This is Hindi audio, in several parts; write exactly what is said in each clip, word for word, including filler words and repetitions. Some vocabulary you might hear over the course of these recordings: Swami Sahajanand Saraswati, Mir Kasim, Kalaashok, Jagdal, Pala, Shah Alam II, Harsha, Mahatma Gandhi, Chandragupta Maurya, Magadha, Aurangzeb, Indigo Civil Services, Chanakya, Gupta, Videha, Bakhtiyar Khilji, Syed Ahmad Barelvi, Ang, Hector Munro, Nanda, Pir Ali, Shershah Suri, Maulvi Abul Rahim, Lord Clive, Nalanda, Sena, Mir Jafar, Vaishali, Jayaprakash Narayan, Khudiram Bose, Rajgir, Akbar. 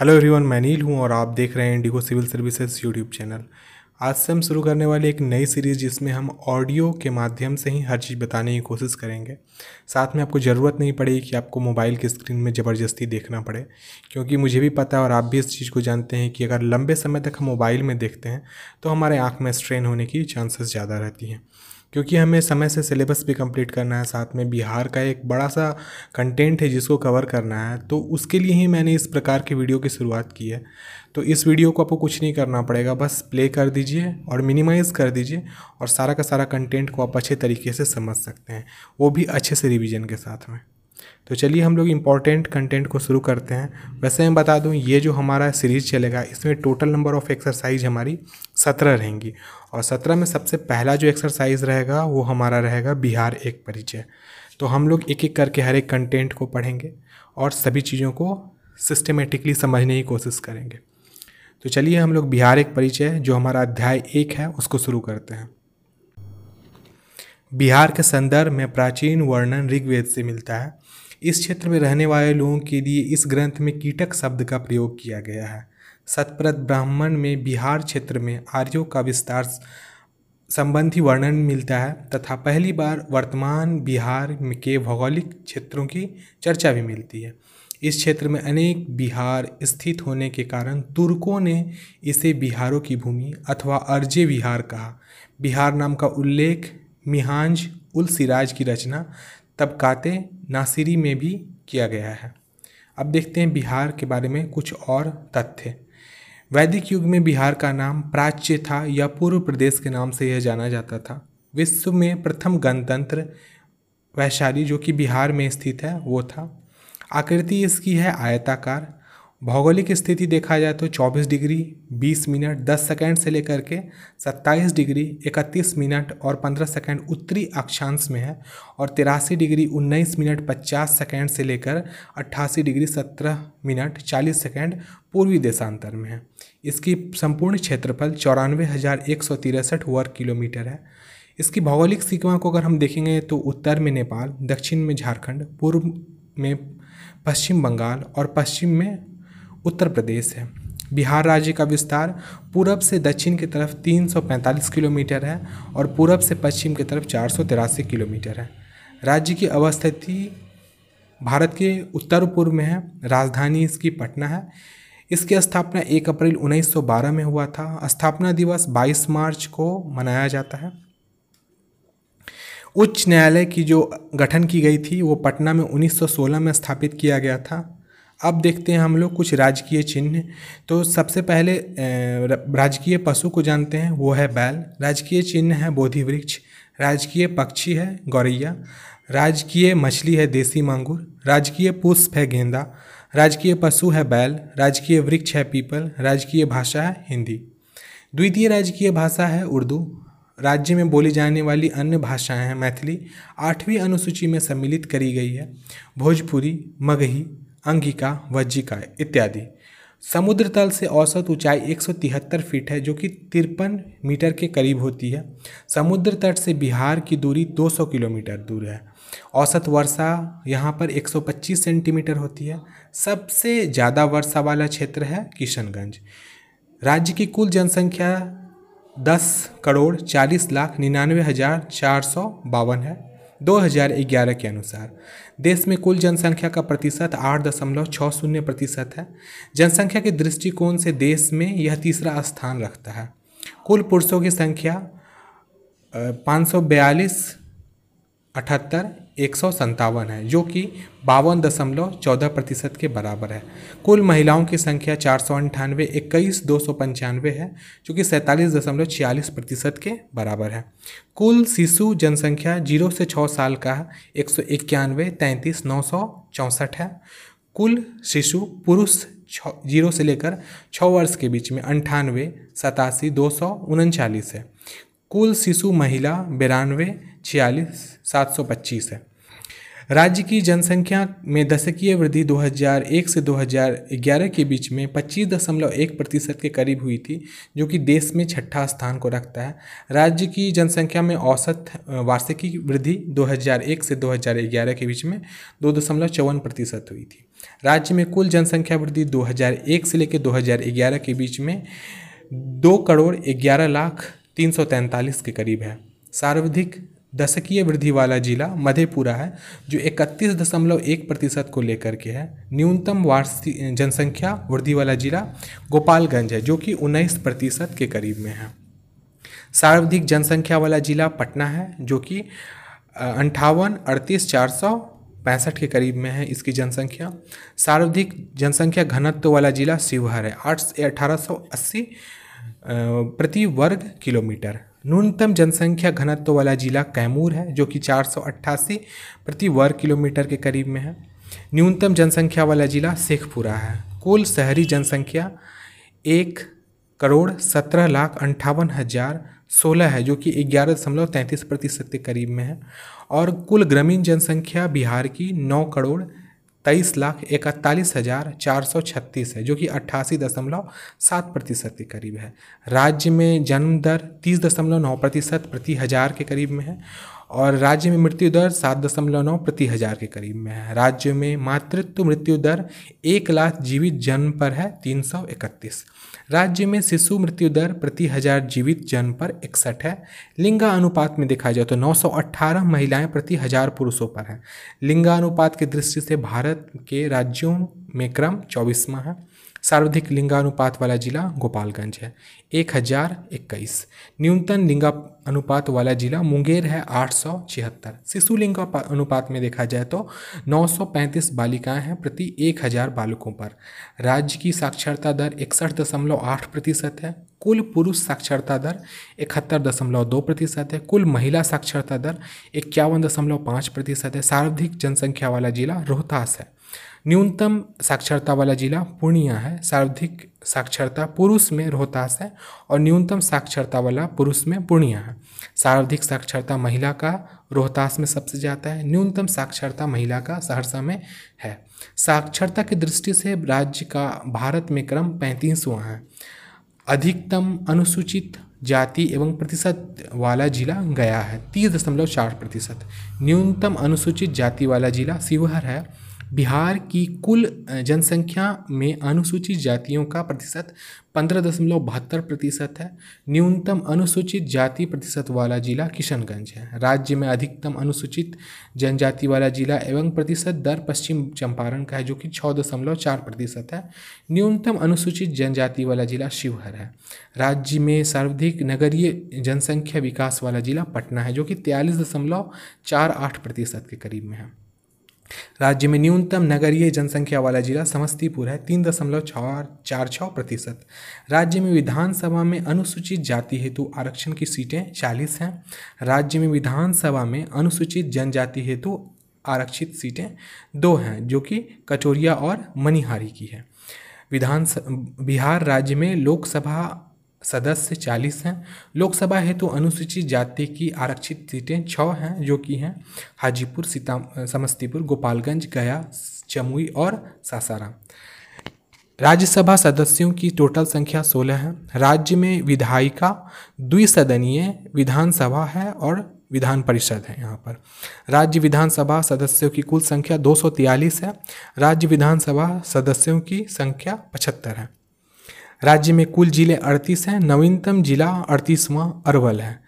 हेलो एवरीवन, मैं नील हूँ और आप देख रहे हैं Indigo civil services YouTube channel. आज से हम शुरू करने वाले एक नई सीरीज़ जिसमें हम ऑडियो के माध्यम से ही हर चीज़ बताने की कोशिश करेंगे। साथ में आपको ज़रूरत नहीं पड़ेगी कि आपको मोबाइल की स्क्रीन में ज़बरदस्ती देखना पड़े, क्योंकि मुझे भी पता है और आप भी इस चीज़ को जानते हैं कि अगर लंबे समय तक हम मोबाइल में देखते हैं तो हमारे आँख में स्ट्रेन होने की चांसेस ज़्यादा रहती हैं, क्योंकि हमें समय से सिलेबस भी कंप्लीट करना है। साथ में बिहार का एक बड़ा सा कंटेंट है जिसको कवर करना है, तो उसके लिए ही मैंने इस प्रकार की वीडियो की शुरुआत की है। तो इस वीडियो को आपको कुछ नहीं करना पड़ेगा, बस प्ले कर दीजिए और मिनिमाइज़ कर दीजिए और सारा का सारा कंटेंट को आप अच्छे तरीके से समझ सकते हैं, वो भी अच्छे से रिविज़न के साथ में। तो चलिए हम लोग इम्पॉर्टेंट कंटेंट को शुरू करते हैं। वैसे मैं बता दूं, ये जो हमारा सीरीज़ चलेगा इसमें टोटल नंबर ऑफ़ एक्सरसाइज हमारी सत्रह रहेंगी और सत्रह में सबसे पहला जो एक्सरसाइज रहेगा वो हमारा रहेगा बिहार एक परिचय। तो हम लोग एक एक करके हर एक कंटेंट को पढ़ेंगे और सभी चीज़ों को सिस्टमेटिकली समझने की कोशिश करेंगे। तो चलिए हम लोग बिहार एक परिचय जो हमारा अध्याय एक है उसको शुरू करते हैं। बिहार के संदर्भ में प्राचीन वर्णन ऋग्वेद से मिलता है। इस क्षेत्र में रहने वाले लोगों के लिए इस ग्रंथ में कीटक शब्द का प्रयोग किया गया है। सतप्रत ब्राह्मण में बिहार क्षेत्र में आर्यों का विस्तार संबंधी वर्णन मिलता है तथा पहली बार वर्तमान बिहार के भौगोलिक क्षेत्रों की चर्चा भी मिलती है। इस क्षेत्र में अनेक बिहार स्थित होने के कारण तुर्कों ने इसे बिहारों की भूमि अथवा अर्जे बिहार कहा। बिहार नाम का उल्लेख मिहांज उल सिराज की रचना तबकाते नासिरी में भी किया गया है। अब देखते हैं बिहार के बारे में कुछ और तथ्य। वैदिक युग में बिहार का नाम प्राच्य था या पूर्व प्रदेश के नाम से यह जाना जाता था। विश्व में प्रथम गणतंत्र वैशाली जो कि बिहार में स्थित है वो था। आकृति इसकी है आयताकार। भौगोलिक स्थिति देखा जाए तो चौबीस डिग्री बीस मिनट दस सेकंड से लेकर के सत्ताईस डिग्री इकतीस मिनट और पंद्रह सेकंड उत्तरी अक्षांश में है और तिरासी डिग्री उन्नीस मिनट पचास सेकंड से लेकर अट्ठासी डिग्री सत्रह मिनट चालीस सेकंड पूर्वी देशांतर में है। इसकी संपूर्ण क्षेत्रफल चौरानवे हज़ार एक सौ तिरसठ वर्ग किलोमीटर है। इसकी भौगोलिक सीमा को अगर हम देखेंगे तो उत्तर में नेपाल, दक्षिण में झारखंड, पूर्व में पश्चिम बंगाल और पश्चिम में उत्तर प्रदेश है। बिहार राज्य का विस्तार पूरब से दक्षिण की तरफ तीन सौ पैंतालीस किलोमीटर है और पूरब से पश्चिम की तरफ चार सौ तिरासी किलोमीटर है। राज्य की अवस्थिति भारत के उत्तर पूर्व में है। राजधानी इसकी पटना है। इसकी स्थापना एक अप्रैल उन्नीस सौ बारह में हुआ था। स्थापना दिवस बाईस मार्च को मनाया जाता है। उच्च न्यायालय की जो गठन की गई थी वो पटना में उन्नीस सौ सोलह में स्थापित किया गया था। अब देखते हैं हम लोग कुछ राजकीय चिन्ह। तो सबसे पहले राजकीय पशु को जानते हैं, वो है बैल। राजकीय चिन्ह है बोधि वृक्ष। राजकीय पक्षी है गौरैया। राजकीय मछली है देसी मांगूर। राजकीय पुष्प है गेंदा। राजकीय पशु है बैल। राजकीय वृक्ष है पीपल। राजकीय भाषा है हिंदी। द्वितीय राजकीय भाषा है उर्दू। राज्य में बोली जाने वाली अन्य भाषाएं हैं मैथिली, आठवीं अनुसूची में सम्मिलित करी गई है, भोजपुरी, मगही, अंगिका, वज्जिका इत्यादि। समुद्र तल से औसत ऊंचाई एक सौ तिहत्तर फीट है जो कि तिरपन मीटर के करीब होती है। समुद्र तट से बिहार की दूरी दो सौ किलोमीटर दूर है। औसत वर्षा यहाँ पर एक सौ पच्चीस सेंटीमीटर होती है। सबसे ज़्यादा वर्षा वाला क्षेत्र है किशनगंज। राज्य की कुल जनसंख्या दस करोड़ चालीस लाख निन्यानवे हज़ार चार सौ बावन है दो हज़ार ग्यारह के अनुसार। देश में कुल जनसंख्या का प्रतिशत आठ दशमलव छः शून्य प्रतिशत है। जनसंख्या के दृष्टिकोण से देश में यह तीसरा स्थान रखता है। कुल पुरुषों की संख्या पाँच सौ बयालीस अठहत्तर एक सौ संतावन है जो कि बावन दशमलव चौदह प्रतिशत के बराबर है। कुल महिलाओं की संख्या चार सौ अंठानवे इक्कीस दो सौ पंचानवे है जो कि सैंतालीस दशमलव छियालीस प्रतिशत के बराबर है। कुल शिशु जनसंख्या जीरो से छः साल का एक सौ इक्यानवे तैंतीस नौ सौ चौंसठ है। कुल शिशु पुरुष जीरो से लेकर छः वर्ष के बीच में अंठानवे सतासी दो सौ उनचालीस है। कुल शिशु महिला बिरानवे छियालीस सात सौ पच्चीस है। राज्य की जनसंख्या में दशकीय वृद्धि दो हज़ार एक से दो हज़ार ग्यारह के बीच में पच्चीस दशमलव एक प्रतिशत के करीब हुई थी, जो कि देश में छठा स्थान को रखता है। राज्य की जनसंख्या में औसत वार्षिकी वृद्धि दो हज़ार एक से दो हज़ार ग्यारह के बीच में दो दशमलव चौवन प्रतिशत हुई थी। राज्य में कुल जनसंख्या वृद्धि दो हज़ार एक से लेकर दो हज़ार ग्यारह के बीच में दो करोड़ ग्यारह लाख तीन सौ तैंतालीस के करीब है। सर्वाधिक दशकीय वृद्धि वाला जिला मधेपुरा है, जो इकतीस दशमलव एक प्रतिशत को लेकर के है। न्यूनतम वार्षिक जनसंख्या वृद्धि वाला जिला गोपालगंज है, जो कि उन्नीस प्रतिशत के करीब में है। सर्वाधिक जनसंख्या वाला जिला पटना है, जो कि अंठावन अड़तीस चार सौ पैंसठ के करीब में है इसकी जनसंख्या। सर्वाधिक जनसंख्या घनत्व वाला जिला शिवहर है, आठ अठारह सौ अस्सी प्रति वर्ग किलोमीटर। न्यूनतम जनसंख्या घनत्व वाला जिला कैमूर है, जो कि चार सौ अट्ठासी प्रति वर्ग किलोमीटर के करीब में है। न्यूनतम जनसंख्या वाला जिला शेखपुरा है। कुल शहरी जनसंख्या एक करोड़ सत्रह लाख अंठावन हज़ार सोलह है, जो कि ग्यारह दशमलव तैंतीस प्रतिशत के करीब में है। और कुल ग्रामीण जनसंख्या बिहार की नौ करोड़ तेईस लाख इकतालीस हज़ार चार सौ छत्तीस है, जो कि अट्ठासी दशमलव सात प्रतिशत के करीब है। राज्य में जन्म दर तीस दशमलव नौ प्रतिशत प्रति हज़ार के करीब में है और राज्य में मृत्यु दर सात दशमलव नौ प्रति हज़ार के करीब में है। राज्य में मातृत्व मृत्यु दर एक लाख जीवित जन्म पर है तीन सौ इकतीस। राज्य में शिशु मृत्यु दर प्रति हज़ार जीवित जन्म पर इकसठ है। लिंगानुपात में देखा जाए तो नौ सौ अठारह महिलाएं प्रति हज़ार पुरुषों पर हैं। लिंगानुपात की दृष्टि से भारत के राज्यों में क्रम चौबीसवां है। सर्वाधिक लिंगानुपात वाला जिला गोपालगंज है एक हज़ार इक्कीस। न्यूनतम लिंगानुपात वाला जिला मुंगेर है आठ सौ छिहत्तर। शिशु लिंगानुपात में देखा जाए तो नौ सौ पैंतीस बालिकाएं हैं प्रति एक हज़ार बालकों पर। राज्य की साक्षरता दर इकसठ दशमलव आठ प्रतिशत है। कुल पुरुष साक्षरता दर इकहत्तर दशमलव दो प्रतिशत है। कुल महिला साक्षरता दर इक्यावन दशमलव पाँच प्रतिशत है। सर्वाधिक जनसंख्या वाला जिला रोहतास है। न्यूनतम साक्षरता वाला जिला पूर्णिया है। सर्वाधिक साक्षरता पुरुष में रोहतास है और न्यूनतम साक्षरता वाला पुरुष में पूर्णिया है। सर्वाधिक साक्षरता महिला का रोहतास में सबसे ज़्यादा है। न्यूनतम साक्षरता महिला का सहरसा में है। साक्षरता की दृष्टि से राज्य का भारत में क्रम पैंतीसवां है। अधिकतम अनुसूचित जाति एवं प्रतिशत वाला जिला गया है तीस दशमलव चार प्रतिशत। न्यूनतम अनुसूचित जाति वाला जिला शिवहर है। बिहार की कुल जनसंख्या में अनुसूचित जातियों का प्रतिशत पंद्रह दशमलव बहत्तर प्रतिशत है। न्यूनतम अनुसूचित जाति प्रतिशत वाला जिला किशनगंज है। राज्य में अधिकतम अनुसूचित जनजाति वाला जिला एवं प्रतिशत दर पश्चिम चंपारण का है, जो कि छः दशमलव चार प्रतिशत है। न्यूनतम अनुसूचित जनजाति वाला जिला शिवहर है। राज्य में सर्वाधिक नगरीय जनसंख्या विकास वाला जिला पटना है, जो कि तैंतालीस दशमलव चार आठ प्रतिशत के करीब में है। राज्य में न्यूनतम नगरीय जनसंख्या वाला जिला समस्तीपुर है तीन दशमलव चार चार छः प्रतिशत। राज्य में विधानसभा में अनुसूचित जाति हेतु आरक्षण की सीटें चालीस हैं। राज्य में विधानसभा में अनुसूचित जनजाति हेतु आरक्षित सीटें दो हैं, जो कि कचौरिया और मनिहारी की है। विधान बिहार राज्य में लोकसभा सदस्य चालीस हैं। लोकसभा हेतु अनुसूचित जाति की आरक्षित सीटें छः हैं, जो कि हैं हाजीपुर, सीता समस्तीपुर, गोपालगंज, गया, जमुई और सासाराम। राज्यसभा सदस्यों की टोटल संख्या सोलह है। राज्य में विधायिका, द्विसदनीय विधानसभा है और विधान परिषद है। यहाँ पर राज्य विधानसभा सदस्यों की कुल संख्या दो सौ तियालीस है। राज्य विधानसभा सदस्यों की संख्या पचहत्तर है। राज्य में कुल जिले अड़तीस हैं। नवीनतम जिला अड़तीसवां अरवल है।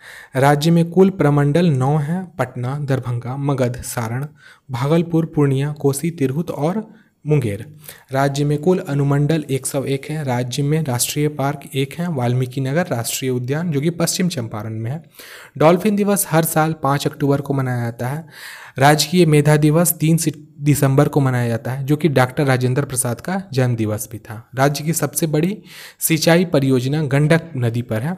राज्य में कुल प्रमंडल नौ हैं। पटना, दरभंगा, मगध, सारण, भागलपुर, पूर्णिया, कोसी, तिरहुत और मुंगेर। राज्य में कुल अनुमंडल एक सौ एक है। राज्य में राष्ट्रीय पार्क एक है, वाल्मीकि नगर राष्ट्रीय उद्यान, जो कि पश्चिम चंपारण में है। डॉल्फिन दिवस हर साल पाँच अक्टूबर को मनाया जाता है। राजकीय मेधा दिवस तीन दिसंबर को मनाया जाता है, जो कि डॉक्टर राजेंद्र प्रसाद का जन्म दिवस भी था। राज्य की सबसे बड़ी सिंचाई परियोजना गंडक नदी पर है।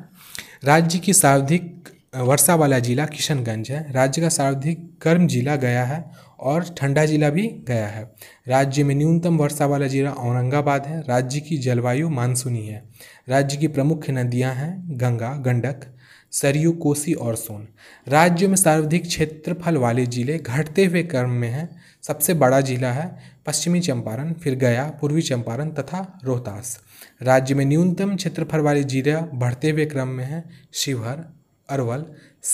राज्य की सर्वाधिक वर्षा वाला जिला किशनगंज है। राज्य का सर्वाधिक गर्म जिला गया है और ठंडा जिला भी गया है। राज्य में न्यूनतम वर्षा वाला जिला औरंगाबाद है। राज्य की जलवायु मानसूनी है। राज्य की प्रमुख नदियां हैं गंगा, गंडक, सरयू, कोसी और सोन। राज्य में सर्वाधिक क्षेत्रफल वाले जिले घटते हुए क्रम में हैं। सबसे बड़ा जिला है पश्चिमी चंपारण, फिर गया, पूर्वी चंपारण तथा रोहतास। राज्य में न्यूनतम क्षेत्रफल वाले जिले बढ़ते हुए क्रम में हैं शिवहर, अरवल,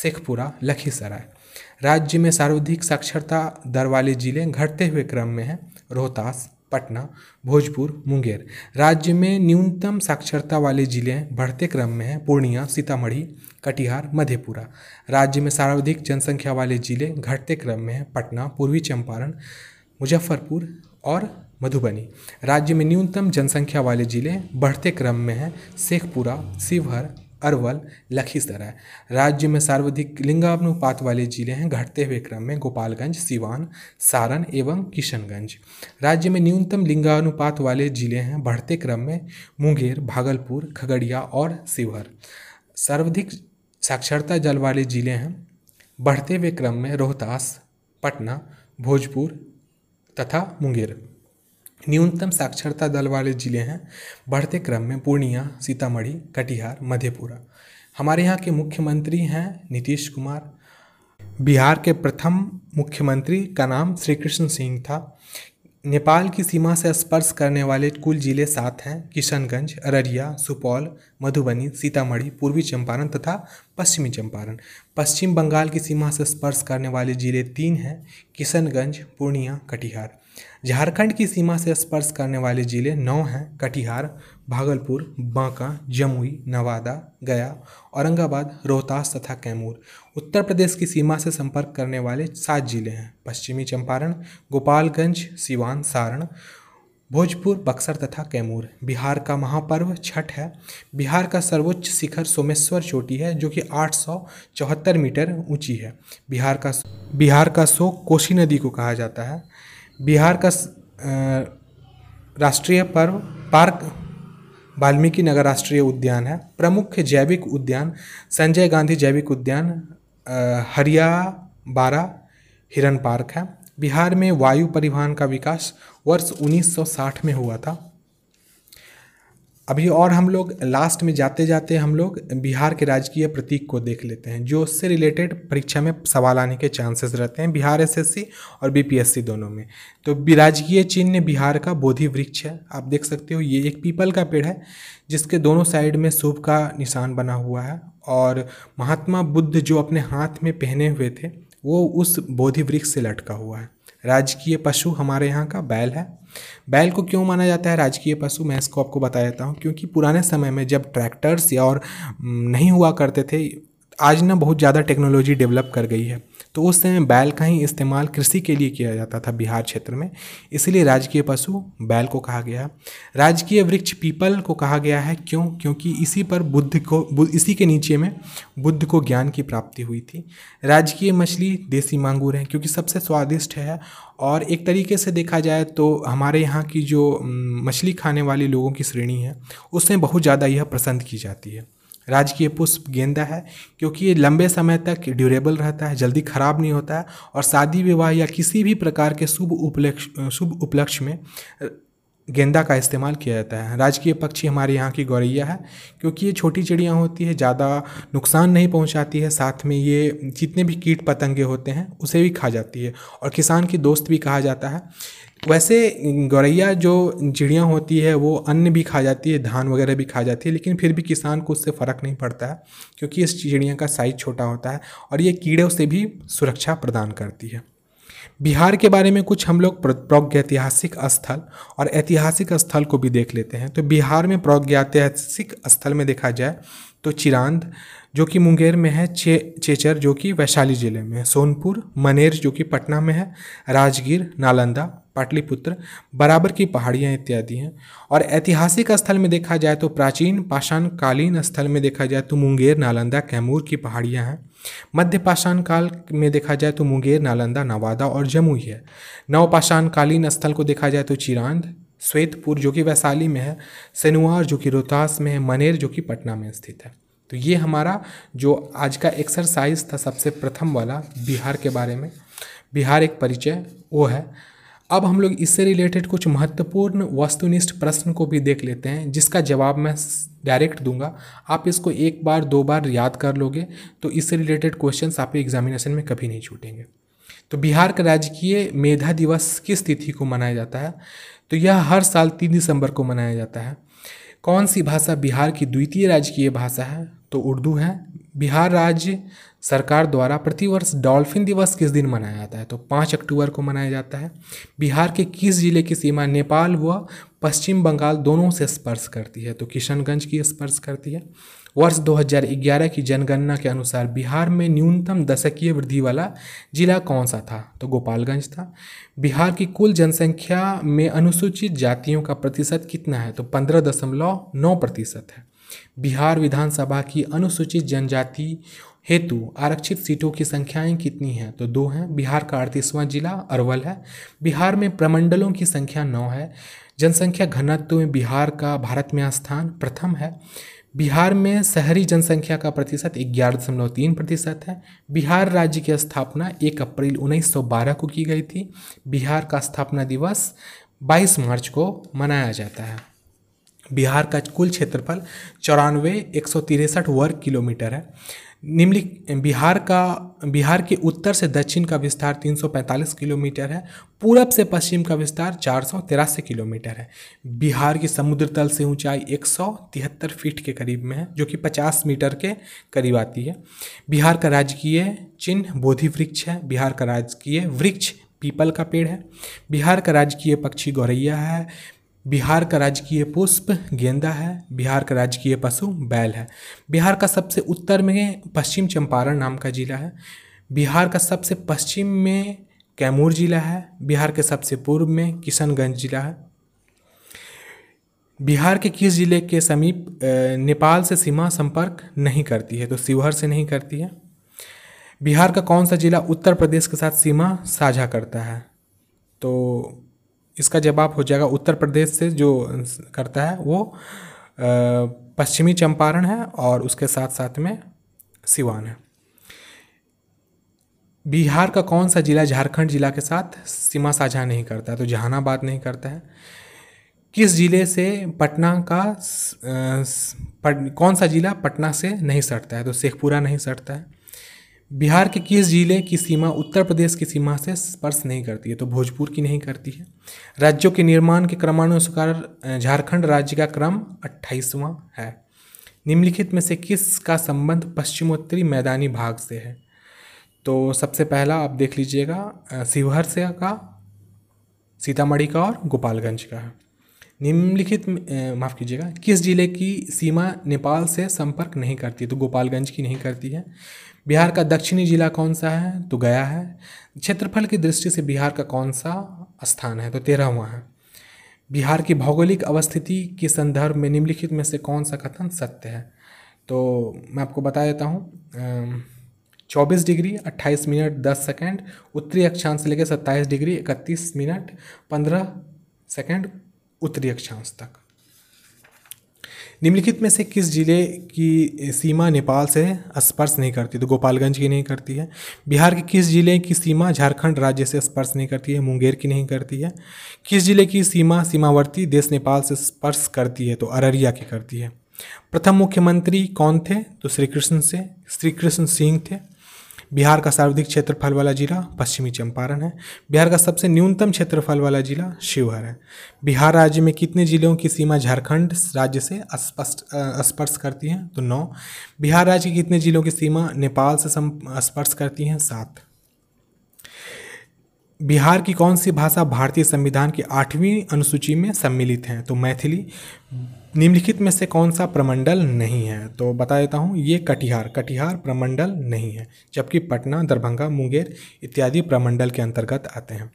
शेखपुरा, लखीसराय। राज्य में सर्वाधिक साक्षरता दर वाले जिले घटते हुए क्रम में हैं रोहतास, पटना, भोजपुर, मुंगेर। राज्य में न्यूनतम साक्षरता वाले जिले बढ़ते क्रम में हैं पूर्णिया, सीतामढ़ी, कटिहार, मधेपुरा। राज्य में सर्वाधिक जनसंख्या वाले जिले घटते क्रम में हैं पटना, पूर्वी चंपारण, मुजफ्फरपुर और मधुबनी। राज्य में न्यूनतम जनसंख्या वाले जिले बढ़ते क्रम में हैं शेखपुरा, शिवहर, अरवल, लखीसराय। राज्य में सर्वाधिक लिंगानुपात वाले जिले हैं घटते हुए क्रम में गोपालगंज, सीवान, सारण एवं किशनगंज। राज्य में न्यूनतम लिंगानुपात वाले जिले हैं बढ़ते क्रम में मुंगेर, भागलपुर, खगड़िया और शिवहर। सर्वाधिक साक्षरता दर वाले जिले हैं बढ़ते हुए क्रम में रोहतास, पटना, भोजपुर तथा मुंगेर। न्यूनतम साक्षरता दर वाले जिले हैं बढ़ते क्रम में पूर्णिया, सीतामढ़ी, कटिहार, मधेपुरा। हमारे यहाँ के मुख्यमंत्री हैं नीतीश कुमार। बिहार के प्रथम मुख्यमंत्री का नाम श्री कृष्ण सिंह था। नेपाल की सीमा से स्पर्श करने वाले कुल जिले सात हैं, किशनगंज, अररिया, सुपौल, मधुबनी, सीतामढ़ी, पूर्वी चंपारण तथा पश्चिमी चंपारण। पश्चिम बंगाल की सीमा से स्पर्श करने वाले जिले तीन हैं, किशनगंज, पूर्णिया, कटिहार। झारखंड की सीमा से स्पर्श करने वाले जिले नौ हैं, कटिहार, भागलपुर, बांका, जमुई, नवादा, गया, औरंगाबाद, रोहतास तथा कैमूर। उत्तर प्रदेश की सीमा से संपर्क करने वाले सात जिले हैं, पश्चिमी चंपारण, गोपालगंज, सीवान, सारण, भोजपुर, बक्सर तथा कैमूर। बिहार का महापर्व छठ है। बिहार का सर्वोच्च शिखर सोमेश्वर चोटी है जो कि आठ सौ चौहत्तर मीटर ऊंची है। बिहार का बिहार का शोक कोसी नदी को कहा जाता है। बिहार का राष्ट्रीय पर्व पार्क वाल्मीकि नगर राष्ट्रीय उद्यान है। प्रमुख जैविक उद्यान संजय गांधी जैविक उद्यान, हरियाबाड़ा हिरन पार्क है। बिहार में वायु परिवहन का विकास वर्ष उन्नीस सौ साठ में हुआ था। अभी और हम लोग लास्ट में जाते जाते हम लोग बिहार के राजकीय प्रतीक को देख लेते हैं जो उससे रिलेटेड परीक्षा में सवाल आने के चांसेस रहते हैं बिहार एसएससी और बीपीएससी दोनों में। तो राजकीय चिन्ह बिहार का बोधि वृक्ष है। आप देख सकते हो ये एक पीपल का पेड़ है जिसके दोनों साइड में शुभ का निशान बना हुआ है और महात्मा बुद्ध जो अपने हाथ में पहने हुए थे वो उस बोधि वृक्ष से लटका हुआ है। राजकीय पशु हमारे यहाँ का बैल है। बैल को क्यों माना जाता है राजकीय पशु, मैं इसको आपको बता देता हूँ। क्योंकि पुराने समय में जब ट्रैक्टर्स या और नहीं हुआ करते थे, आज ना बहुत ज़्यादा टेक्नोलॉजी डेवलप कर गई है, तो उस समय बैल का ही इस्तेमाल कृषि के लिए किया जाता था बिहार क्षेत्र में, इसलिए राजकीय पशु बैल को कहा गया है। राजकीय वृक्ष पीपल को कहा गया है क्यों, क्योंकि इसी पर बुद्ध को इसी के नीचे में बुद्ध को ज्ञान की प्राप्ति हुई थी। राजकीय मछली देसी मांगूर है क्योंकि सबसे स्वादिष्ट है और एक तरीके से देखा जाए तो हमारे यहाँ की जो मछली खाने वाले लोगों की श्रेणी है उसमें बहुत ज़्यादा यह पसंद की जाती है। राजकीय पुष्प गेंदा है क्योंकि ये लंबे समय तक ड्यूरेबल रहता है, जल्दी खराब नहीं होता है और शादी विवाह या किसी भी प्रकार के शुभ उपलक्ष्य शुभ उपलक्ष्य में गेंदा का इस्तेमाल किया जाता है। राजकीय पक्षी हमारे यहाँ की गौरैया है क्योंकि ये छोटी चिड़िया होती है, ज़्यादा नुकसान नहीं पहुँचाती है, साथ में ये जितने भी कीट पतंगे होते हैं उसे भी खा जाती है और किसान की दोस्त भी कहा जाता है। वैसे गौरैया जो चिड़िया होती है वो अन्न भी खा जाती है, धान वगैरह भी खा जाती है, लेकिन फिर भी किसान को उससे फ़र्क नहीं पड़ता है क्योंकि इस चिड़िया का साइज़ छोटा होता है और ये कीड़ों से भी सुरक्षा प्रदान करती है। बिहार के बारे में कुछ हम लोग प्रागैतिहासिक स्थल और ऐतिहासिक स्थल को भी देख लेते हैं। तो बिहार में प्रागैतिहासिक स्थल में देखा जाए तो चिरांद जो कि मुंगेर में है, चे चेचर जो कि वैशाली जिले में है, सोनपुर, मनेर जो कि पटना में है, राजगीर, नालंदा, पाटलिपुत्र, बराबर की पहाड़ियाँ इत्यादि हैं। और ऐतिहासिक स्थल में देखा जाए तो प्राचीन पाषाणकालीन स्थल में देखा जाए तो मुंगेर, नालंदा, कैमूर की पहाड़ियाँ हैं। मध्य पाषाण काल में देखा जाए तो मुंगेर, नालंदा, नवादा और जमुई है। नवपाषाणकालीन स्थल को देखा जाए तो चिरांद, श्वेतपुर जो कि वैशाली में है, सेनुआर जो कि रोहतास में है, मनेर जो कि पटना में स्थित है। तो ये हमारा जो आज का एक्सरसाइज था सबसे प्रथम वाला बिहार के बारे में, बिहार एक परिचय, वो है। अब हम लोग इससे रिलेटेड कुछ महत्वपूर्ण वस्तुनिष्ठ प्रश्न को भी देख लेते हैं, जिसका जवाब मैं डायरेक्ट दूंगा। आप इसको एक बार दो बार याद कर लोगे तो इससे रिलेटेड क्वेश्चंस आपके एग्जामिनेशन में कभी नहीं छूटेंगे। तो बिहार का राजकीय मेधा दिवस किस तिथि को मनाया जाता है? तो यह हर साल तीन दिसंबर को मनाया जाता है। कौन सी भाषा बिहार की द्वितीय राजकीय भाषा है? तो उर्दू है। बिहार राज्य सरकार द्वारा प्रतिवर्ष डॉल्फिन दिवस किस दिन मनाया जाता है? तो पाँच अक्टूबर को मनाया जाता है। बिहार के किस जिले की सीमा नेपाल व पश्चिम बंगाल दोनों से स्पर्श करती है? तो किशनगंज की स्पर्श करती है। वर्ष दो हज़ार ग्यारह की जनगणना के अनुसार बिहार में न्यूनतम दशकीय वृद्धि वाला जिला कौन सा था? तो गोपालगंज था। बिहार की कुल जनसंख्या में अनुसूचित जातियों का प्रतिशत कितना है? तो पंद्रह दशमलव नौ प्रतिशत है। बिहार विधानसभा की अनुसूचित जनजाति हेतु आरक्षित सीटों की संख्याएं कितनी हैं? तो दो हैं। बिहार का अड़तीसवां जिला अरवल है। बिहार में प्रमंडलों की संख्या नौ है। जनसंख्या घनत्व में बिहार का भारत में स्थान प्रथम है। बिहार में शहरी जनसंख्या का प्रतिशत ग्यारह दशमलव तीन प्रतिशत है। बिहार राज्य की स्थापना एक अप्रैल उन्नीस सौ बारह को की गई थी। बिहार का स्थापना दिवस बाईस मार्च को मनाया जाता है। बिहार का कुल क्षेत्रफल चौरानवे एक सौ तिरसठ वर्ग किलोमीटर है। निम्नलिखित बिहार का बिहार के उत्तर से दक्षिण का विस्तार तीन सौ पैंतालीस किलोमीटर है। पूरब से पश्चिम का विस्तार चार सौ तिरासी किलोमीटर है। बिहार की समुद्र तल से ऊंचाई एक सौ तिहत्तर फीट के करीब में है, जो कि पचास मीटर के करीब आती है। बिहार का राजकीय चिन्ह बोधि वृक्ष है। बिहार का राजकीय वृक्ष पीपल का पेड़ है। बिहार का राजकीय पक्षी गौरैया है। बिहार का राजकीय पुष्प गेंदा है। बिहार का राजकीय पशु बैल है। बिहार का सबसे उत्तर में पश्चिम चंपारण नाम का जिला है। बिहार का सबसे पश्चिम में कैमूर जिला है। बिहार के सबसे पूर्व में किशनगंज जिला है। बिहार के किस जिले के समीप नेपाल से सीमा संपर्क नहीं करती है? तो शिवहर से नहीं करती है। बिहार का कौन सा जिला उत्तर प्रदेश के साथ सीमा साझा करता है? तो इसका जवाब हो जाएगा उत्तर प्रदेश से जो करता है वो पश्चिमी चंपारण है और उसके साथ साथ में सिवान है। बिहार का कौन सा जिला झारखंड जिला के साथ सीमा साझा नहीं करता है? तो जहानाबाद नहीं करता है। किस जिले से पटना का पट, कौन सा जिला पटना से नहीं सटता है? तो शेखपुरा नहीं सटता है। बिहार के किस जिले की सीमा उत्तर प्रदेश की सीमा से स्पर्श नहीं करती है? तो भोजपुर की नहीं करती है। राज्यों के निर्माण के क्रमानुसार झारखंड राज्य का क्रम अट्ठाईसवां है। निम्नलिखित में से किस का संबंध पश्चिमोत्तरी मैदानी भाग से है? तो सबसे पहला आप देख लीजिएगा शिवहर से का, सीतामढ़ी का और गोपालगंज का है। निम्नलिखित माफ़ कीजिएगा किस जिले की सीमा नेपाल से संपर्क नहीं करती है? तो गोपालगंज की नहीं करती है। बिहार का दक्षिणी जिला कौन सा है? तो गया है। क्षेत्रफल की दृष्टि से बिहार का कौन सा स्थान है? तो तेरहवां है। बिहार की भौगोलिक अवस्थिति के संदर्भ में निम्नलिखित में से कौन सा कथन सत्य है? तो मैं आपको बता देता हूँ। चौबीस डिग्री अट्ठाईस मिनट दस सेकंड उत्तरी अक्षांश से लेकर सत्ताईस डिग्री इकतीस मिनट पंद्रह सेकंड उत्तरी अक्षांश तक। निम्नलिखित में से किस जिले की सीमा नेपाल से स्पर्श नहीं करती? तो गोपालगंज की नहीं करती है। बिहार के किस जिले की सीमा झारखंड राज्य से स्पर्श नहीं करती है? मुंगेर की नहीं करती है। किस जिले की सीमा सीमावर्ती देश नेपाल से स्पर्श करती है? तो अररिया की करती है। प्रथम मुख्यमंत्री कौन थे? तो श्री कृष्ण से श्री कृष्ण सिंह थे। बिहार का सर्वाधिक क्षेत्रफल वाला जिला पश्चिमी चंपारण है। बिहार का सबसे न्यूनतम क्षेत्रफल वाला जिला शिवहर है। बिहार राज्य में कितने जिलों की सीमा झारखंड राज्य से स्पर्श करती है? तो नौ। बिहार राज्य के कितने जिलों की सीमा नेपाल से स्पर्श करती है? सात। बिहार की कौन सी भाषा भारतीय संविधान की आठवीं अनुसूची में सम्मिलित है? तो मैथिली। निम्नलिखित में से कौन सा प्रमंडल नहीं है? तो बता देता हूँ, ये कटिहार कटिहार प्रमंडल नहीं है, जबकि पटना दरभंगा मुंगेर इत्यादि प्रमंडल के अंतर्गत आते हैं।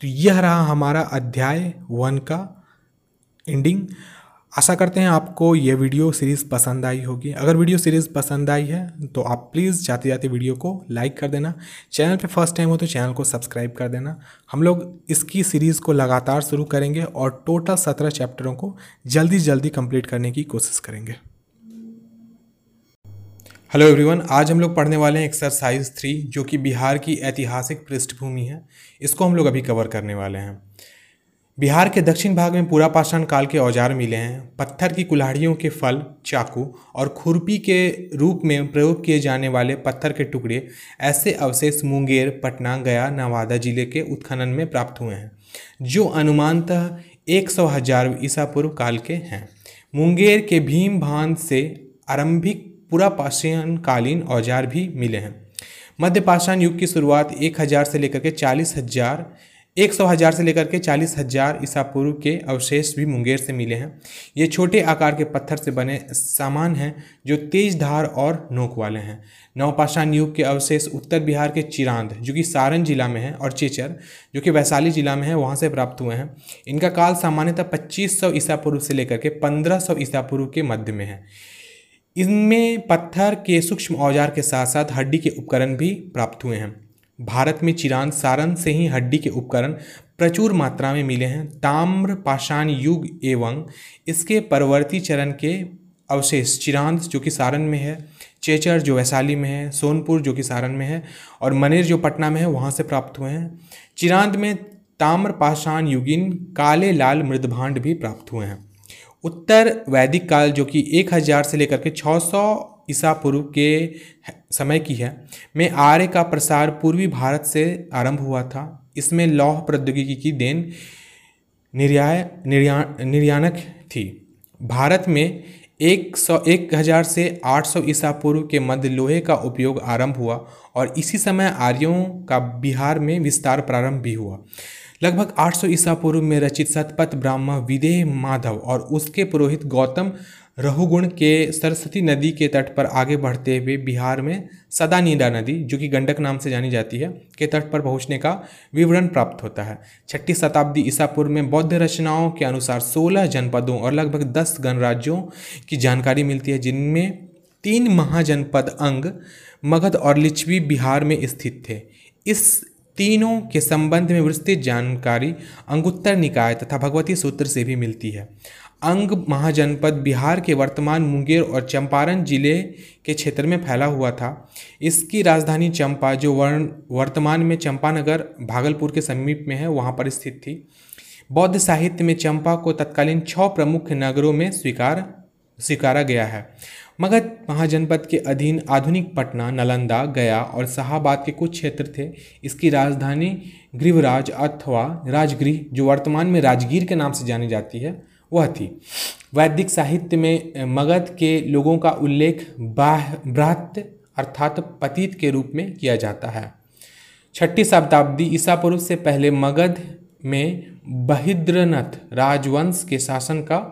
तो यह रहा हमारा अध्याय वन का एंडिंग। आशा करते हैं आपको ये वीडियो सीरीज़ पसंद आई होगी। अगर वीडियो सीरीज़ पसंद आई है तो आप प्लीज़ जाते जाते वीडियो को लाइक कर देना। चैनल पे फर्स्ट टाइम हो तो चैनल को सब्सक्राइब कर देना। हम लोग इसकी सीरीज़ को लगातार शुरू करेंगे और टोटल सत्रह चैप्टरों को जल्दी जल्दी कंप्लीट करने की कोशिश करेंगे। हेलो एवरीवन, आज हम लोग पढ़ने वाले हैं एक्सरसाइज थ्री जो कि बिहार की ऐतिहासिक पृष्ठभूमि है। इसको हम लोग अभी कवर करने वाले हैं। बिहार के दक्षिण भाग में पूरा पाषाण काल के औजार मिले हैं। पत्थर की कुल्हाड़ियों के फल, चाकू और खुरपी के रूप में प्रयोग किए जाने वाले पत्थर के टुकड़े ऐसे अवशेष मुंगेर, पटना, गया, नवादा जिले के उत्खनन में प्राप्त हुए हैं जो अनुमानतः एक सौ हजार ईसा पूर्व काल के हैं। मुंगेर के भीम भांड से आरंभिक पूरा पाषाणकालीन औजार भी मिले हैं। मध्य पाषाण युग की शुरुआत एक हज़ार से लेकर के चालीस हजार एक सौ हज़ार से लेकर के चालीस हज़ार ईसा पूर्व के अवशेष भी मुंगेर से मिले हैं। ये छोटे आकार के पत्थर से बने सामान हैं जो तेज धार और नोक वाले हैं। नवपाषाण युग के अवशेष उत्तर बिहार के चिरांद जो कि सारण जिला में है और चेचर जो कि वैशाली जिला में है वहाँ से प्राप्त हुए हैं। इनका काल सामान्यतः पच्चीस सौ ईसा पूर्व से लेकर के पंद्रह सौ ईसा पूर्व के मध्य में है। इनमें पत्थर के सूक्ष्म औजार के साथ साथ हड्डी के उपकरण भी प्राप्त हुए हैं। भारत में चिरांद, सारण से ही हड्डी के उपकरण प्रचुर मात्रा में मिले हैं। ताम्र पाषाण युग एवं इसके परवर्ती चरण के अवशेष चिरांद जो कि सारण में है, चेचर जो वैशाली में है, सोनपुर जो कि सारण में है और मनेर जो पटना में है वहाँ से प्राप्त हुए हैं। चिरांद में ताम्र पाषाण युगीन काले लाल मृदभांड भी प्राप्त हुए हैं। उत्तर वैदिक काल जो कि एक हज़ार से लेकर के छह सौ ईसा पूर्व के समय की है में आर्य का प्रसार पूर्वी भारत से आरंभ हुआ था। इसमें लौह प्रौद्योगिकी की देन निर्याय निर्या निर्यानक थी। भारत में एक सौ एक हज़ार से आठ सौ ईसा पूर्व के मध्य लोहे का उपयोग आरंभ हुआ और इसी समय आर्यों का बिहार में विस्तार प्रारंभ भी हुआ। लगभग आठ सौ ईसा पूर्व में रचित शतपथ ब्राह्मण विदेह माधव और उसके पुरोहित गौतम रहुगुण के सरस्वती नदी के तट पर आगे बढ़ते हुए बिहार में सदानीडा नदी जो कि गंडक नाम से जानी जाती है के तट पर पहुंचने का विवरण प्राप्त होता है। छठी शताब्दी ईसा पूर्व में बौद्ध रचनाओं के अनुसार सोलह जनपदों और लगभग दस गणराज्यों की जानकारी मिलती है जिनमें तीन महाजनपद अंग, मगध और लिच्छवी बिहार में स्थित थे। इस तीनों के संबंध में विस्तृत जानकारी अंगुत्तर निकाय तथा भगवती सूत्र से भी मिलती है। अंग महाजनपद बिहार के वर्तमान मुंगेर और चंपारण जिले के क्षेत्र में फैला हुआ था। इसकी राजधानी चंपा जो वर्तमान में चंपानगर भागलपुर के समीप में है वहां पर स्थित थी। बौद्ध साहित्य में चंपा को तत्कालीन छह प्रमुख नगरों में स्वीकार स्वीकारा गया है। मगध महाजनपद के अधीन आधुनिक पटना, नालंदा, गया और शाहाबाद के कुछ क्षेत्र थे। इसकी राजधानी गृहराज अथवा राजगृह जो वर्तमान में राजगीर के नाम से जानी जाती है वह थी। वैदिक साहित्य में मगध के लोगों का उल्लेख बाह बृहत अर्थात पतित के रूप में किया जाता है। छठी शताब्दी ईसा पूर्व से पहले मगध में बहिद्रनथ राजवंश के शासन का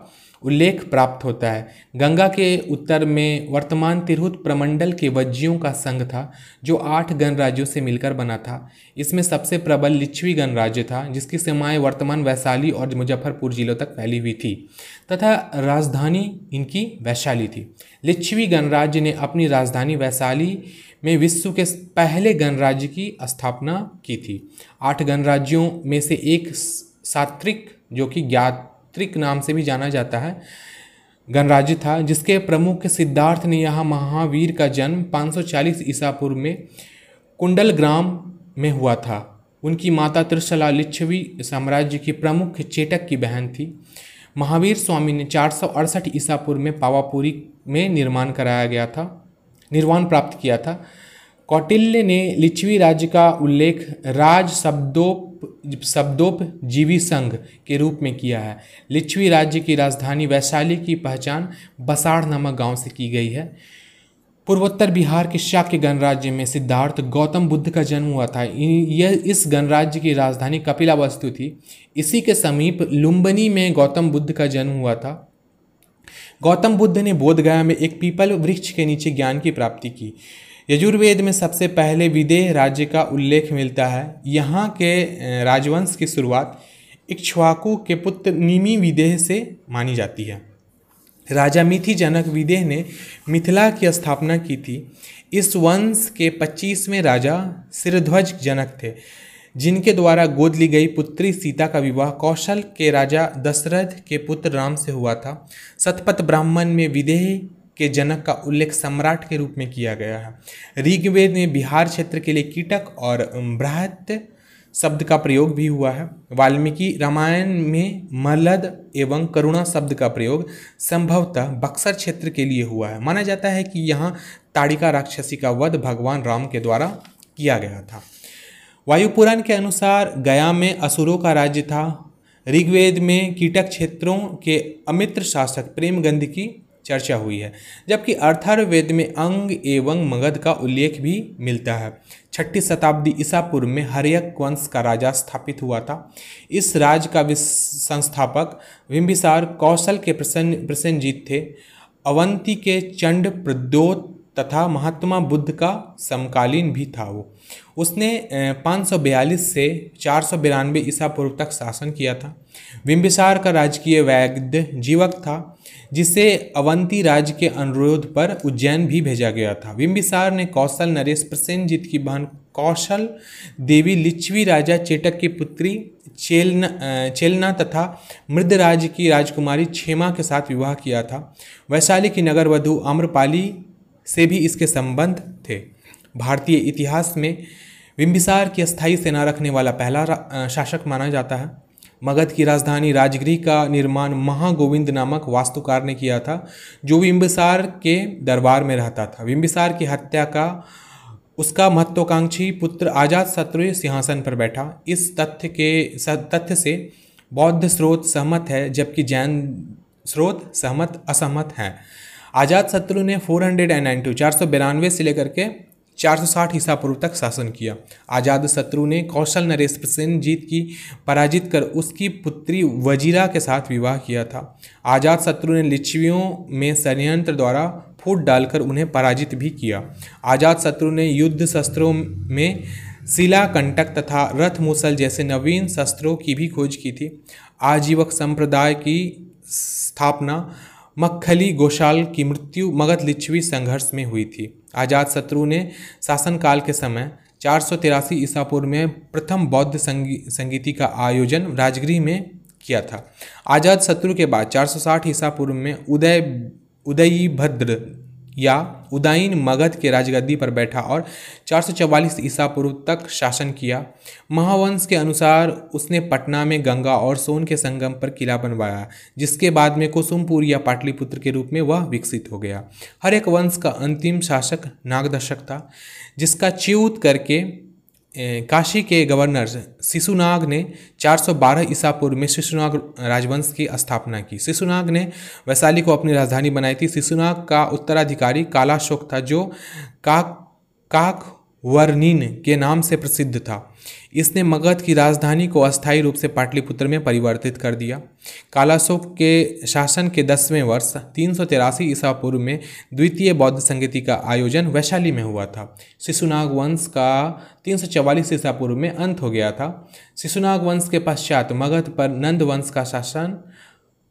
उल्लेख प्राप्त होता है। गंगा के उत्तर में वर्तमान तिरहुत प्रमंडल के वज्जियों का संघ था जो आठ गणराज्यों से मिलकर बना था। इसमें सबसे प्रबल लिच्छवी गणराज्य था जिसकी सीमाएं वर्तमान वैशाली और मुजफ्फरपुर जिलों तक फैली हुई थी तथा राजधानी इनकी वैशाली थी। लिच्छवी गणराज्य ने अपनी राजधानी वैशाली में विश्व के पहले गणराज्य की स्थापना की थी। आठ गणराज्यों में से एक सात्विक जो कि ज्ञात त्रिक नाम से भी जाना जाता है गणराज्य था जिसके प्रमुख सिद्धार्थ ने यहाँ महावीर का जन्म पाँच सौ चालीस ईसा पूर्व में कुंडल ग्राम में हुआ था। उनकी माता त्रिशला लिच्छवी साम्राज्य की प्रमुख चेटक की बहन थी। महावीर स्वामी ने चार सौ अड़सठ ईसा पूर्व में पावापुरी में निर्माण कराया गया था निर्वाण प्राप्त किया था। कौटिल्य ने लिच्छवी राज्य का उल्लेख राज शब्दोप शब्दोपजीवी संघ के रूप में किया है। लिच्छवी राज्य की राजधानी वैशाली की पहचान बसाड़ नामक गांव से की गई है। पूर्वोत्तर बिहार के शाक्य गणराज्य में सिद्धार्थ गौतम बुद्ध का जन्म हुआ था। यह इस गणराज्य की राजधानी कपिलावस्तु थी। इसी के समीप लुम्बिनी में गौतम बुद्ध का जन्म हुआ था। गौतम बुद्ध ने बोध गया में एक पीपल वृक्ष के नीचे ज्ञान की प्राप्ति की। यजुर्वेद में सबसे पहले विदेह राज्य का उल्लेख मिलता है। यहाँ के राजवंश की शुरुआत इक्ष्वाकु के पुत्र निमि विदेह से मानी जाती है। राजा मिथि जनक विदेह ने मिथिला की स्थापना की थी। इस वंश के पच्चीसवें राजा शिरध्वज जनक थे जिनके द्वारा गोद ली गई पुत्री सीता का विवाह कौशल के राजा दशरथ के पुत्र राम से हुआ था। शतपथ ब्राह्मण में विदेह के जनक का उल्लेख सम्राट के रूप में किया गया है। ऋग्वेद में बिहार क्षेत्र के लिए कीटक और बृहत शब्द का प्रयोग भी हुआ है। वाल्मीकि रामायण में मलद एवं करुणा शब्द का प्रयोग संभवतः बक्सर क्षेत्र के लिए हुआ है। माना जाता है कि यहाँ ताड़िका राक्षसी का वध भगवान राम के द्वारा किया गया था। वायुपुराण के अनुसार गया में असुरों का राज्य था। ऋग्वेद में कीटक क्षेत्रों के अमित्र शासक प्रेमगंध की चर्चा हुई है, जबकि अर्थार्ववेद में अंग एवं मगध का उल्लेख भी मिलता है। छठी शताब्दी ईसा पूर्व में हर्यक वंश का राजा स्थापित हुआ था। इस राज्य का संस्थापक बिंबिसार कौशल के प्रसन्न प्रसन्नजीत थे। अवंती के चंड प्रद्योत तथा महात्मा बुद्ध का समकालीन भी था। वो उसने पाँच सौ बयालीस से चार सौ बिरानवे ईसा पूर्व तक शासन किया था। बिंबिसार का राजकीय वैद्य जीवक था, जिसे अवंती राज्य के अनुरोध पर उज्जैन भी भेजा गया था। बिंबिसार ने कौशल नरेश प्रसेनजीत की बहन कौशल देवी लिच्छवी राजा चेटक की पुत्री चेलना चेलना तथा मृदराज की राजकुमारी क्षेमा के साथ विवाह किया था। वैशाली की नगरवधु आम्रपाली से भी इसके संबंध थे। भारतीय इतिहास में बिंबिसार की स्थायी सेना रखने वाला पहला शासक माना जाता है। मगध की राजधानी राजगिरी का निर्माण महागोविंद नामक वास्तुकार ने किया था, जो बिंबिसार के दरबार में रहता था। बिंबिसार की हत्या का उसका महत्वाकांक्षी पुत्र अजातशत्रु सिंहासन पर बैठा। इस तथ्य के तथ्य से बौद्ध स्रोत सहमत है, जबकि जैन स्रोत सहमत असहमत हैं। अजातशत्रु ने चार सौ बानवे चार सौ बिरानवे से लेकर के चार सौ साठ ईसा पूर्व तक शासन किया। अजातशत्रु ने कौशल नरेश प्रसेनजीत की पराजित कर उसकी पुत्री वजीरा के साथ विवाह किया था। अजातशत्रु ने लिच्छवियों में षड्यंत्र द्वारा फूट डालकर उन्हें पराजित भी किया। अजातशत्रु ने युद्ध शस्त्रों में शिला कंटक तथा रथ मूसल जैसे नवीन शस्त्रों की भी खोज की थी। आजीवक संप्रदाय की स्थापना मक्खली गोशाल की मृत्यु मगध लिच्छवी संघर्ष में हुई थी। अजातशत्रु ने शासनकाल के समय चार सौ तिरासी ईसा पूर्व में प्रथम बौद्ध संगी, संगीति का आयोजन राजगिरी में किया था। अजातशत्रु के बाद चार सौ साठ ईसा पूर्व में उदय उदयीभद्र या उदायीन मगध के राजगद्दी पर बैठा और चार सौ चौवालीस ईसा पूर्व तक शासन किया। महावंश के अनुसार उसने पटना में गंगा और सोन के संगम पर किला बनवाया, जिसके बाद में कुसुमपुर या पाटलिपुत्र के रूप में वह विकसित हो गया। हर एक वंश का अंतिम शासक नागदर्शक था, जिसका च्युत करके काशी के गवर्नर शिशुनाग ने चार सौ बारह ईसा पूर्व में शिशुनाग राजवंश की स्थापना की। शिशुनाग ने वैशाली को अपनी राजधानी बनाई थी। शिशुनाग का उत्तराधिकारी कालाशोक था, जो काक काकवर्णीन के नाम से प्रसिद्ध था। इसने मगध की राजधानी को अस्थायी रूप से पाटलिपुत्र में परिवर्तित कर दिया। कालाशोक के शासन के दसवें वर्ष तीन सौ तिरासी ईसा पूर्व में द्वितीय बौद्ध संगीति का आयोजन वैशाली में हुआ था। शिशुनाग वंश का तीन सौ चवालीस ईसा पूर्व में अंत हो गया था। शिशुनाग वंश के पश्चात मगध पर नंद वंश का शासन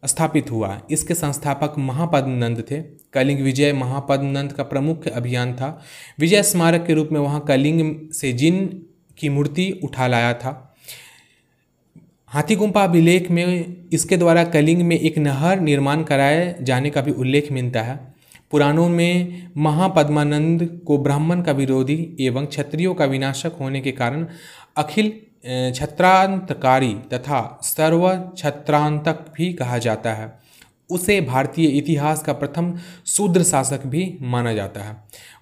स्थापित हुआ। इसके संस्थापक महापद्मनंद थे। कलिंग विजय महापद्मनंद का प्रमुख अभियान था। विजय स्मारक के रूप में वहाँ कलिंग से जिन की मूर्ति उठा लाया था। हाथीगुम्पा अभिलेख में इसके द्वारा कलिंग में एक नहर निर्माण कराए जाने का भी उल्लेख मिलता है। पुराणों में महापद्मानंद को ब्राह्मण का विरोधी एवं क्षत्रियों का विनाशक होने के कारण अखिल क्षत्रांतकारी तथा सर्व क्षत्रांतक भी कहा जाता है। उसे भारतीय इतिहास का प्रथम शूद्र शासक भी माना जाता है।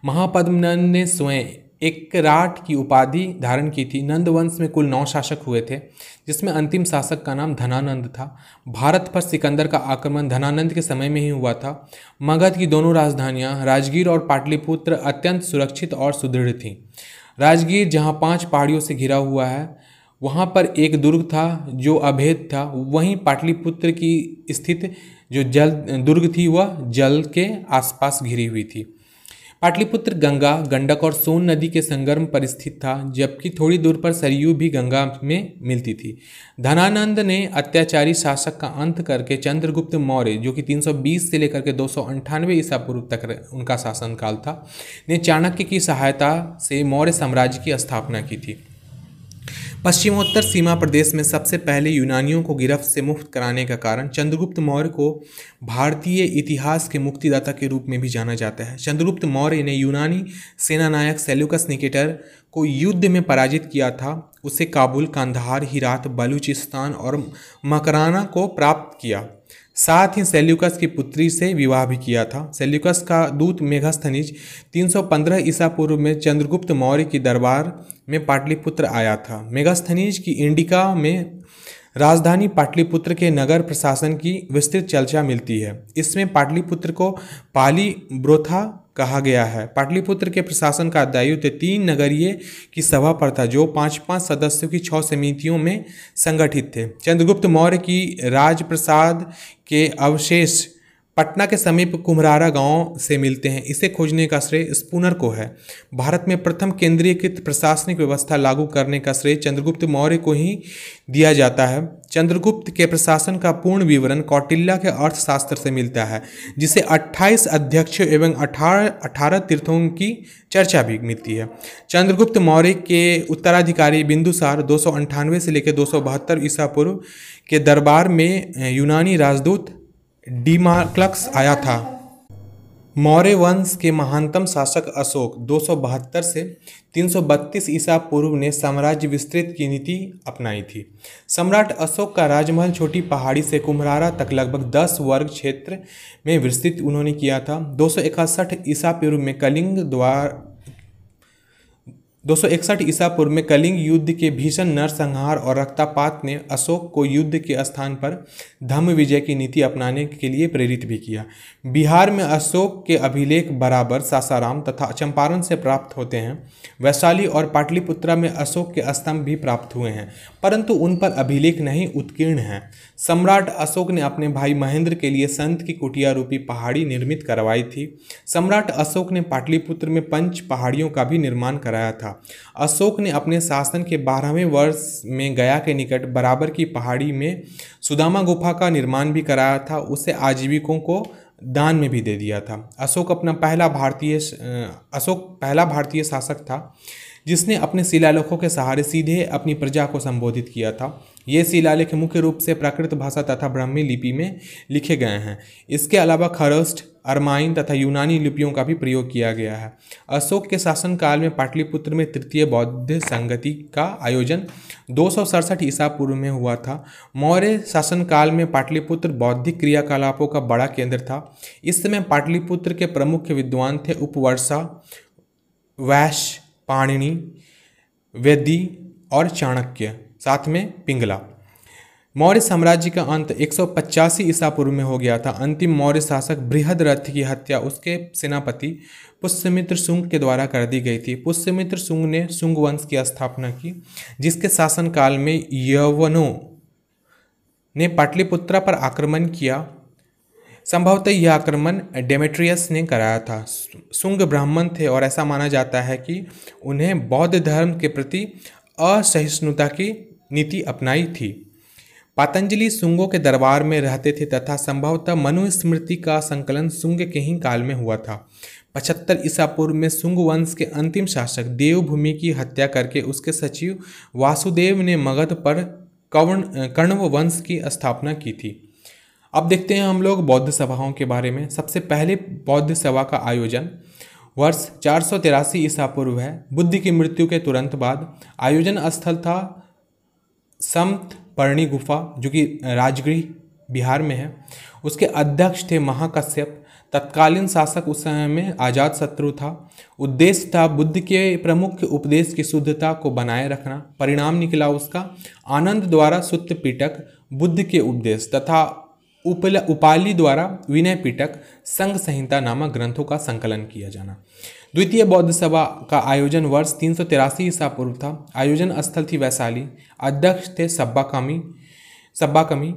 महापद्मानंद ने स्वयं एकराट की उपाधि धारण की थी। नंदवंश में कुल नौ शासक हुए थे, जिसमें अंतिम शासक का नाम धनानंद था। भारत पर सिकंदर का आक्रमण धनानंद के समय में ही हुआ था। मगध की दोनों राजधानियां राजगीर और पाटलिपुत्र अत्यंत सुरक्षित और सुदृढ़ थीं। राजगीर जहां पांच पहाड़ियों से घिरा हुआ है, वहां पर एक दुर्ग था जो अभेद था। वहीं पाटलिपुत्र की स्थित जो जल दुर्ग थी वह जल के आसपास घिरी हुई थी। पाटलिपुत्र गंगा, गंडक और सोन नदी के संगम पर स्थित था, जबकि थोड़ी दूर पर सरयू भी गंगा में मिलती थी। धनानंद ने अत्याचारी शासक का अंत करके चंद्रगुप्त मौर्य, जो कि तीन सौ बीस से लेकर के दो सौ अंठानवे ईसा पूर्व तक उनका शासनकाल था, ने चाणक्य की सहायता से मौर्य साम्राज्य की स्थापना की थी। पश्चिमोत्तर सीमा प्रदेश में सबसे पहले यूनानियों को गिरफ्त से मुक्त कराने का कारण चंद्रगुप्त मौर्य को भारतीय इतिहास के मुक्तिदाता के रूप में भी जाना जाता है। चंद्रगुप्त मौर्य ने यूनानी सेना नायक सेल्यूकस निकेटर को युद्ध में पराजित किया था। उसे काबुल, कांधार, हिरात, बलूचिस्तान और मकराना को प्राप्त किया। साथ ही सेल्यूकस की पुत्री से विवाह भी किया था। सेल्यूकस का दूत मेघस्थनीज तीन सौ पंद्रह ईसा पूर्व में चंद्रगुप्त मौर्य के दरबार में पाटलिपुत्र आया था। मेघस्थनीज की इंडिका में राजधानी पाटलिपुत्र के नगर प्रशासन की विस्तृत चर्चा मिलती है। इसमें पाटलिपुत्र को पाली ब्रोथा कहा गया है। पाटलिपुत्र के प्रशासन का दायित्व तीन नगरीय की सभा पर था, जो पाँच पाँच सदस्यों की छः समितियों में संगठित थे। चंद्रगुप्त मौर्य की राजप्रसाद के अवशेष पटना के समीप कुम्हरारा गांव से मिलते हैं। इसे खोजने का श्रेय स्पूनर को है। भारत में प्रथम केंद्रीयकृत प्रशासनिक व्यवस्था लागू करने का श्रेय चंद्रगुप्त मौर्य को ही दिया जाता है। चंद्रगुप्त के प्रशासन का पूर्ण विवरण कौटिल्य के अर्थशास्त्र से मिलता है, जिसे अट्ठाईस अध्यक्षों एवं अठारह तीर्थों की चर्चा भी मिलती है। चंद्रगुप्त मौर्य के उत्तराधिकारी बिंदुसार दो सौ अंठानवे से लेकर दो सौ बहत्तर ईसा पूर्व के दरबार में यूनानी राजदूत डीमार्क्लस आया था। मौर्य वंश के महानतम शासक अशोक दो सौ बहत्तर से तीन सौ बत्तीस ईसा पूर्व ने साम्राज्य विस्तृत की नीति अपनाई थी। सम्राट अशोक का राजमहल छोटी पहाड़ी से कुम्हरारा तक लगभग दस वर्ग क्षेत्र में विस्तृत उन्होंने किया था। दो सौ इकसठ ईसा पूर्व में कलिंग द्वार दो सौ इकसठ ईसा पूर्व में कलिंग युद्ध के भीषण नरसंहार और रक्तापात ने अशोक को युद्ध के स्थान पर धम्म विजय की नीति अपनाने के लिए प्रेरित भी किया। बिहार में अशोक के अभिलेख बराबर सासाराम तथा चंपारण से प्राप्त होते हैं। वैशाली और पाटलिपुत्रा में अशोक के स्तंभ भी प्राप्त हुए हैं, परंतु उन पर अभिलेख नहीं उत्कीर्ण हैं। सम्राट अशोक ने अपने भाई महेंद्र के लिए संत की कुटिया रूपी पहाड़ी निर्मित करवाई थी। सम्राट अशोक ने पाटलिपुत्र में पंच पहाड़ियों का भी निर्माण कराया था। अशोक ने अपने शासन के बारहवें वर्ष में गया के निकट बराबर की पहाड़ी में सुदामा गुफा का निर्माण भी कराया था। उसे आजीविकों को दान में भी दे दिया था। अशोक अपना पहला भारतीय अशोक पहला भारतीय शासक था जिसने अपने शिलालेखों के सहारे सीधे अपनी प्रजा को संबोधित किया था। ये शिलालेख मुख्य रूप से प्राकृत भाषा तथा ब्राह्मी लिपि में लिखे गए हैं। इसके अलावा खरोष्ट, अरमाइन तथा यूनानी लिपियों का भी प्रयोग किया गया है। अशोक के शासनकाल में पाटलिपुत्र में तृतीय बौद्ध संगति का आयोजन दो सौ सड़सठ ईसा पूर्व में हुआ था। मौर्य शासनकाल में पाटलिपुत्र बौद्धिक क्रियाकलापों का बड़ा केंद्र था। इस समय पाटलिपुत्र के प्रमुख विद्वान थे उपवर्षा, वैश, पाणिनि, वेदी और चाणक्य, साथ में पिंगला। मौर्य साम्राज्य का अंत एक सौ पचासी ईसा पूर्व में हो गया था। अंतिम मौर्य शासक बृहद्रथ की हत्या उसके सेनापति पुष्यमित्र शुंग के द्वारा कर दी गई थी। पुष्यमित्र शुंग ने शुंग वंश की स्थापना की, जिसके शासनकाल में यवनों ने पाटलिपुत्रा पर आक्रमण किया। संभवतः यह आक्रमण डेमेट्रियस ने कराया था। शुंग ब्राह्मण थे और ऐसा माना जाता है कि उन्हें बौद्ध धर्म के प्रति असहिष्णुता की नीति अपनाई थी। पातंजलि शुंगों के दरबार में रहते थे तथा संभवतः मनुस्मृति का संकलन शुंग के ही काल में हुआ था। पचहत्तर ईसा पूर्व में शुंग वंश के अंतिम शासक देवभूमि की हत्या करके उसके सचिव वासुदेव ने मगध पर कवर्ण कण्व वंश की स्थापना की थी। अब देखते हैं हम लोग बौद्ध सभाओं के बारे में। सबसे पहले बौद्ध सभा का आयोजन वर्ष चार सौ तिरासी ईसा पूर्व है। बुद्ध की मृत्यु के तुरंत बाद आयोजन स्थल था समतपर्णी गुफा, जो कि राजगिर बिहार में है। उसके अध्यक्ष थे महाकश्यप। तत्कालीन शासक उस समय में अजातशत्रु था। उद्देश्य था बुद्ध के प्रमुख उपदेश की शुद्धता को बनाए रखना। परिणाम निकला उसका आनंद द्वारा सुत्त पिटक बुद्ध के उपदेश तथा उपल उपाली द्वारा विनय पिटक संघ संहिता नामक ग्रंथों का संकलन किया जाना। द्वितीय बौद्ध सभा का आयोजन वर्ष तीन सौ तिरासी ईसा पूर्व था। आयोजन स्थल थी वैशाली। अध्यक्ष थे सब्बाकामी सब्बाकामी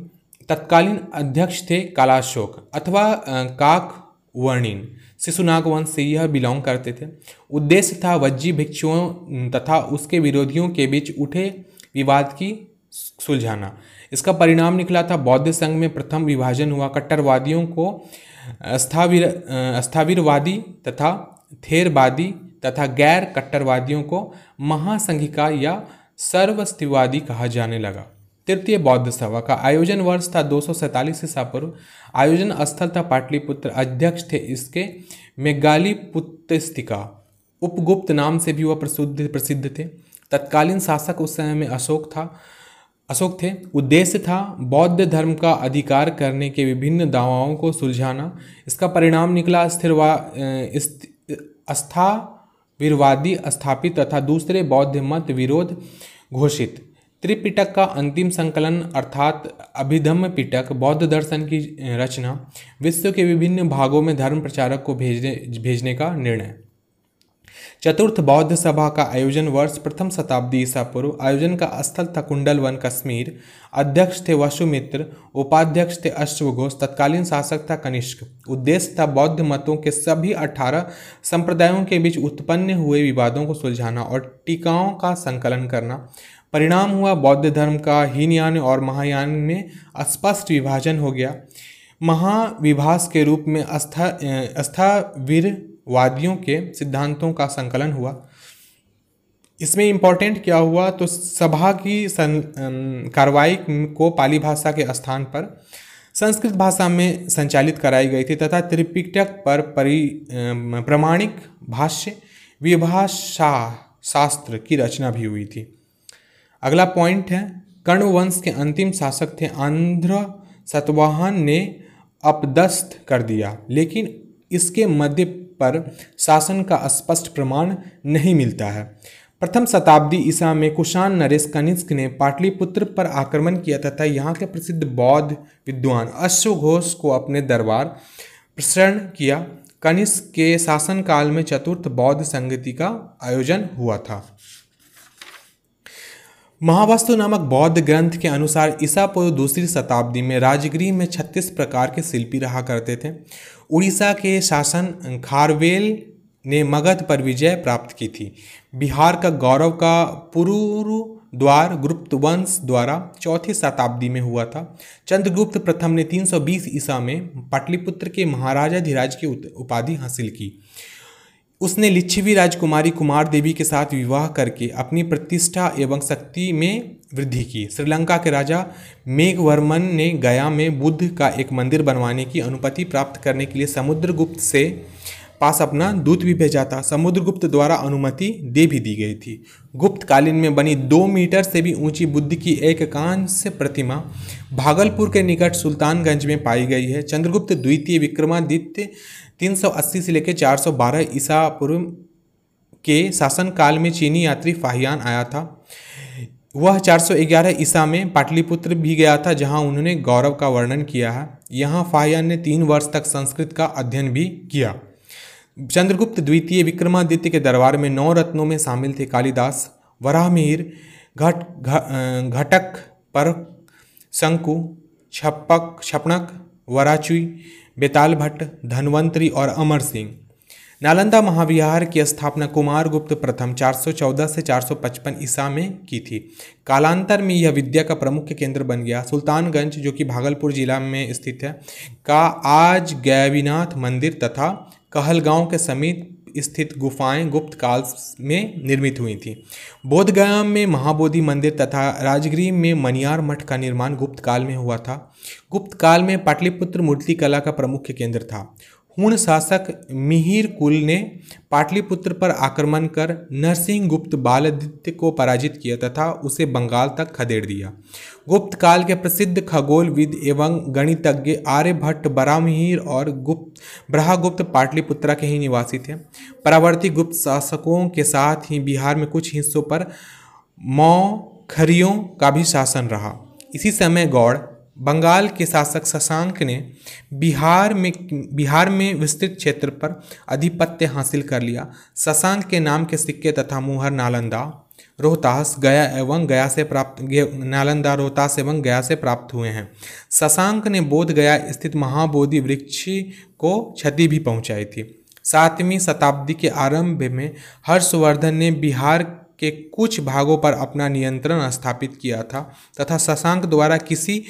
तत्कालीन अध्यक्ष थे कालाशोक अथवा काक वर्णिन। शिशुनाग वंश से यह बिलोंग करते थे। उद्देश्य था वज्जी भिक्षुओं तथा उसके विरोधियों के बीच उठे विवाद की सुलझाना। इसका परिणाम निकला था बौद्ध संघ में प्रथम विभाजन हुआ। कट्टरवादियों को स्थावीर स्थावीरवादी तथा थेरवादी तथा गैर कट्टरवादियों को महासंघिका या सर्वस्तिवादी कहा जाने लगा। तृतीय बौद्ध सभा का आयोजन वर्ष था दो सौ सैंतालीस ईसा पूर्व। आयोजन स्थल था पाटलिपुत्र। अध्यक्ष थे इसके मेगालीपुत्स्तिका, उपगुप्त नाम से भी वह प्रसिद्ध प्रसिद्ध थे। तत्कालीन शासक उस समय में अशोक था अशोक थे। उद्देश्य था बौद्ध धर्म का अधिकार करने के विभिन्न दावाओं को सुलझाना। इसका परिणाम निकला स्थिरवा अस्थावीरवादी स्थापित तथा दूसरे बौद्ध मत विरोध घोषित। त्रिपिटक का अंतिम संकलन अर्थात अभिधम्म पिटक बौद्ध दर्शन की रचना। विश्व के विभिन्न भागों में धर्म प्रचारक को भेजने भेजने का निर्णय। चतुर्थ बौद्ध सभा का आयोजन वर्ष प्रथम शताब्दी ईसा पूर्व। आयोजन का स्थल था कुंडलवन कश्मीर। अध्यक्ष थे वसुमित्र, उपाध्यक्ष थे अश्वघोष। तत्कालीन शासक था कनिष्क। उद्देश्य था बौद्ध मतों के सभी अठारह संप्रदायों के बीच उत्पन्न हुए विवादों को सुलझाना और टीकाओं का संकलन करना। परिणाम हुआ बौद्ध धर्म का हीनयान और महायान में स्पष्ट विभाजन हो गया। महाविभास के रूप में अस्था अस्थावीरवादियों के सिद्धांतों का संकलन हुआ। इसमें इम्पोर्टेंट क्या हुआ तो सभा की कार्रवाई को पाली भाषा के स्थान पर संस्कृत भाषा में संचालित कराई गई थी तथा त्रिपिटक पर परि प्रमाणिक भाष्य विभाषा शास्त्र की रचना भी हुई थी। अगला पॉइंट है कर्ण वंश के अंतिम शासक थे आंध्र सतवाहन ने अपदस्थ कर दिया, लेकिन इसके मध्य पर शासन का स्पष्ट प्रमाण नहीं मिलता है। प्रथम शताब्दी ईसा में कुषाण नरेश कनिष्क ने पाटलिपुत्र पर आक्रमण किया तथा यहाँ के प्रसिद्ध बौद्ध विद्वान अश्वघोष को अपने दरबार प्रसन्न किया। कनिष्क के शासनकाल में चतुर्थ बौद्ध संगति का आयोजन हुआ था। महावस्तु नामक बौद्ध ग्रंथ के अनुसार ईसा पूर्व दूसरी शताब्दी में राजगिरी में छत्तीस प्रकार के शिल्पी रहा करते थे। उड़ीसा के शासन खारवेल ने मगध पर विजय प्राप्त की थी। बिहार का गौरव का पुरूरु द्वार गुप्त वंश द्वारा चौथी शताब्दी में हुआ था। चंद्रगुप्त प्रथम ने तीन सौ बीस ईसा में पाटलिपुत्र के महाराजाधिराज की उपाधि हासिल की। उसने लिच्छवी राजकुमारी कुमार देवी के साथ विवाह करके अपनी प्रतिष्ठा एवं शक्ति में वृद्धि की। श्रीलंका के राजा मेघवर्मन ने गया में बुद्ध का एक मंदिर बनवाने की अनुमति प्राप्त करने के लिए समुद्रगुप्त से पास अपना दूत भी भेजा था। समुद्रगुप्त द्वारा अनुमति दे भी दी गई थी। गुप्त कालीन में बनी दो मीटर से भी ऊंची बुद्ध की एक कांस्य प्रतिमा भागलपुर के निकट सुल्तानगंज में पाई गई है। चंद्रगुप्त द्वितीय विक्रमादित्य तीन सौ अस्सी से लेकर चार सौ बारह ईसा पूर्व के शासनकाल में चीनी यात्री फाहियान आया था। वह चार सौ ग्यारह ईसा में पाटलिपुत्र भी गया था, जहां उन्होंने गौरव का वर्णन किया है। यहां फाहियान ने तीन वर्ष तक संस्कृत का अध्ययन भी किया। चंद्रगुप्त द्वितीय विक्रमादित्य के दरबार में नौ रत्नों में शामिल थे कालिदास, वराहमिहिर, घट घटक, पर शंकु, छपक छपणक, वराचुई, बेताल भट्ट, धनवंतरी और अमर सिंह। नालंदा महाविहार की स्थापना कुमार गुप्त प्रथम चार सौ चौदह से चार सौ पचपन ईसा में की थी। कालांतर में यह विद्या का प्रमुख केंद्र बन गया। सुल्तानगंज, जो कि भागलपुर जिला में स्थित है, का आज गैवीनाथ मंदिर तथा कहलगांव के समीप स्थित गुफाएं गुप्त काल में निर्मित हुई थी। बोध गया में महाबोधि मंदिर तथा राजगिरी में मनियार मठ का निर्माण गुप्त काल में हुआ था। गुप्त काल में पाटलिपुत्र मूर्तिकला का प्रमुख केंद्र था। हुण शासक मिहिर कुल ने पाटलिपुत्र पर आक्रमण कर नरसिंह गुप्त बालादित्य को पराजित किया तथा उसे बंगाल तक खदेड़ दिया। गुप्त काल के प्रसिद्ध खगोलविद एवं गणितज्ञ आर्यभट्ट, बराहमिहिर और गुप्त ब्रह्मगुप्त पाटलिपुत्रा के ही निवासी थे। परावर्ती गुप्त शासकों के साथ ही बिहार में कुछ हिस्सों पर मौखरियों का भी शासन रहा। इसी समय गौड़ बंगाल के शासक शशांक ने बिहार में बिहार में विस्तृत क्षेत्र पर आधिपत्य हासिल कर लिया। शशांक के नाम के सिक्के तथा मुहर नालंदा, रोहतास, गया एवं गया से प्राप्त नालंदा रोहतास एवं गया से प्राप्त हुए हैं। शशांक ने बोध गया स्थित महाबोधि वृक्ष को क्षति भी पहुंचाई थी। सातवीं शताब्दी के आरंभ में हर्षवर्धन ने बिहार के कुछ भागों पर अपना नियंत्रण स्थापित किया था तथा शशांक द्वारा किसी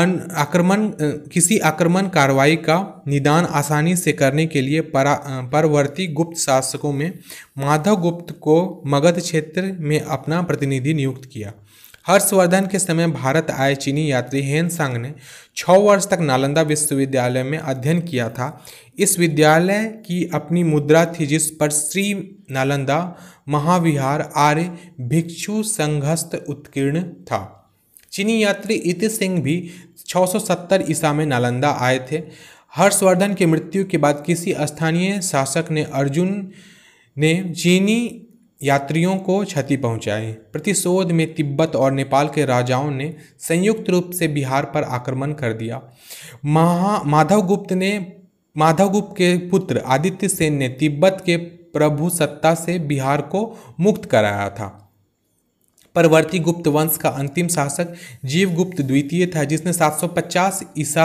अन आक्रमण किसी आक्रमण कार्रवाई का निदान आसानी से करने के लिए परा परवर्ती गुप्त शासकों में माधव गुप्त को मगध क्षेत्र में अपना प्रतिनिधि नियुक्त किया। हर्षवर्धन के समय भारत आए चीनी यात्री हेन सांग ने छः वर्ष तक नालंदा विश्वविद्यालय में अध्ययन किया था। इस विद्यालय की अपनी मुद्रा थी जिस पर श्री नालंदा महाविहार आर्य भिक्षु संघस्थ उत्कीर्ण था। चीनी यात्री इति सिंह भी छः सौ सत्तर ईसा में नालंदा आए थे। हर्षवर्धन की मृत्यु के बाद किसी स्थानीय शासक ने अर्जुन ने चीनी यात्रियों को क्षति पहुंचाई। प्रतिशोध में तिब्बत और नेपाल के राजाओं ने संयुक्त रूप से बिहार पर आक्रमण कर दिया। महा माधवगुप्त ने माधवगुप्त के पुत्र आदित्य सेन ने तिब्बत के प्रभुसत्ता से बिहार को मुक्त कराया था। परवर्ती गुप्त वंश का अंतिम शासक जीवगुप्त द्वितीय था, जिसने सात सौ पचास ईसा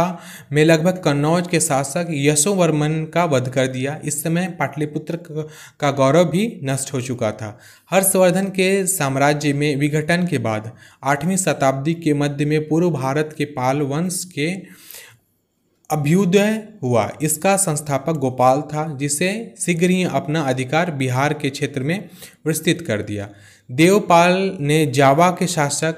में लगभग कन्नौज के शासक यशोवर्मन का वध कर दिया। इस समय पाटलिपुत्र का गौरव भी नष्ट हो चुका था। हर्षवर्धन के साम्राज्य में विघटन के बाद आठवीं शताब्दी के मध्य में पूर्व भारत के पाल वंश के अभ्युदय हुआ। इसका संस्थापक गोपाल था, जिसे शीघ्र ही अपना अधिकार बिहार के क्षेत्र में विस्तृत कर दिया। देवपाल ने जावा के शासक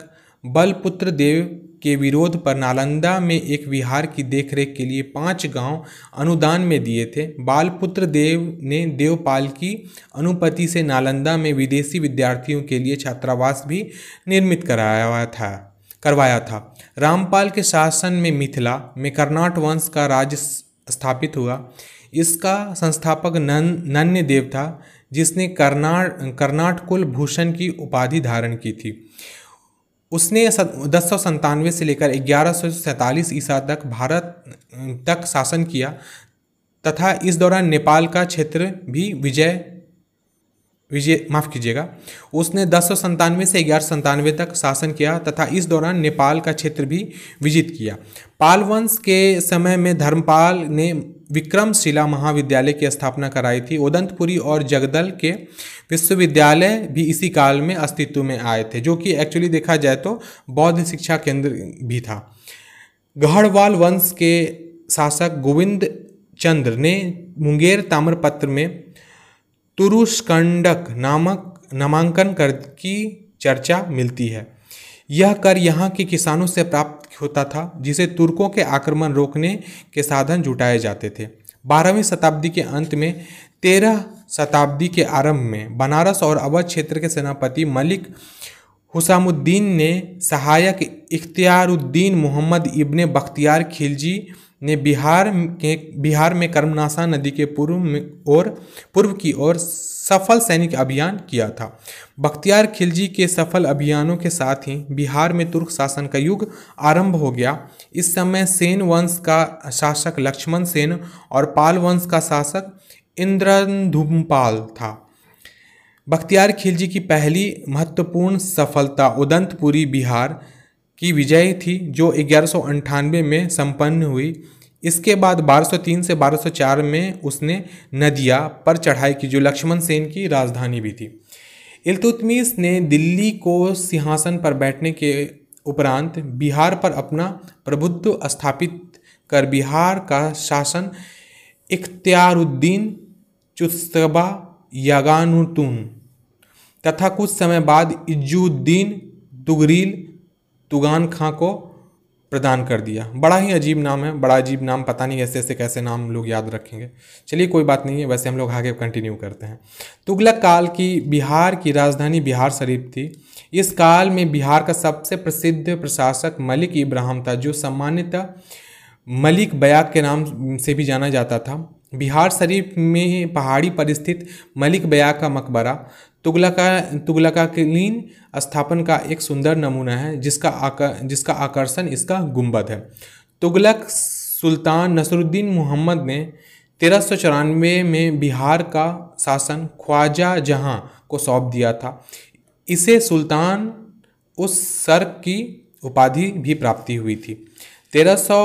बलपुत्र देव के विरोध पर नालंदा में एक विहार की देखरेख के लिए पांच गांव अनुदान में दिए थे। बालपुत्र देव ने देवपाल की अनुपति से नालंदा में विदेशी विद्यार्थियों के लिए छात्रावास भी निर्मित कराया था करवाया था। रामपाल के शासन में मिथिला में कर्नाट वंश का राज्य स्थापित हुआ। इसका संस्थापक नन्य देव था, जिसने कर्नाट कर्नाट कुल भूषण की उपाधि धारण की थी। उसने दस सौ संतानवे से लेकर ग्यारह सौ सैंतालीस ईसा तक भारत तक शासन किया तथा इस दौरान नेपाल का क्षेत्र भी विजय विजय माफ़ कीजिएगा उसने दस सौ संतानवे से ग्यारह संतानवे तक शासन किया तथा इस दौरान नेपाल का क्षेत्र भी विजित किया। पाल वंश के समय में धर्मपाल ने विक्रमशिला महाविद्यालय की स्थापना कराई थी। ओदंतपुरी और जगदल के विश्वविद्यालय भी इसी काल में अस्तित्व में आए थे, जो कि एक्चुअली देखा जाए तो बौद्ध शिक्षा केंद्र भी था। गहड़वाल वंश के शासक गोविंद चंद्र ने मुंगेर ताम्रपत्र में तुरुष्कंडक नामक नामांकन कर की चर्चा मिलती है। यह कर यहाँ के किसानों से प्राप्त होता था, जिसे तुर्कों के आक्रमण रोकने के साधन जुटाए जाते थे। बारहवीं शताब्दी के अंत में तेरह शताब्दी के आरंभ में बनारस और अवध क्षेत्र के सेनापति मलिक हुसामुद्दीन ने सहायक इख्तियारुद्दीन मोहम्मद इब्ने बख्तियार खिलजी ने बिहार के बिहार में कर्मनाशा नदी के पूर्व में और पूर्व की ओर सफल सैनिक अभियान किया था। बख्तियार खिलजी के सफल अभियानों के साथ ही बिहार में तुर्क शासन का युग आरंभ हो गया। इस समय सेन वंश का शासक लक्ष्मण सेन और पाल वंश का शासक इंद्रधुम्पाल था। बख्तियार खिलजी की पहली महत्वपूर्ण सफलता उदंतपुरी बिहार की विजय थी, जो ग्यारह सौ अंठानवे में संपन्न हुई। इसके बाद बारह सौ तीन से बारह सौ चार में उसने नदिया पर चढ़ाई की, जो लक्ष्मण सेन की राजधानी भी थी। इल्तुतमिश ने दिल्ली को सिंहासन पर बैठने के उपरांत बिहार पर अपना प्रभुत्व स्थापित कर बिहार का शासन इख्तियारुद्दीन चुस्तबा यागानुतुन तथा कुछ समय बाद इज्जुद्दीन तुगरील तुगान खां को प्रदान कर दिया। बड़ा ही अजीब नाम है, बड़ा अजीब नाम, पता नहीं ऐसे ऐसे कैसे नाम लोग याद रखेंगे। चलिए कोई बात नहीं है, वैसे हम लोग आगे कंटिन्यू करते हैं। तुगलक काल की बिहार की राजधानी बिहार शरीफ थी। इस काल में बिहार का सबसे प्रसिद्ध प्रशासक मलिक इब्राहिम था, जो सामान्यतः मलिक बयाग के नाम से भी जाना जाता था। बिहार शरीफ में पहाड़ी पर स्थित मलिक बयाग का मकबरा तुगलका तुगलकालीन स्थापन का एक सुंदर नमूना है, जिसका आकर, जिसका आकर्षण इसका गुंबद है। तुगलक सुल्तान नसरुद्दीन मोहम्मद ने तेरह सौ चौरानवे में बिहार का शासन ख्वाजा जहां को सौंप दिया था। इसे सुल्तान उस सर्क की उपाधि भी प्राप्ति हुई थी। तेरह सौ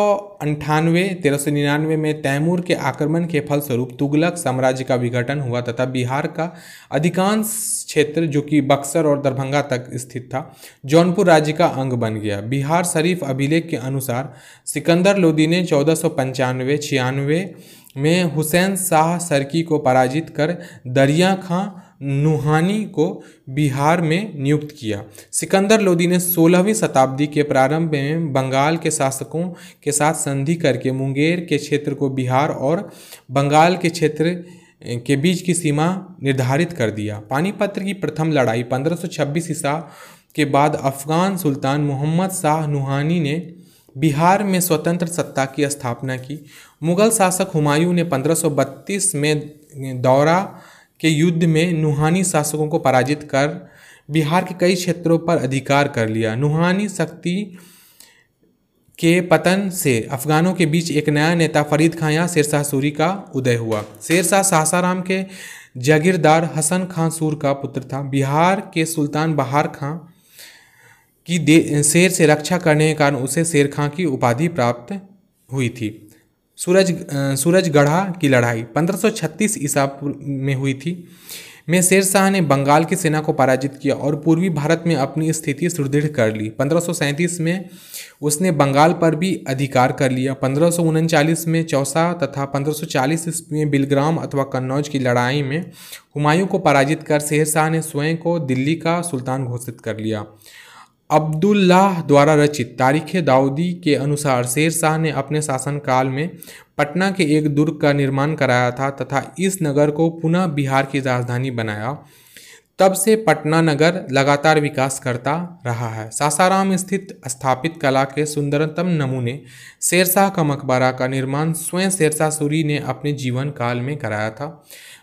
अंठानवे तेरह सौ निन्यानवे में तैमूर के आक्रमण के फलस्वरूप तुगलक साम्राज्य का विघटन हुआ तथा बिहार का अधिकांश क्षेत्र जो कि बक्सर और दरभंगा तक स्थित था जौनपुर राज्य का अंग बन गया। बिहार शरीफ अभिलेख के अनुसार सिकंदर लोदी ने चौदह सौ पंचानवे छियानवे में हुसैन शाह सरकी को पराजित कर दरिया खां नुहानी को बिहार में नियुक्त किया। सिकंदर लोदी ने सोलहवीं शताब्दी के प्रारंभ में बंगाल के शासकों के साथ संधि करके मुंगेर के क्षेत्र को बिहार और बंगाल के क्षेत्र के बीच की सीमा निर्धारित कर दिया। पानीपत की प्रथम लड़ाई पंद्रह सौ छब्बीस ईसा के बाद अफगान सुल्तान मोहम्मद शाह नुहानी ने बिहार में स्वतंत्र सत्ता की स्थापना की। मुगल शासक हुमायूं ने पंद्रह सौ बत्तीस में दौरा के युद्ध में नुहानी शासकों को पराजित कर बिहार के कई क्षेत्रों पर अधिकार कर लिया। नुहानी शक्ति के पतन से अफगानों के बीच एक नया नेता फरीद खां या शेरशाह सूरी का उदय हुआ। शेरशाह सासाराम के जागीरदार हसन खां सूर का पुत्र था। बिहार के सुल्तान बहार खां की दे शेर से रक्षा करने के कारण उसे शेर खां की उपाधि प्राप्त हुई थी। सूरज सूरजगढ़ा की लड़ाई पंद्रह सौ छत्तीस ईसा में हुई थी में शेरशाह ने बंगाल की सेना को पराजित किया और पूर्वी भारत में अपनी स्थिति सुदृढ़ कर ली। पंद्रह सौ सैंतीस में उसने बंगाल पर भी अधिकार कर लिया। पंद्रह सौ उनचालीस में चौसा तथा पंद्रह सौ चालीस ईस्वी में बिलग्राम अथवा कन्नौज की लड़ाई में हुमायूं को पराजित कर शेरशाह ने स्वयं को दिल्ली का सुल्तान घोषित कर लिया। अब्दुल्लाह द्वारा रचित तारीख़ दाऊदी के अनुसार शेरशाह ने अपने शासनकाल में पटना के एक दुर्ग का निर्माण कराया था तथा इस नगर को पुनः बिहार की राजधानी बनाया। तब से पटना नगर लगातार विकास करता रहा है। सासाराम स्थित स्थापित कला के सुंदरतम नमूने शेरशाह का मकबरा का निर्माण स्वयं शेरशाह सूरी ने अपने जीवन काल में कराया था।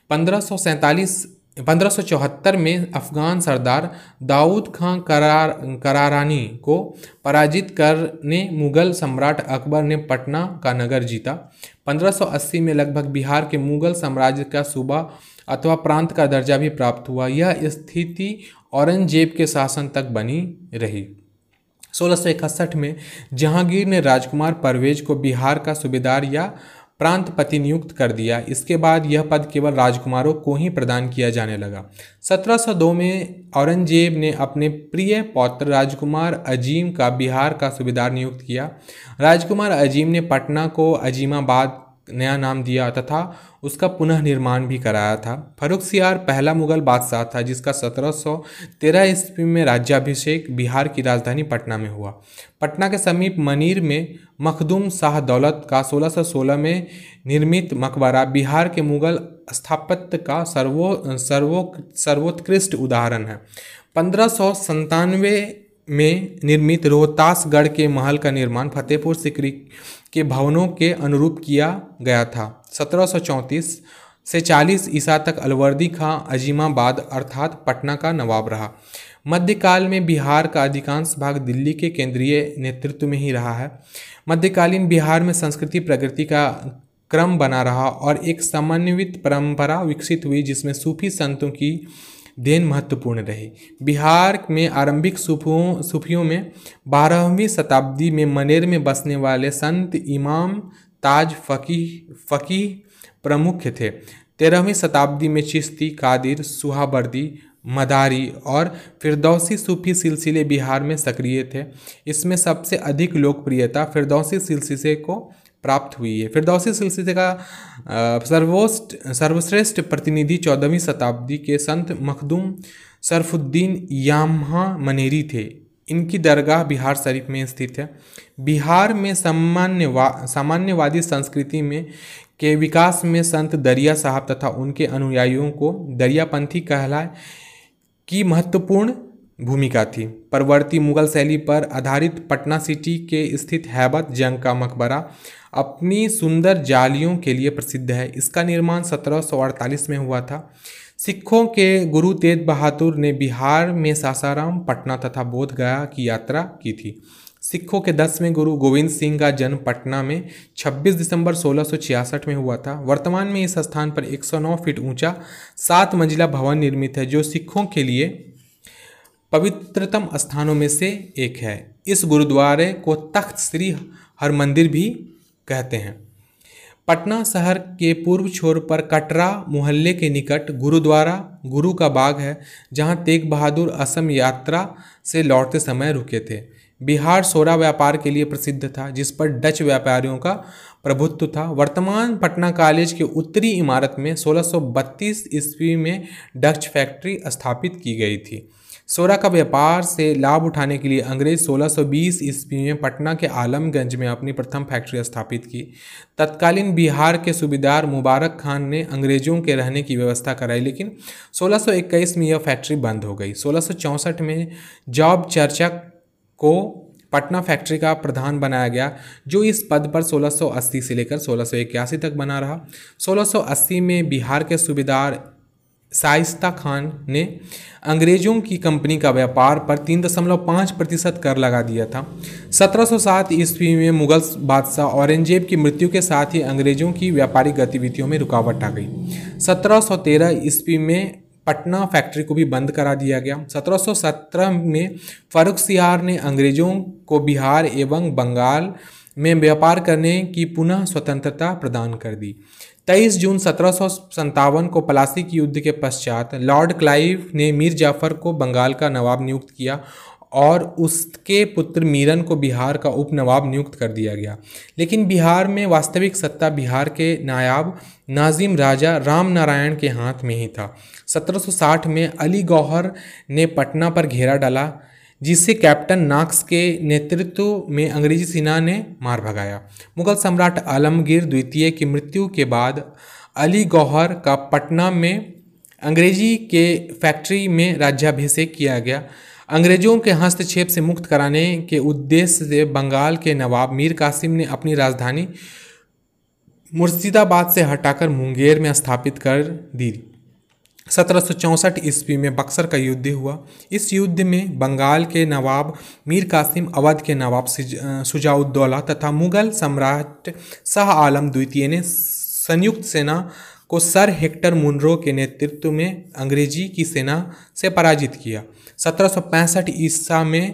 पंद्रह सौ सैंतालीस पंद्रह सौ चौहत्तर में अफगान सरदार दाऊद खां करार करारानी को पराजित करने मुगल सम्राट अकबर ने पटना का नगर जीता। पंद्रह सौ अस्सी में लगभग बिहार के मुगल साम्राज्य का सूबा अथवा प्रांत का दर्जा भी प्राप्त हुआ। यह स्थिति औरंगजेब के शासन तक बनी रही। सोलह सौ इकसठ में जहांगीर ने राजकुमार परवेज को बिहार का सूबेदार या प्रांतपति नियुक्त कर दिया। इसके बाद यह पद केवल राजकुमारों को ही प्रदान किया जाने लगा। सत्रह सौ दो में औरंगजेब ने अपने प्रिय पौत्र राजकुमार अजीम का बिहार का सूबेदार नियुक्त किया। राजकुमार अजीम ने पटना को अजीमाबाद नया नाम दिया तथा उसका पुनः निर्माण भी कराया था। फर्रुखसियार पहला मुगल बादशाह था जिसका सत्रह सौ तेरह ईस्वी में राज्याभिषेक बिहार की राजधानी पटना में हुआ। पटना के समीप मनीर में मखदूम शाह दौलत का सोलह सौ सोलह में निर्मित मकबरा बिहार के मुगल स्थापत्य का सर्वो सर्वो सर्वोत्कृष्ट उदाहरण है। पंद्रह सौ संतानवे में निर्मित रोहतासगढ़ के महल का निर्माण फतेहपुर सिकरी के भवनों के अनुरूप किया गया था। सत्रह सौ चौंतीस से चालीस ईसा तक अलवर्दी खां अजीमाबाद अर्थात पटना का नवाब रहा। मध्यकाल में बिहार का अधिकांश भाग दिल्ली के केंद्रीय नेतृत्व में ही रहा है। मध्यकालीन बिहार में संस्कृति प्रगति का क्रम बना रहा और एक समन्वित परंपरा विकसित हुई जिसमें सूफी संतों की देन महत्वपूर्ण रही। बिहार में आरंभिक सूफियों सूफियों में बारहवीं शताब्दी में मनेर में बसने वाले संत इमाम ताज फकीह फकीह प्रमुख थे। तेरहवीं शताब्दी में चिश्ती कादिर सुहाबर्दी मदारी और फिरदौसी सूफी सिलसिले बिहार में सक्रिय थे। इसमें सबसे अधिक लोकप्रियता फिरदौसी सिलसिले को प्राप्त हुई है। फिरदौसी सिलसिले का सर्वोस्ट सर्वश्रेष्ठ प्रतिनिधि चौदहवीं शताब्दी के संत मखदूम शरफुद्दीन याम्हा मनेरी थे। इनकी दरगाह बिहार शरीफ में स्थित है। बिहार में सामान्यवा सामान्यवादी संस्कृति में के विकास में संत दरिया साहब तथा उनके अनुयायियों को दरियापंथी कहलाए की महत्वपूर्ण भूमिका थी। परवर्ती मुगल शैली पर आधारित पटना सिटी के स्थित हैबत जंग का मकबरा अपनी सुंदर जालियों के लिए प्रसिद्ध है। इसका निर्माण सत्रह सौ अड़तालीस में हुआ था। सिखों के गुरु तेग बहादुर ने बिहार में सासाराम पटना तथा बोध गया की यात्रा की थी। सिखों के दसवें गुरु गोविंद सिंह का जन्म पटना में छब्बीस दिसंबर सोलह सौ छियासठ में हुआ था। वर्तमान में इस स्थान पर एक सौ नौ फीट ऊंचा सात मंजिला भवन निर्मित है जो सिखों के लिए पवित्रतम स्थानों में से एक है। इस गुरुद्वारे को तख्त श्री हर मंदिर भी कहते हैं। पटना शहर के पूर्व छोर पर कटरा मोहल्ले के निकट गुरुद्वारा गुरु का बाग है, जहां तेग बहादुर असम यात्रा से लौटते समय रुके थे। बिहार सोरा व्यापार के लिए प्रसिद्ध था, जिस पर डच व्यापारियों का प्रभुत्व था। वर्तमान पटना कॉलेज के उत्तरी इमारत में सोलह सौ बत्तीस ईस्वी में डच फैक्ट्री स्थापित की गई थी। सोरा का व्यापार से लाभ उठाने के लिए अंग्रेज सोलह सौ बीस ईस्वी में पटना के आलमगंज में अपनी प्रथम फैक्ट्री स्थापित की। तत्कालीन बिहार के सूबेदार मुबारक खान ने अंग्रेजों के रहने की व्यवस्था कराई, लेकिन सोलह सौ इक्कीस में यह फैक्ट्री बंद हो गई। सोलह सौ चौंसठ में जॉब चर्चा को पटना फैक्ट्री का प्रधान बनाया गया, जो इस पद पर सोलह सौ अस्सी से लेकर सोलह सौ इक्यासी तक बना रहा। सोलह सौ अस्सी में बिहार के सूबेदार शाइस्ता खान ने अंग्रेजों की कंपनी का व्यापार पर तीन दशमलव पाँच प्रतिशत कर लगा दिया था। सत्रह सौ सात ईस्वी में मुगल बादशाह औरंगजेब की मृत्यु के साथ ही अंग्रेजों की व्यापारिक गतिविधियों में रुकावट आ गई। सत्रह सौ तेरह ईस्वी में पटना फैक्ट्री को भी बंद करा दिया गया। सत्रह सौ सत्रह में फर्रुख सियार ने अंग्रेजों को बिहार एवं बंगाल में व्यापार करने की पुनः स्वतंत्रता प्रदान कर दी। तेईस जून सत्रह सौ संतावन को पलासी के युद्ध के पश्चात लॉर्ड क्लाइव ने मीर जाफर को बंगाल का नवाब नियुक्त किया और उसके पुत्र मीरन को बिहार का उपनवाब नियुक्त कर दिया गया। लेकिन बिहार में वास्तविक सत्ता बिहार के नायाब नाजिम राजा राम नारायण के हाथ में ही था। सत्रह सौ साठ में अली गौहर ने पटना पर घेरा डाला, जिसे कैप्टन नाक्स के नेतृत्व में अंग्रेजी सेना ने मार भगाया। मुगल सम्राट आलमगीर द्वितीय की मृत्यु के बाद अली गौहर का पटना में अंग्रेजी के फैक्ट्री में राज्याभिषेक किया गया। अंग्रेजों के हस्तक्षेप से मुक्त कराने के उद्देश्य से बंगाल के नवाब मीर कासिम ने अपनी राजधानी मुर्शिदाबाद से हटाकर मुंगेर में स्थापित कर दी। सत्रह सौ चौंसठ ईस्वी में बक्सर का युद्ध हुआ। इस युद्ध में बंगाल के नवाब मीर कासिम अवध के नवाब सुजाउद्दौला तथा मुगल सम्राट शाह आलम द्वितीय ने संयुक्त सेना को सर हेक्टर मुनरो के नेतृत्व में अंग्रेजी की सेना से पराजित किया। सत्रह सौ पैंसठ ईसा में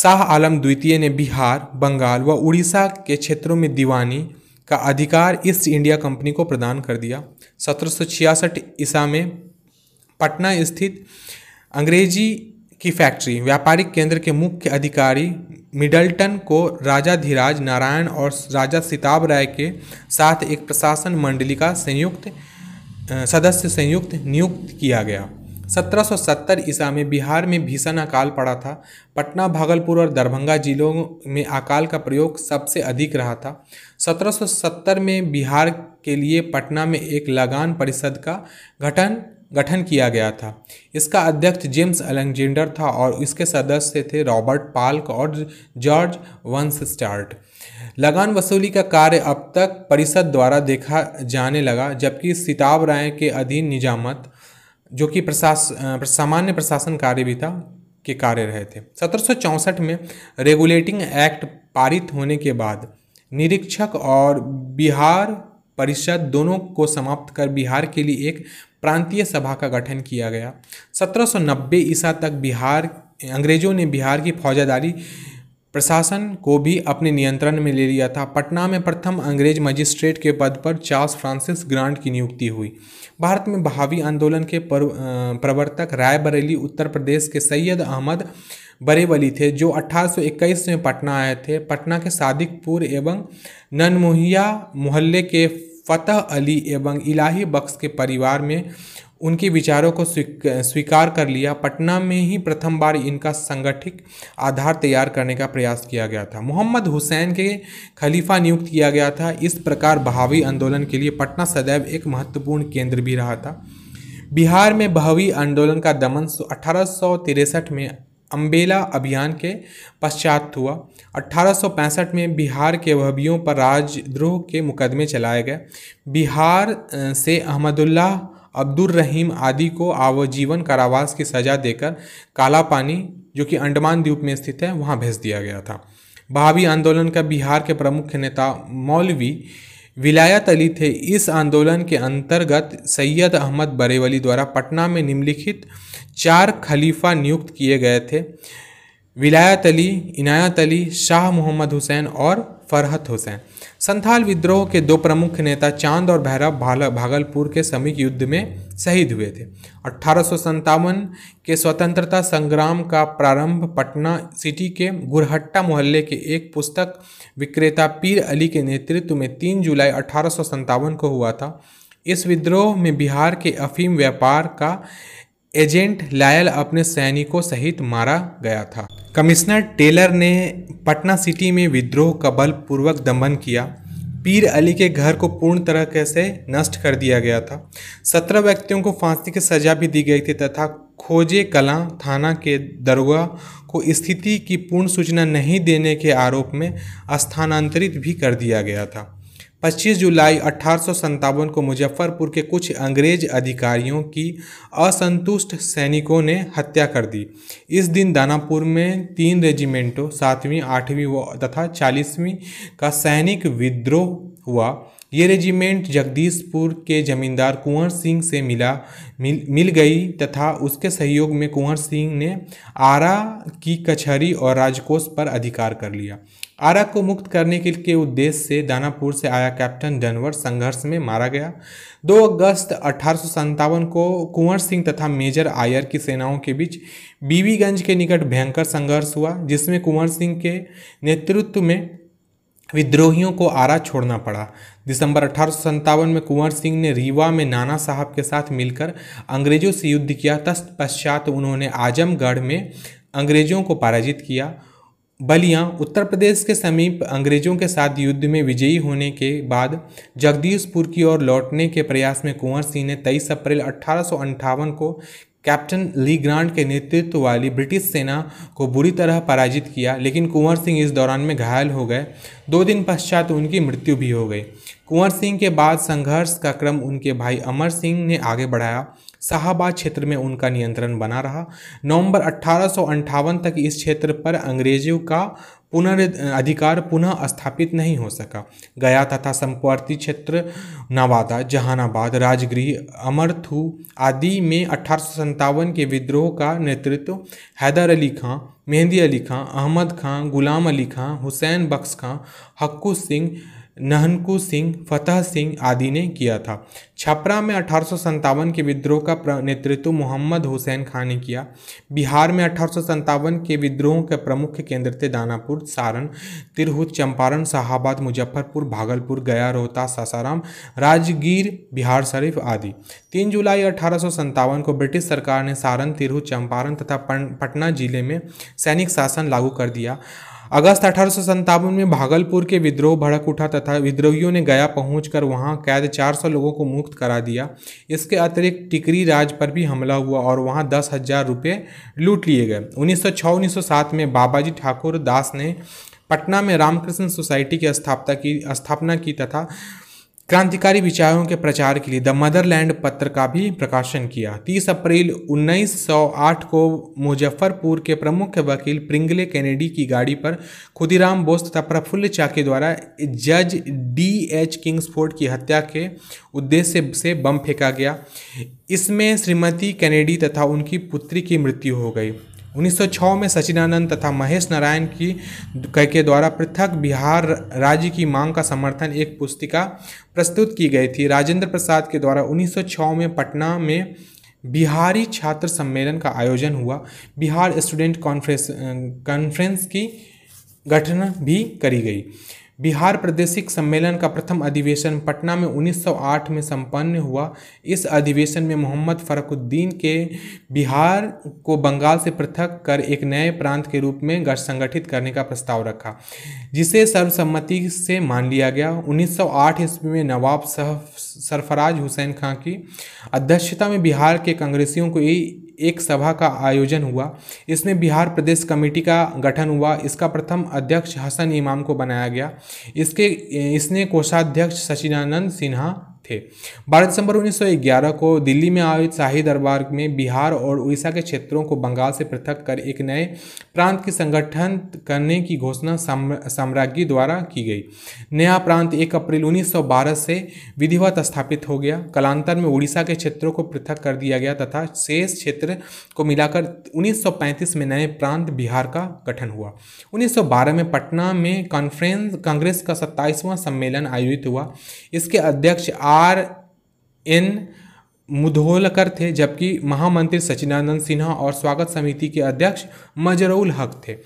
शाह आलम द्वितीय ने बिहार, बंगाल व उड़ीसा के क्षेत्रों में दीवानी का अधिकार ईस्ट इंडिया कंपनी को प्रदान कर दिया। सत्रह सौ छियासठ ईसा में पटना स्थित अंग्रेजी की फैक्ट्री व्यापारिक केंद्र के मुख्य अधिकारी मिडलटन को राजा धीराज नारायण और राजा सिताब राय के साथ एक प्रशासन मंडली का संयुक्त सदस्य संयुक्त नियुक्त किया गया। सत्रह सौ सत्तर ईसा में बिहार में भीषण अकाल पड़ा था। पटना, भागलपुर और दरभंगा जिलों में अकाल का प्रयोग सबसे अधिक रहा था। सत्रह सौ सत्तर में बिहार के लिए पटना में एक लगान परिषद का गठन गठन किया गया था। इसका अध्यक्ष जेम्स अलेक्जेंडर था और इसके सदस्य थे रॉबर्ट पाल्क और जॉर्ज वंसस्टार्ट। लगान वसूली का कार्य अब तक परिषद द्वारा देखा जाने लगा, जबकि सिताब राय के अधीन निजामत, जो कि प्रशासन सामान्य प्रशासन कार्य भी था, के कार्य रहे थे। सत्रह सौ चौंसठ में रेगुलेटिंग एक्ट पारित होने के बाद निरीक्षक और बिहार परिषद दोनों को समाप्त कर बिहार के लिए एक प्रांतीय सभा का गठन किया गया। सत्रह सौ नब्बे ईसा तक बिहार अंग्रेजों ने बिहार की फौजदारी प्रशासन को भी अपने नियंत्रण में ले लिया था। पटना में प्रथम अंग्रेज मजिस्ट्रेट के पद पर चार्ल्स फ्रांसिस ग्रांट की नियुक्ति हुई। भारत में बहावी आंदोलन के प्रवर्तक रायबरेली उत्तर प्रदेश के सैयद अहमद बरेवली थे, जो अठारह सौ इक्कीस में पटना आए थे। पटना के सादिकपुर एवं ननमुहिया मोहल्ले के फतेह अली एवं इलाही बख्श के परिवार में उनके विचारों को स्वीकार कर लिया। पटना में ही प्रथम बार इनका संगठित आधार तैयार करने का प्रयास किया गया था। मोहम्मद हुसैन के खलीफा नियुक्त किया गया था। इस प्रकार बहावी आंदोलन के लिए पटना सदैव एक महत्वपूर्ण केंद्र भी रहा था। बिहार में बहावी आंदोलन का दमन अठारह सौ तिरसठ में अम्बेला अभियान के पश्चात हुआ। अठारह सौ पैंसठ में बिहार के वहबियों पर राजद्रोह के मुकदमे चलाए गए। बिहार से अहमदुल्लाह अब्दुल रहीम आदि को आजीवन कारावास की सजा देकर कालापानी, जो कि अंडमान द्वीप में स्थित है, वहां भेज दिया गया था। बहावी आंदोलन का बिहार के प्रमुख नेता मौलवी विलायत अली थे। इस आंदोलन के अंतर्गत सैयद अहमद बरेवली द्वारा पटना में निम्नलिखित चार खलीफा नियुक्त किए गए थे: विलायत अली, इनायत अली, शाह मोहम्मद हुसैन और फरहत हुसैन। संथाल विद्रोह के दो प्रमुख नेता चांद और भैरव भागलपुर के समीप युद्ध में शहीद हुए थे। अठारह सौ संतावन के स्वतंत्रता संग्राम का प्रारंभ पटना सिटी के गुरहट्टा मोहल्ले के एक पुस्तक विक्रेता पीर अली के नेतृत्व में तीन जुलाई अठारह सौ संतावन को हुआ था। इस विद्रोह में बिहार के अफीम व्यापार का एजेंट लायल अपने सैनिकों सहित मारा गया था। कमिश्नर टेलर ने पटना सिटी में विद्रोह का बलपूर्वक दमन किया। पीर अली के घर को पूर्ण तरह से नष्ट कर दिया गया था। सत्रह व्यक्तियों को फांसी की सजा भी दी गई थी तथा खोजे कला थाना के दरोगा को स्थिति की पूर्ण सूचना नहीं देने के आरोप में स्थानांतरित भी कर दिया गया था। पच्चीस जुलाई अठारह सौ संतावन को मुजफ्फरपुर के कुछ अंग्रेज अधिकारियों की असंतुष्ट सैनिकों ने हत्या कर दी। इस दिन दानापुर में तीन रेजिमेंटों सातवीं, आठवीं व तथा चालीसवीं का सैनिक विद्रोह हुआ। ये रेजिमेंट जगदीशपुर के जमींदार कुंवर सिंह से मिला मिल, मिल गई तथा उसके सहयोग में कुंवर सिंह ने आरा की कचहरी और राजकोष पर अधिकार कर लिया। आरा को मुक्त करने के उद्देश्य से दानापुर से आया कैप्टन डनवर संघर्ष में मारा गया। दो अगस्त अठारह सौ संतावन को कुंवर सिंह तथा मेजर आयर की सेनाओं के बीच बीबीगंज के निकट भयंकर संघर्ष हुआ, जिसमें कुंवर सिंह के नेतृत्व में विद्रोहियों को आरा छोड़ना पड़ा। दिसंबर अठारह सौ संतावन में कुंवर सिंह ने रीवा में नाना साहब के साथ मिलकर अंग्रेजों से युद्ध किया। तत्पश्चात उन्होंने आजमगढ़ में अंग्रेजों को पराजित किया। बलिया उत्तर प्रदेश के समीप अंग्रेजों के साथ युद्ध में विजयी होने के बाद जगदीशपुर की ओर लौटने के प्रयास में कुंवर सिंह ने तेईस अप्रैल अठारह सौ अंठावन को कैप्टन ली ग्रांट के नेतृत्व वाली ब्रिटिश सेना को बुरी तरह पराजित किया, लेकिन कुंवर सिंह इस दौरान में घायल हो गए। दो दिन पश्चात उनकी मृत्यु भी हो गई। कुंवर सिंह के बाद संघर्ष का क्रम उनके भाई अमर सिंह ने आगे बढ़ाया। शाहबाद क्षेत्र में उनका नियंत्रण बना रहा। नवंबर अठारह सौ अंठावन तक इस क्षेत्र पर अंग्रेजों का पुनर अधिकार पुनः स्थापित नहीं हो सका। गया तथा संपर्ती क्षेत्र, नवादा, जहानाबाद, राजगृह, अमरथू आदि में अठारह सौ संतावन के विद्रोह का नेतृत्व हैदर अली खां, मेहंदी अली खां, अहमद खां, गुलाम अली खां, हुसैन बख्श खां, हक्कू सिंह, नहनकू सिंह, फतेह सिंह आदि ने किया था। छपरा में अठारह सौ संतावन के विद्रोह का नेतृत्व मोहम्मद हुसैन खां ने किया। बिहार में अठारह सौ संतावन के विद्रोह के प्रमुख केंद्र थे दानापुर, सारण, तिरहुत, चंपारण, शाहाबाद, मुजफ्फरपुर, भागलपुर, गया, रोहतास, सासाराम, राजगीर, बिहार शरीफ आदि। तीन जुलाई अठारह सौ संतावन को ब्रिटिश सरकार ने सारण, तिरहुत, चंपारण तथा पटना जिले में सैनिक शासन लागू कर दिया। अगस्त अठारह सौ संतावन में भागलपुर के विद्रोह भड़क उठा तथा विद्रोहियों ने गया पहुंचकर वहां कैद चार सौ लोगों को मुक्त करा दिया। इसके अतिरिक्त टिकरी राज पर भी हमला हुआ और वहां दस हजार रुपये लूट लिए गए। उन्नीस सौ छह उन्नीस सौ सात में बाबाजी ठाकुर दास ने पटना में रामकृष्ण सोसाइटी की स्थापना की स्थापना की तथा क्रांतिकारी विचारों के प्रचार के लिए द मदरलैंड पत्र का भी प्रकाशन किया। तीस अप्रैल उन्नीस सौ आठ को मुजफ्फरपुर के प्रमुख वकील प्रिंगले कैनेडी की गाड़ी पर खुदीराम बोस तथा प्रफुल्ल चाकी द्वारा जज डी एच किंग्सफोर्ड की हत्या के उद्देश्य से बम फेंका गया। इसमें श्रीमती कैनेडी तथा उनकी पुत्री की मृत्यु हो गई। उन्नीस सौ छह में सचिदानंद तथा महेश नारायण की के द्वारा पृथक बिहार राज्य की मांग का समर्थन एक पुस्तिका प्रस्तुत की गई थी। राजेंद्र प्रसाद के द्वारा उन्नीस सौ छह में पटना में बिहारी छात्र सम्मेलन का आयोजन हुआ। बिहार स्टूडेंट कॉन्फ्रेंस कॉन्फ्रेंस की गठन भी करी गई। बिहार प्रादेशिक सम्मेलन का प्रथम अधिवेशन पटना में उन्नीस सौ आठ में संपन्न हुआ। इस अधिवेशन में मोहम्मद फरकुद्दीन के बिहार को बंगाल से पृथक कर एक नए प्रांत के रूप में संगठित करने का प्रस्ताव रखा, जिसे सर्वसम्मति से मान लिया गया। उन्नीस सौ आठ ईस्वी में नवाब सरफराज हुसैन खां की अध्यक्षता में बिहार के कांग्रेसियों को एक सभा का आयोजन हुआ। इसमें बिहार प्रदेश कमेटी का गठन हुआ। इसका प्रथम अध्यक्ष हसन इमाम को बनाया गया। इसके इसने कोषाध्यक्ष सचिदानंद सिन्हा थे। बारह दिसंबर उन्नीस सौ ग्यारह को दिल्ली में आयोजित शाही दरबार में बिहार और उड़ीसा के क्षेत्रों को बंगाल से पृथक कर एक नए प्रांत की संगठन करने की घोषणा साम्राज्य द्वारा की गई। नया प्रांत एक अप्रैल उन्नीस सौ बारह से विधिवत स्थापित हो गया। कालांतर में उड़ीसा के क्षेत्रों को पृथक कर दिया गया तथा शेष क्षेत्र को मिलाकर उन्नीस सौ पैंतीस में नए प्रांत बिहार का गठन हुआ। उन्नीस सौ बारह में पटना में कॉन्फ्रेंस कांग्रेस का सत्ताईसवां सम्मेलन आयोजित हुआ। इसके अध्यक्ष आर एन मुधोलकर थे, जबकि महामंत्री सचिदानंद सिन्हा और स्वागत समिति के अध्यक्ष मजरूल हक थे।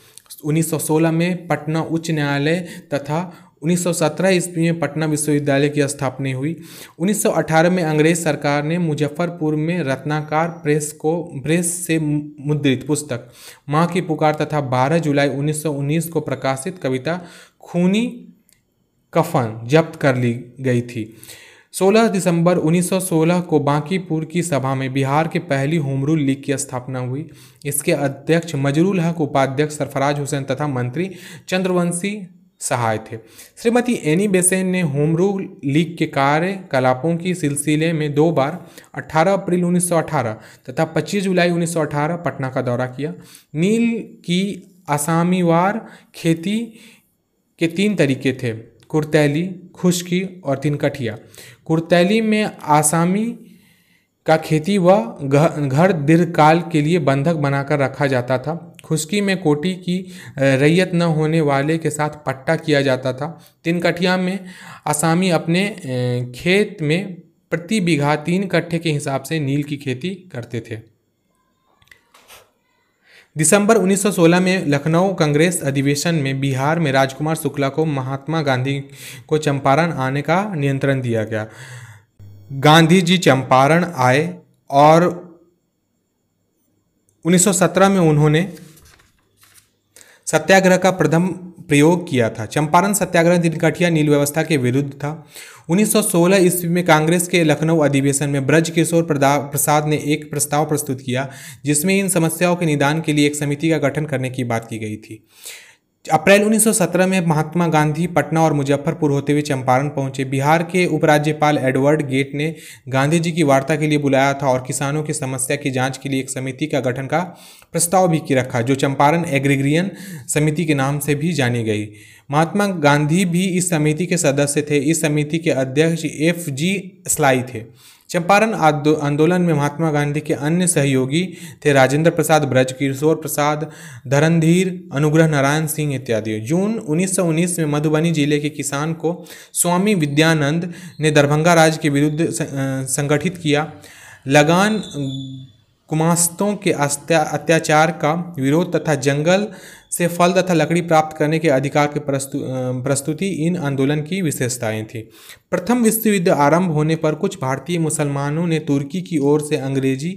उन्नीस सौ सोलह में पटना उच्च न्यायालय तथा उन्नीस सौ सत्रह ईस्वी में पटना विश्वविद्यालय की स्थापना हुई। उन्नीस सौ अठारह में अंग्रेज सरकार ने मुजफ्फरपुर में रत्नाकर प्रेस को प्रेस से मुद्रित पुस्तक माँ की पुकार तथा बारह जुलाई उन्नीस सौ उन्नीस को प्रकाशित कविता खूनी कफन जब्त कर ली गई थी। सोलह दिसंबर उन्नीस सौ सोलह को बांकीपुर की सभा में बिहार की पहली होम रूल लीग की स्थापना हुई। इसके अध्यक्ष मजरूल हक, उपाध्यक्ष सरफराज हुसैन तथा मंत्री चंद्रवंशी सहाय थे। श्रीमती एनी बेसेंट ने होम रूल लीग के कार्यकलापों की सिलसिले में दो बार अठारह अप्रैल उन्नीस सौ अठारह तथा पच्चीस जुलाई उन्नीस सौ अठारह पटना का दौरा किया। नील की आसामीवार खेती के तीन तरीके थे, कुर्तैली, खुश्की और तिनकठिया। कुर्तैली में आसामी का खेती व घर दीर्घकाल के लिए बंधक बनाकर रखा जाता था। खुश्की में कोटी की रैयत न होने वाले के साथ पट्टा किया जाता था। तिनकठिया में आसामी अपने खेत में प्रति बीघा तीन कट्ठे के हिसाब से नील की खेती करते थे। दिसंबर उन्नीस सौ सोलह में लखनऊ कांग्रेस अधिवेशन में बिहार में राजकुमार शुक्ला को महात्मा गांधी को चंपारण आने का निमंत्रण दिया गया। गांधी जी चंपारण आए और उन्नीस सौ सत्रह में उन्होंने सत्याग्रह का प्रथम प्रयोग किया था। चंपारण सत्याग्रह तिनकठिया नील व्यवस्था के विरुद्ध था। उन्नीस सौ सोलह ईस्वी में कांग्रेस के लखनऊ अधिवेशन में ब्रजकिशोर प्रसाद ने एक प्रस्ताव प्रस्तुत किया, जिसमें इन समस्याओं के निदान के लिए एक समिति का गठन करने की बात की गई थी। अप्रैल उन्नीस सौ सत्रह में महात्मा गांधी पटना और मुजफ्फरपुर होते हुए चंपारण पहुंचे। बिहार के उपराज्यपाल एडवर्ड गेट ने गांधी जी की वार्ता के लिए बुलाया था और किसानों की समस्या की जांच के लिए एक समिति का गठन का प्रस्ताव भी रखा, जो चंपारण एग्रीग्रियन समिति के नाम से भी जानी गई। महात्मा गांधी भी इस समिति के सदस्य थे। इस समिति के अध्यक्ष एफ जी स्लाई थे। चंपारण आंदोलन में महात्मा गांधी के अन्य सहयोगी थे राजेंद्र प्रसाद, ब्रजकिशोर प्रसाद, धरणधीर, अनुग्रह नारायण सिंह इत्यादि। जून उन्नीस सौ उन्नीस में मधुबनी जिले के किसान को स्वामी विद्यानंद ने दरभंगा राज्य के विरुद्ध संगठित किया। लगान कुमास्तों के अत्याचार का विरोध तथा जंगल से फल तथा लकड़ी प्राप्त करने के अधिकार के प्रस्तु, प्रस्तुति इन आंदोलन की विशेषताएं थीं। प्रथम विश्व युद्ध आरंभ होने पर कुछ भारतीय मुसलमानों ने तुर्की की ओर से अंग्रेजी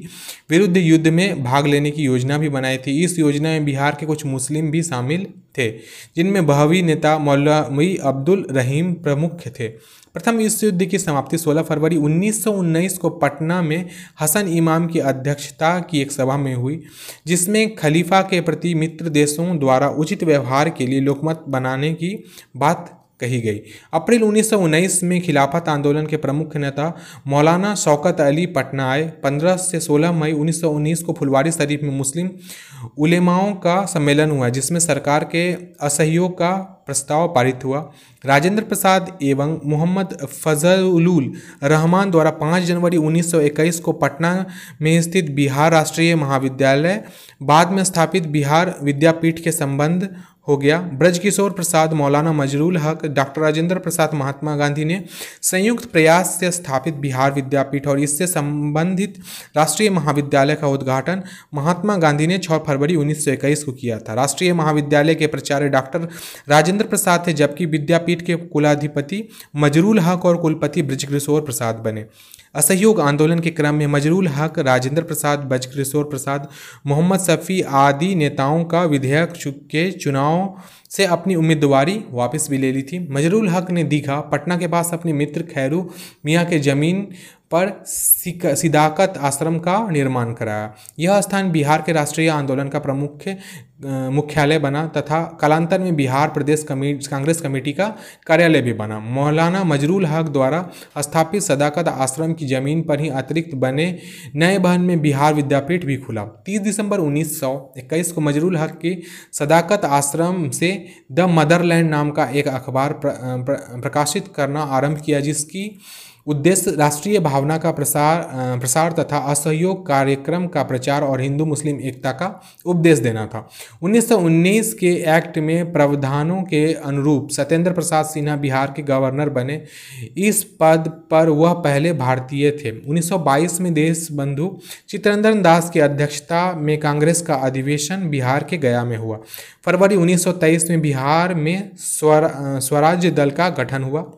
विरुद्ध युद्ध में भाग लेने की योजना भी बनाई थी। इस योजना में बिहार के कुछ मुस्लिम भी शामिल थे, जिनमें बहवी नेता मौलवी अब्दुल रहीम प्रमुख थे। प्रथम विश्व युद्ध की समाप्ति सोलह फरवरी उन्नीस सौ उन्नीस को पटना में हसन इमाम की अध्यक्षता की एक सभा में हुई, जिसमें खलीफा के प्रति मित्र देशों द्वारा उचित व्यवहार के लिए लोकमत बनाने की बात कही गई। अप्रैल उन्नीस सौ उन्नीस में खिलाफत आंदोलन के प्रमुख नेता मौलाना शौकत अली पटना आए। पंद्रह से सोलह मई उन्नीस सौ उन्नीस को फुलवारी शरीफ में मुस्लिम उलेमाओं का सम्मेलन हुआ, जिसमें सरकार के असहयोग का प्रस्ताव पारित हुआ। राजेंद्र प्रसाद एवं मोहम्मद फजलुल रहमान द्वारा पाँच जनवरी उन्नीस सौ इक्कीस को पटना में स्थित बिहार राष्ट्रीय महाविद्यालय, बाद में स्थापित बिहार विद्यापीठ के संबंध हो गया। ब्रजकिशोर प्रसाद, मौलाना मजरूल हक, डॉक्टर राजेंद्र प्रसाद, महात्मा गांधी ने संयुक्त प्रयास से स्थापित बिहार विद्यापीठ और इससे संबंधित राष्ट्रीय महाविद्यालय का उद्घाटन महात्मा गांधी ने छह फरवरी उन्नीस सौ इक्कीस को किया था। राष्ट्रीय महाविद्यालय के प्राचार्य डॉक्टर राजेंद्र प्रसाद थे, जबकि विद्यापीठ के कुलाधिपति मजरूल हक और कुलपति ब्रजकिशोर प्रसाद बने। असहयोग आंदोलन के क्रम में मजरूल हक, राजेंद्र प्रसाद, ब्रजकिशोर प्रसाद, मोहम्मद शफी आदि नेताओं का विधेयक के चुनाव से अपनी उम्मीदवारी वापस भी ले ली थी। मजरूल हक ने दीघा पटना के पास अपने मित्र खैरू मियाँ के जमीन पर सिदाकत आश्रम का निर्माण कराया। यह स्थान बिहार के राष्ट्रीय आंदोलन का प्रमुख मुख्यालय बना तथा कालांतर में बिहार प्रदेश कमेटी कांग्रेस कमेटी का कार्यालय भी बना। मौलाना मजरूल हक द्वारा स्थापित सदाकत आश्रम की जमीन पर ही अतिरिक्त बने नए भवन में बिहार विद्यापीठ भी खुला। तीस दिसंबर उन्नीस सौ इक्कीस को मजरूल हक के सदाकत आश्रम से द मदरलैंड नाम का एक अखबार प्र, प्र, प्रकाशित करना आरंभ किया, जिसकी उद्देश्य राष्ट्रीय भावना का प्रसार प्रसार तथा असहयोग कार्यक्रम का प्रचार और हिंदू मुस्लिम एकता का उपदेश देना था। उन्नीस सौ उन्नीस के एक्ट में प्रावधानों के अनुरूप सत्येंद्र प्रसाद सिन्हा बिहार के गवर्नर बने। इस पद पर वह पहले भारतीय थे। उन्नीस सौ बाईस में देश बंधु चित्तरंजन दास की अध्यक्षता में कांग्रेस का अधिवेशन बिहार के गया में हुआ। फरवरी उन्नीस सौ तेईस में बिहार में स्वरा, स्वराज्य दल का गठन हुआ।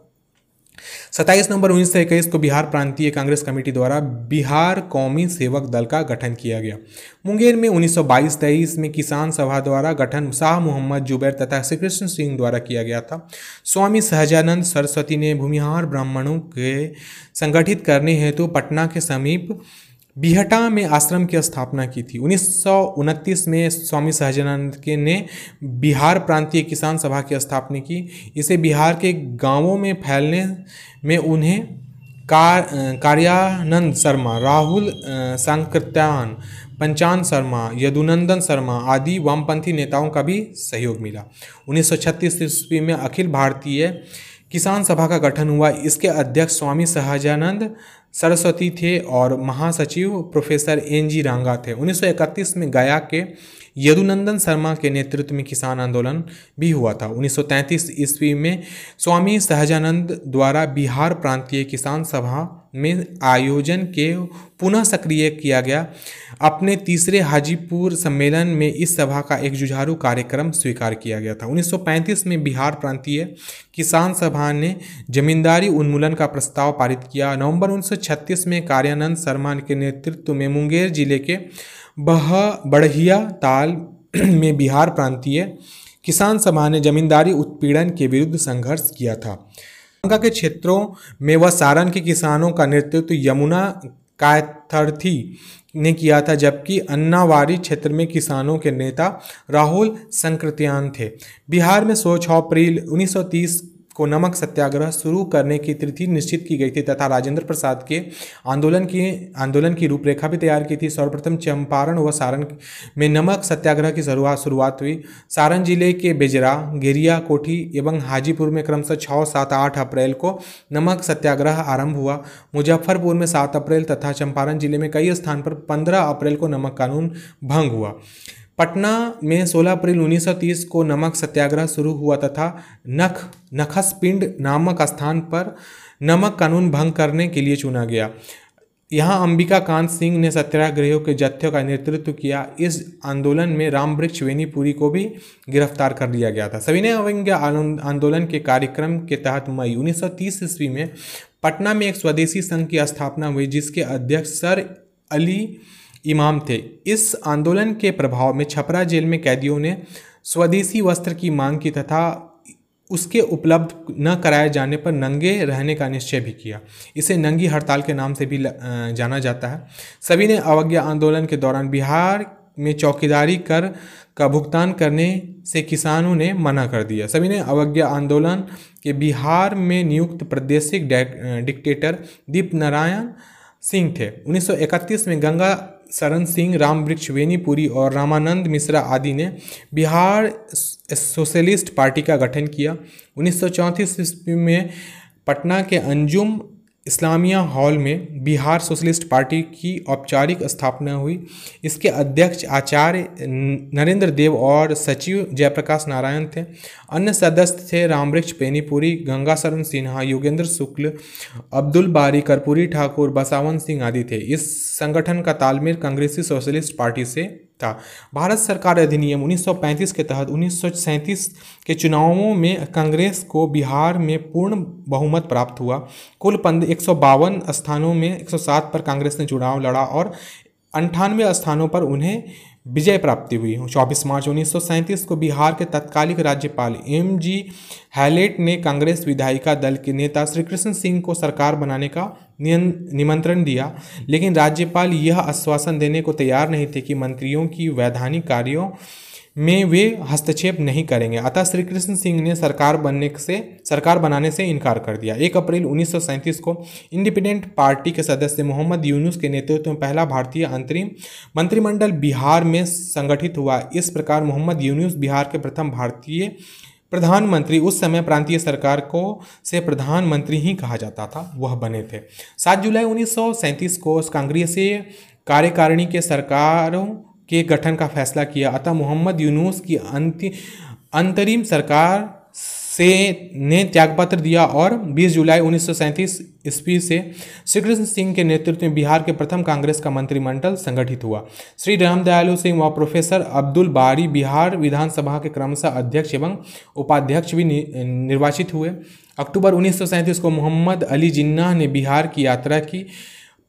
सत्ताईस नवंबर उन्नीस सौ इक्कीस को बिहार प्रांतीय कांग्रेस कमेटी द्वारा बिहार कौमी सेवक दल का गठन किया गया। मुंगेर में उन्नीस सौ बाईस तेईस में किसान सभा द्वारा गठन शाह मोहम्मद जुबैर तथा श्री कृष्ण सिंह द्वारा किया गया था। स्वामी सहजानंद सरस्वती ने भूमिहार ब्राह्मणों के संगठित करने हेतु तो पटना के समीप बिहटा में आश्रम की स्थापना की थी। उन्नीस सौ उनतीस में स्वामी सहजानंद के ने बिहार प्रांतीय किसान सभा की स्थापना की। इसे बिहार के गांवों में फैलने में उन्हें कार, कार्यानंद शर्मा, राहुल सांकृत्यान, पंचान शर्मा, यदुनंदन शर्मा आदि वामपंथी नेताओं का भी सहयोग मिला। उन्नीस सौ छत्तीस ईस्वी में अखिल भारतीय किसान सभा का गठन हुआ। इसके अध्यक्ष स्वामी सहजानंद सरस्वती थे और महासचिव प्रोफेसर एन जी रांगा थे। उन्नीस सौ इकतीस में गया के यदुनंदन शर्मा के नेतृत्व में किसान आंदोलन भी हुआ था। उन्नीस सौ तैंतीस ईस्वी में स्वामी सहजानंद द्वारा बिहार प्रांतीय किसान सभा में आयोजन के पुनः सक्रिय किया गया। अपने तीसरे हाजीपुर सम्मेलन में इस सभा का एक जुझारू कार्यक्रम स्वीकार किया गया था। उन्नीस सौ पैंतीस में बिहार प्रांतीय किसान सभा ने जमींदारी उन्मूलन का प्रस्ताव पारित किया। नवंबर उन्नीस सौ छत्तीस में कार्यानंद शर्मा के नेतृत्व में मुंगेर जिले के बह बढ़िया ताल में बिहार प्रांतीय किसान सभा ने जमींदारी उत्पीड़न के विरुद्ध संघर्ष किया था। गंगा के क्षेत्रों में व सारण के किसानों का नेतृत्व यमुना कायथर्थी ने किया था, जबकि अन्नावारी क्षेत्र में किसानों के नेता राहुल संकृत्यान थे। बिहार में सोलह अप्रैल उन्नीस सौ तीस को नमक सत्याग्रह शुरू करने की तिथि निश्चित की गई थी तथा राजेंद्र प्रसाद के आंदोलन की आंदोलन की रूपरेखा भी तैयार की थी। सर्वप्रथम चंपारण व सारण में नमक सत्याग्रह की शुरुआत शुरुआत हुई। सारण जिले के बेजरा, गिरिया कोठी एवं हाजीपुर में क्रमशः छः सात आठ अप्रैल को नमक सत्याग्रह आरंभ हुआ। मुजफ्फरपुर में सात अप्रैल तथा चंपारण जिले में कई स्थान पर पंद्रह अप्रैल को नमक कानून भंग हुआ। पटना में सोलह अप्रैल उन्नीस सौ तीस को नमक सत्याग्रह शुरू हुआ तथा नख नखसपिंड नामक स्थान पर नमक कानून भंग करने के लिए चुना गया। यहाँ अंबिका कांत सिंह ने सत्याग्रहियों के जत्थे का नेतृत्व किया। इस आंदोलन में रामवृक्ष वेनीपुरी को भी गिरफ्तार कर लिया गया था। सविनय अवज्ञा आंदोलन के कार्यक्रम के तहत मई उन्नीस सौ तीस ईस्वी में पटना में एक स्वदेशी संघ की स्थापना हुई, जिसके अध्यक्ष सर अली इमाम थे। इस आंदोलन के प्रभाव में छपरा जेल में कैदियों ने स्वदेशी वस्त्र की मांग की तथा उसके उपलब्ध न कराए जाने पर नंगे रहने का निश्चय भी किया। इसे नंगी हड़ताल के नाम से भी जाना जाता है। सभी ने अवज्ञा आंदोलन के दौरान बिहार में चौकीदारी कर का भुगतान करने से किसानों ने मना कर दिया। सभी ने अवज्ञा आंदोलन के बिहार में नियुक्त प्रादेशिक डिक्टेटर दीप नारायण सिंह थे। उन्नीस सौ इकतीस में गंगा शरण सिंह, रामवृक्ष वेनीपुरी और रामानंद मिश्रा आदि ने बिहार सोशलिस्ट पार्टी का गठन किया। उन्नीस सौ चौंतीस ईस्वी में पटना के अंजुम इस्लामिया हॉल में बिहार सोशलिस्ट पार्टी की औपचारिक स्थापना हुई। इसके अध्यक्ष आचार्य नरेंद्र देव और सचिव जयप्रकाश नारायण थे। अन्य सदस्य थे रामवृक्ष वेनीपुरी, गंगाशरण सिन्हा, योगेंद्र शुक्ल, अब्दुल बारी, कर्पूरी ठाकुर, बसावन सिंह आदि थे। इस संगठन का तालमेल कांग्रेसी सोशलिस्ट पार्टी से था। भारत सरकार अधिनियम उन्नीस सौ पैंतीस के तहत उन्नीस सौ सैंतीस के चुनावों में कांग्रेस को बिहार में पूर्ण बहुमत प्राप्त हुआ। कुल एक सौ बावन स्थानों में एक सौ सात पर कांग्रेस ने चुनाव लड़ा और अंठानवे स्थानों पर उन्हें विजय प्राप्ति हुई। चौबीस मार्च उन्नीस सौ सैंतीस को बिहार के तत्कालीन राज्यपाल एम जी हैलेट ने कांग्रेस विधायिका दल के नेता श्री कृष्ण सिंह को सरकार बनाने का निमंत्रण दिया, लेकिन राज्यपाल यह आश्वासन देने को तैयार नहीं थे कि मंत्रियों की वैधानिक कार्यों में वे हस्तक्षेप नहीं करेंगे। अतः श्री कृष्ण सिंह ने सरकार बनने से सरकार बनाने से इनकार कर दिया। एक अप्रैल उन्नीस सौ सैंतीस को इंडिपेंडेंट पार्टी के सदस्य मोहम्मद यूनुस के नेतृत्व में पहला भारतीय अंतरिम मंत्रिमंडल बिहार में संगठित हुआ। इस प्रकार मोहम्मद यूनुस बिहार के प्रथम भारतीय प्रधानमंत्री, उस समय प्रांतीय सरकार को से प्रधानमंत्री ही कहा जाता था, वह बने थे। सात जुलाई उन्नीस सौ सैंतीस को कांग्रेस कार्यकारिणी के सरकारों के गठन का फैसला किया। अतः मोहम्मद यूनुस की अंतरिम सरकार से ने त्यागपत्र दिया और बीस जुलाई उन्नीस सौ सैंतीस ईस्वी से श्री कृष्ण सिंह के नेतृत्व में बिहार के प्रथम कांग्रेस का मंत्रिमंडल संगठित हुआ। श्री राम दयालु सिंह व प्रोफेसर अब्दुल बारी बिहार विधानसभा के क्रमशः अध्यक्ष एवं उपाध्यक्ष भी निर्वाचित हुए। अक्टूबर उन्नीस सौ सैंतीस को मोहम्मद अली जिन्ना ने बिहार की यात्रा की।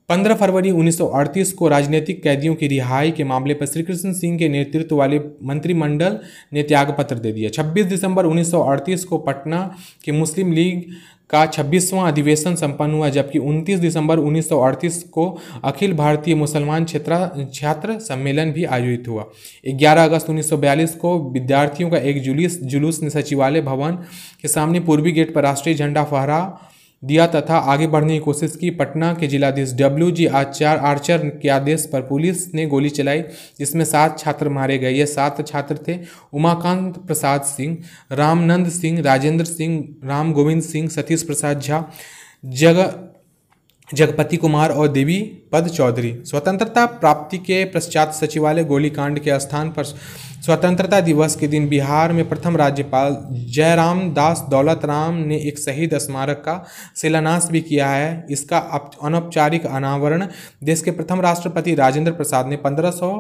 पंद्रह फरवरी उन्नीस सौ अड़तीस को राजनीतिक कैदियों की रिहाई के मामले पर श्री कृष्ण सिंह के नेतृत्व वाले मंत्रिमंडल ने त्यागपत्र दे दिया। छब्बीस दिसंबर उन्नीस सौ अड़तीस को पटना के मुस्लिम लीग का छब्बीसवां अधिवेशन संपन्न हुआ, जबकि उनतीस दिसंबर उन्नीस सौ अड़तीस को अखिल भारतीय मुसलमान क्षेत्र छात्र सम्मेलन भी आयोजित हुआ। ग्यारह अगस्त उन्नीस सौ बयालीस को विद्यार्थियों का एक जुलूस जुलूस ने सचिवालय भवन के सामने पूर्वी गेट पर राष्ट्रीय झंडा फहरा दिया तथा आगे बढ़ने की कोशिश की। पटना के जिलाधीश डब्ल्यू जी आचार आर्चर के आदेश पर पुलिस ने गोली चलाई, जिसमें सात छात्र मारे गए। ये सात छात्र थे उमाकांत प्रसाद सिंह, रामनंद सिंह, राजेंद्र सिंह, राम गोविंद सिंह, सतीश प्रसाद झा, जग जगपति कुमार और देवी पद चौधरी। स्वतंत्रता प्राप्ति के पश्चात सचिवालय गोलीकांड के स्थान पर स्वतंत्रता दिवस के दिन बिहार में प्रथम राज्यपाल जयराम दास दौलत राम ने एक शहीद स्मारक का शिलान्यास भी किया है। इसका अनौपचारिक अनावरण देश के प्रथम राष्ट्रपति राजेंद्र प्रसाद ने पंद्रह सौ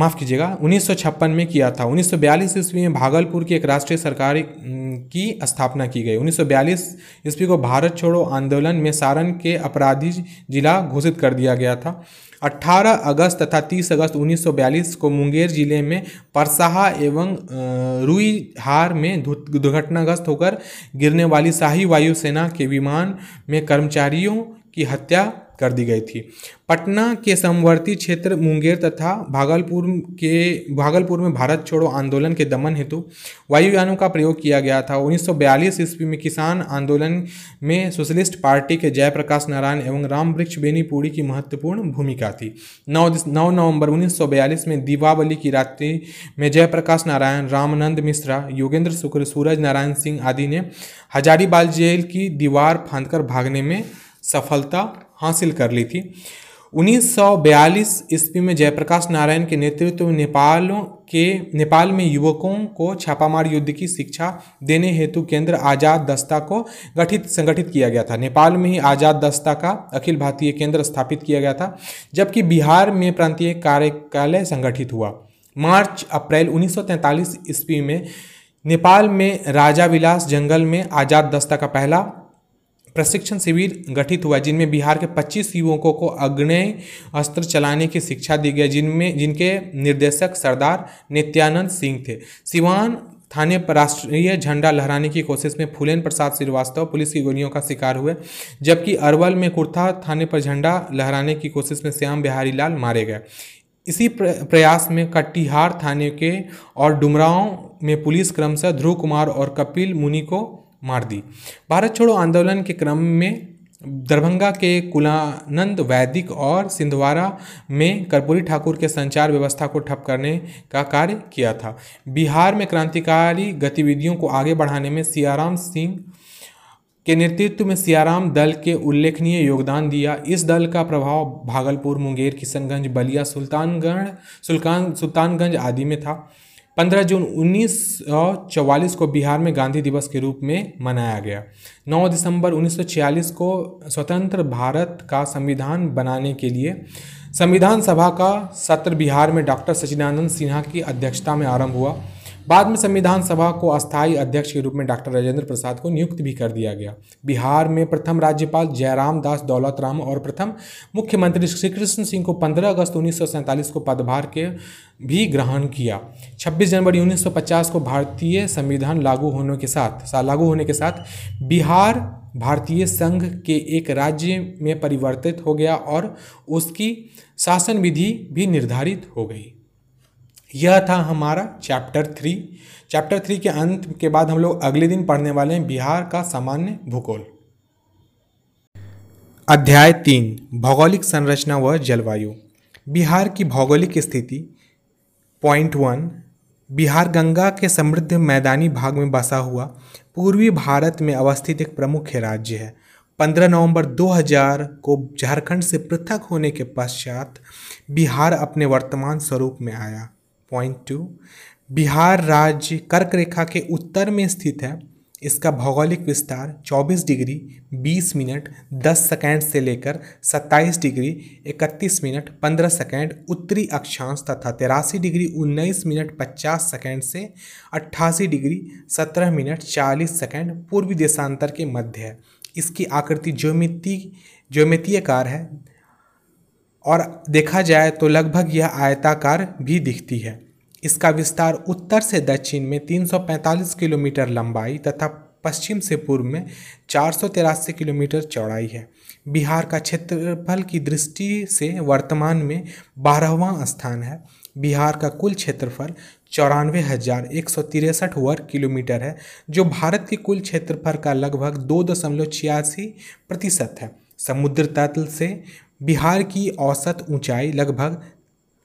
माफ़ कीजिएगा उन्नीस सौ छप्पन में किया था। उन्नीस सौ बयालीस ईस्वी में भागलपुर की एक राष्ट्रीय सरकार की स्थापना की गई। उन्नीस सौ बयालीस ईस्वी को भारत छोड़ो आंदोलन में सारण के अपराधी जिला घोषित कर दिया गया था। अठारह अगस्त तथा तीस अगस्त उन्नीस सौ बयालीस को मुंगेर जिले में परसाहा एवं रुईहार में दुर्घटनाग्रस्त होकर गिरने वाली शाही वायुसेना के विमान में कर्मचारियों की हत्या कर दी गई थी। पटना के समवर्ती क्षेत्र मुंगेर तथा भागलपुर के भागलपुर में भारत छोड़ो आंदोलन के दमन हेतु वायुयानों का प्रयोग किया गया था। उन्नीस सौ बयालीस ईस्वी में किसान आंदोलन में सोशलिस्ट पार्टी के जयप्रकाश नारायण एवं रामवृक्ष बेनीपुरी की महत्वपूर्ण भूमिका थी। नौ नवंबर उन्नीस सौ बयालीस में दीपावली की रात्रि में जयप्रकाश नारायण, रामानंद मिश्रा, योगेंद्र शुक्ल, सूरज नारायण सिंह आदि ने हजारीबाग जेल की दीवार फांदकर भागने में सफलता हासिल कर ली थी। उन्नीस सौ बयालीस ईस्वी में जयप्रकाश नारायण के नेतृत्व में नेपालों के नेपाल में युवकों को छापामार युद्ध की शिक्षा देने हेतु केंद्र आज़ाद दस्ता को गठित संगठित किया गया था। नेपाल में ही आज़ाद दस्ता का अखिल भारतीय केंद्र स्थापित किया गया था, जबकि बिहार में प्रांतीय कार्यालय संगठित हुआ। मार्च अप्रैल उन्नीस सौ तैंतालीस ईस्वी में नेपाल में राजा विलास जंगल में आज़ाद दस्ता का पहला प्रशिक्षण शिविर गठित हुआ, जिनमें बिहार के पच्चीस युवकों को आग्नेय अस्त्र चलाने की शिक्षा दी गई, जिनमें जिनके निर्देशक सरदार नित्यानंद सिंह थे। सिवान थाने पर राष्ट्रीय झंडा लहराने की कोशिश में फूलेन प्रसाद श्रीवास्तव पुलिस की गोलियों का शिकार हुए, जबकि अरवल में कुर्था थाने पर झंडा लहराने की कोशिश में श्याम बिहारी लाल मारे गए। इसी प्रयास में कटिहार थाने के और डुमरांव में पुलिस क्रमशः ध्रुव कुमार और कपिल मुनि को मार दी। भारत छोड़ो आंदोलन के क्रम में दरभंगा के कुलानंद वैदिक और सिंधवाड़ा में कर्पूरी ठाकुर के संचार व्यवस्था को ठप करने का कार्य किया था। बिहार में क्रांतिकारी गतिविधियों को आगे बढ़ाने में सियाराम सिंह के नेतृत्व में सियाराम दल के उल्लेखनीय योगदान दिया। इस दल का प्रभाव भागलपुर, मुंगेर, किशनगंज, बलिया, सुल्तानगंज सुल्तान सुल्तानगंज आदि में था। पंद्रह जून उन्नीस सौ चौवालीस को बिहार में गांधी दिवस के रूप में मनाया गया। नौ दिसंबर उन्नीस सौ छियालीस को स्वतंत्र भारत का संविधान बनाने के लिए संविधान सभा का सत्र बिहार में डॉक्टर सच्चिदानंद सिन्हा की अध्यक्षता में आरंभ हुआ। बाद में संविधान सभा को अस्थायी अध्यक्ष के रूप में डॉक्टर राजेंद्र प्रसाद को नियुक्त भी कर दिया गया। बिहार में प्रथम राज्यपाल जयराम दास दौलतराम और प्रथम मुख्यमंत्री श्री कृष्ण सिंह को पंद्रह अगस्त उन्नीस सौ सैंतालीस को पदभार के भी ग्रहण किया। छब्बीस जनवरी उन्नीस सौ पचास को भारतीय संविधान लागू होने के साथ लागू होने के साथ बिहार भारतीय संघ के एक राज्य में परिवर्तित हो गया और उसकी शासन विधि भी निर्धारित हो गई। यह था हमारा चैप्टर थ्री। चैप्टर थ्री के अंत के बाद हम लोग अगले दिन पढ़ने वाले हैं बिहार का सामान्य भूगोल। अध्याय तीन, भौगोलिक संरचना व जलवायु। बिहार की भौगोलिक स्थिति। पॉइंट वन, बिहार गंगा के समृद्ध मैदानी भाग में बसा हुआ पूर्वी भारत में अवस्थित एक प्रमुख राज्य है। पंद्रह नवंबर दो हज़ार को झारखंड से पृथक होने के पश्चात बिहार अपने वर्तमान स्वरूप में आया। पॉइंट टू, बिहार राज्य कर्क रेखा के उत्तर में स्थित है। इसका भौगोलिक विस्तार चौबीस डिग्री बीस मिनट दस सेकंड से लेकर सत्ताईस डिग्री इकतीस मिनट पंद्रह सेकंड उत्तरी अक्षांश तथा तिरासी डिग्री उन्नीस मिनट पचास सेकंड से अट्ठासी डिग्री सत्रह मिनट चालीस सेकंड पूर्वी देशांतर के मध्य है। इसकी आकृति ज्योमिति ज्योमितीयकार है और देखा जाए तो लगभग यह आयताकार भी दिखती है। इसका विस्तार उत्तर से दक्षिण में तीन सौ पैंतालीस किलोमीटर लंबाई तथा पश्चिम से पूर्व में चार सौ तिरासी किलोमीटर चौड़ाई है। बिहार का क्षेत्रफल की दृष्टि से वर्तमान में बारहवां स्थान है। बिहार का कुल क्षेत्रफल चौरानवे हज़ार एक सौ तिरसठ वर्ग किलोमीटर है, जो भारत के कुल क्षेत्रफल का लगभग दो दशमलव छियासी प्रतिशत है। समुद्र तल से बिहार की औसत ऊंचाई लगभग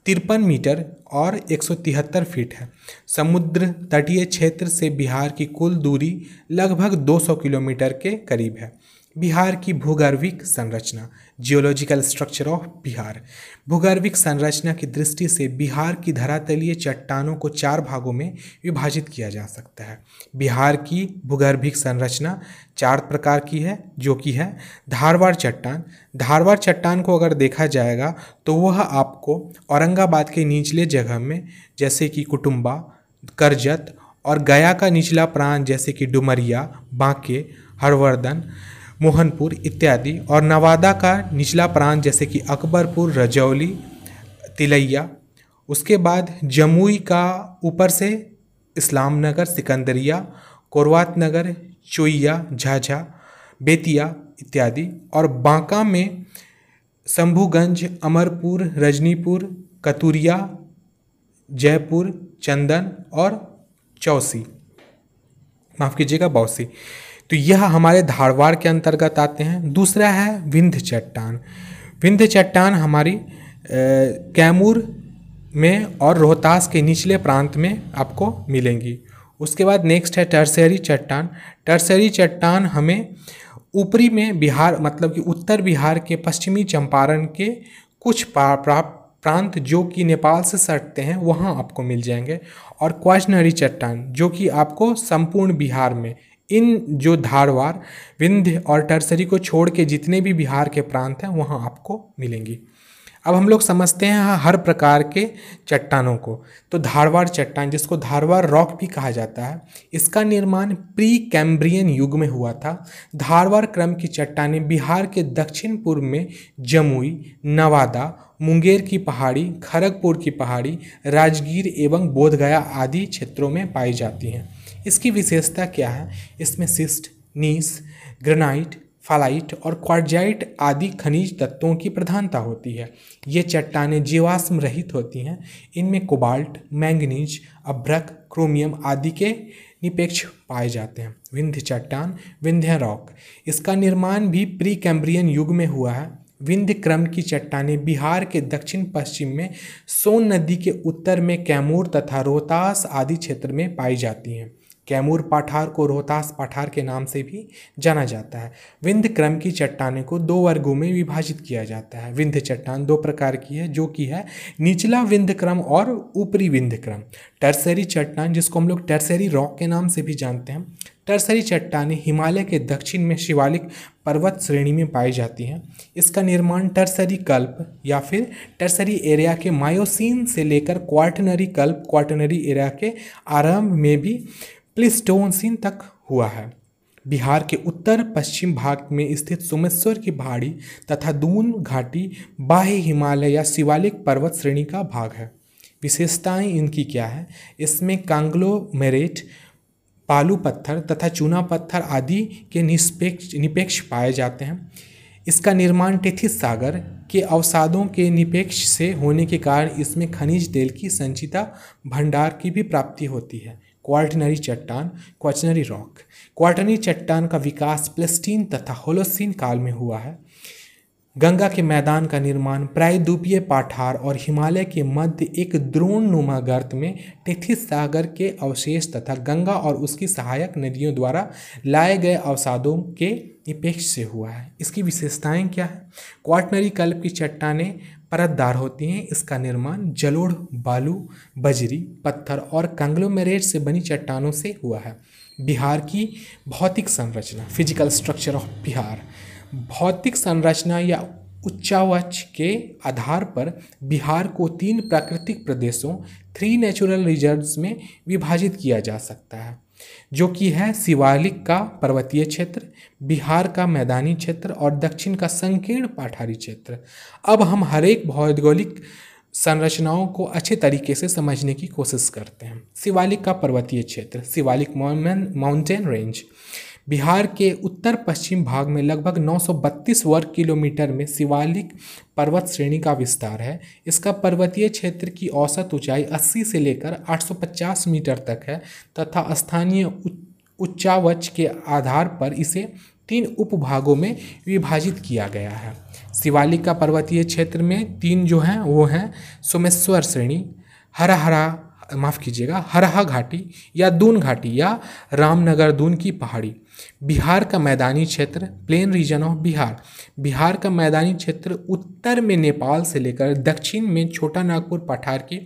तिरपन मीटर और एक सौ तिहत्तर फीट है। समुद्र तटीय क्षेत्र से बिहार की कुल दूरी लगभग दो सौ किलोमीटर के करीब है। बिहार की भूगर्भिक संरचना। Geological structure of Bihar. भूगर्भिक संरचना की दृष्टि से बिहार की धरातलीय चट्टानों को चार भागों में विभाजित किया जा सकता है। बिहार की भूगर्भिक संरचना चार प्रकार की है, जो कि है धारवाड़ चट्टान। धारवाड़ चट्टान को अगर देखा जाएगा तो वह आपको औरंगाबाद के निचले जगह में जैसे कि कुटुम्बा, करजत और गया का निचला प्रांत जैसे कि डुमरिया, बांके, हरवर्धन, मोहनपुर इत्यादि और नवादा का निचला प्रांत जैसे कि अकबरपुर, रजौली, तिलैया, उसके बाद जमुई का ऊपर से इस्लामनगर, सिकंदरिया, कोरवातनगर, चोइया, झाझा, बेतिया इत्यादि और बांका में शंभूगंज, अमरपुर, रजनीपुर, कतुरिया, जयपुर, चंदन और चौसी, माफ़ कीजिएगा बौसी। तो यह हमारे धारवाड़ के अंतर्गत आते हैं। दूसरा है विंध्य चट्टान। विंध्य चट्टान हमारी कैमूर में और रोहतास के निचले प्रांत में आपको मिलेंगी। उसके बाद नेक्स्ट है टर्शियरी चट्टान। टर्शियरी चट्टान हमें ऊपरी में बिहार मतलब कि उत्तर बिहार के पश्चिमी चंपारण के कुछ प्रांत जो कि नेपाल से सटते हैं वहाँ आपको मिल जाएंगे और क्वाशनरी चट्टान जो कि आपको संपूर्ण बिहार में इन जो धारवाड़, विंध्य और टर्शियरी को छोड़ के जितने भी बिहार के प्रांत हैं वहाँ आपको मिलेंगी। अब हम लोग समझते हैं हर प्रकार के चट्टानों को। तो धारवाड़ चट्टान जिसको धारवाड़ रॉक भी कहा जाता है, इसका निर्माण प्री कैम्ब्रियन युग में हुआ था। धारवाड़ क्रम की चट्टानें बिहार के दक्षिण पूर्व में जमुई, नवादा, मुंगेर की पहाड़ी, खड़गपुर की पहाड़ी, राजगीर एवं बोध गया आदि क्षेत्रों में पाई जाती हैं। इसकी विशेषता क्या है? इसमें सिस्ट, नीस, ग्रेनाइट, फालाइट और क्वार्जाइट आदि खनिज तत्वों की प्रधानता होती है। ये चट्टानें जीवाश्म रहित होती हैं। इनमें कोबाल्ट, मैंगनीज, अभ्रक, क्रोमियम आदि के निपेक्ष पाए जाते हैं। विंध्य चट्टान, विंध्य रॉक, इसका निर्माण भी प्री कैम्ब्रियन युग में हुआ है। विंध्य क्रम की चट्टानें बिहार के दक्षिण पश्चिम में सोन नदी के उत्तर में कैमूर तथा रोहतास आदि क्षेत्र में पाई जाती हैं। कैमूर पठार को रोहतास पठार के नाम से भी जाना जाता है। विंध्य क्रम की चट्टानें को दो वर्गों में विभाजित किया जाता है। विंध्य चट्टान दो प्रकार की है, जो कि है निचला विंध्य क्रम और ऊपरी विंध्य क्रम। टर्सरी चट्टान, जिसको हम लोग टर्सरी रॉक के नाम से भी जानते हैं, टर्सरी चट्टानें हिमालय के दक्षिण में शिवालिक पर्वत श्रेणी में पाई जाती हैं। इसका निर्माण टर्सरी कल्प या फिर टर्सरी एरिया के मायोसीन से लेकर क्वार्टनरी कल्प क्वार्टनरी एरिया के आरंभ में भी प्लीस्टोनसीन तक हुआ है। बिहार के उत्तर पश्चिम भाग में स्थित सोमेश्वर की पहाड़ी तथा दून घाटी बाह्य हिमालय या शिवालिक पर्वत श्रेणी का भाग है। विशेषताएं इनकी क्या है? इसमें कांग्लोमेरेट, बालू पत्थर तथा चूना पत्थर आदि के निष्पेक्ष निपेक्ष पाए जाते हैं। इसका निर्माण टेथिस सागर के अवसादों के निपेक्ष से होने के कारण इसमें खनिज तेल की संचिता भंडार की भी प्राप्ति होती है। क्वार्टनरी चट्टान क्वार्टनरी रॉक, क्वार्टनरी चट्टान का विकास प्लेस्टीन तथा होलोसीन काल में हुआ है। गंगा के मैदान का निर्माण प्रायद्वीपीय पठार और हिमालय के मध्य एक द्रोणनुमा गर्त में टेथिस सागर के अवशेष तथा गंगा और उसकी सहायक नदियों द्वारा लाए गए अवसादों के निपेक्ष से हुआ है। इसकी विशेषताएं क्या है? क्वार्टनरी कल्प की चट्टानें परतदार होती हैं। इसका निर्माण जलोढ़, बालू, बजरी, पत्थर और कंग्लोमेरेट से बनी चट्टानों से हुआ है। बिहार की भौतिक संरचना, फिजिकल स्ट्रक्चर ऑफ बिहार। भौतिक संरचना या उच्चावच के आधार पर बिहार को तीन प्राकृतिक प्रदेशों, थ्री नेचुरल रिजर्व्स में विभाजित किया जा सकता है, जो कि है शिवालिक का पर्वतीय क्षेत्र, बिहार का मैदानी क्षेत्र और दक्षिण का संकीर्ण पठारी क्षेत्र। अब हम हर एक भौगोलिक संरचनाओं को अच्छे तरीके से समझने की कोशिश करते हैं। शिवालिक का पर्वतीय क्षेत्र, शिवालिक माउंटेन रेंज। बिहार के उत्तर पश्चिम भाग में लगभग नौ सौ बत्तीस वर्ग किलोमीटर में शिवालिक पर्वत श्रेणी का विस्तार है। इसका पर्वतीय क्षेत्र की औसत ऊंचाई अस्सी से लेकर आठ सौ पचास मीटर तक है तथा स्थानीय उच्चावच के आधार पर इसे तीन उपभागों में विभाजित किया गया है। शिवालिक का पर्वतीय क्षेत्र में तीन जो हैं वो हैं सोमेश्वर श्रेणी, हरहरा माफ़ कीजिएगा हरहा घाटी या दून घाटी या रामनगर दून की पहाड़ी। बिहार का मैदानी क्षेत्र, plain region of Bihar. Bihar का मैदानी क्षेत्र उत्तर में नेपाल से लेकर दक्षिण में छोटा नागपुर पठार की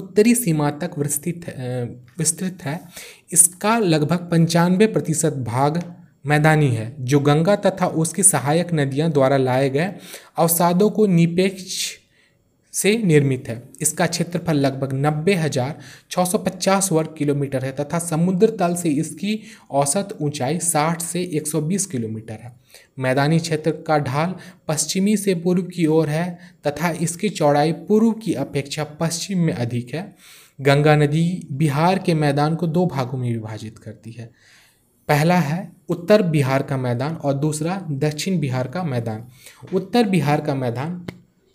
उत्तरी सीमा तक विस्तृत विस्तृत है। इसका लगभग पंचानवे प्रतिशत भाग मैदानी है, जो गंगा तथा उसकी सहायक नदियां द्वारा लाए गए अवसादों को निपेक्ष से निर्मित है। इसका क्षेत्रफल लगभग नब्बे हज़ार छः सौ पचास वर्ग किलोमीटर है तथा समुद्र तल से इसकी औसत ऊंचाई साठ से एक सौ बीस किलोमीटर है। मैदानी क्षेत्र का ढाल पश्चिमी से पूर्व की ओर है तथा इसकी चौड़ाई पूर्व की अपेक्षा पश्चिम में अधिक है। गंगा नदी बिहार के मैदान को दो भागों में विभाजित करती है। पहला है उत्तर बिहार का मैदान और दूसरा दक्षिण बिहार का मैदान। उत्तर बिहार का मैदान,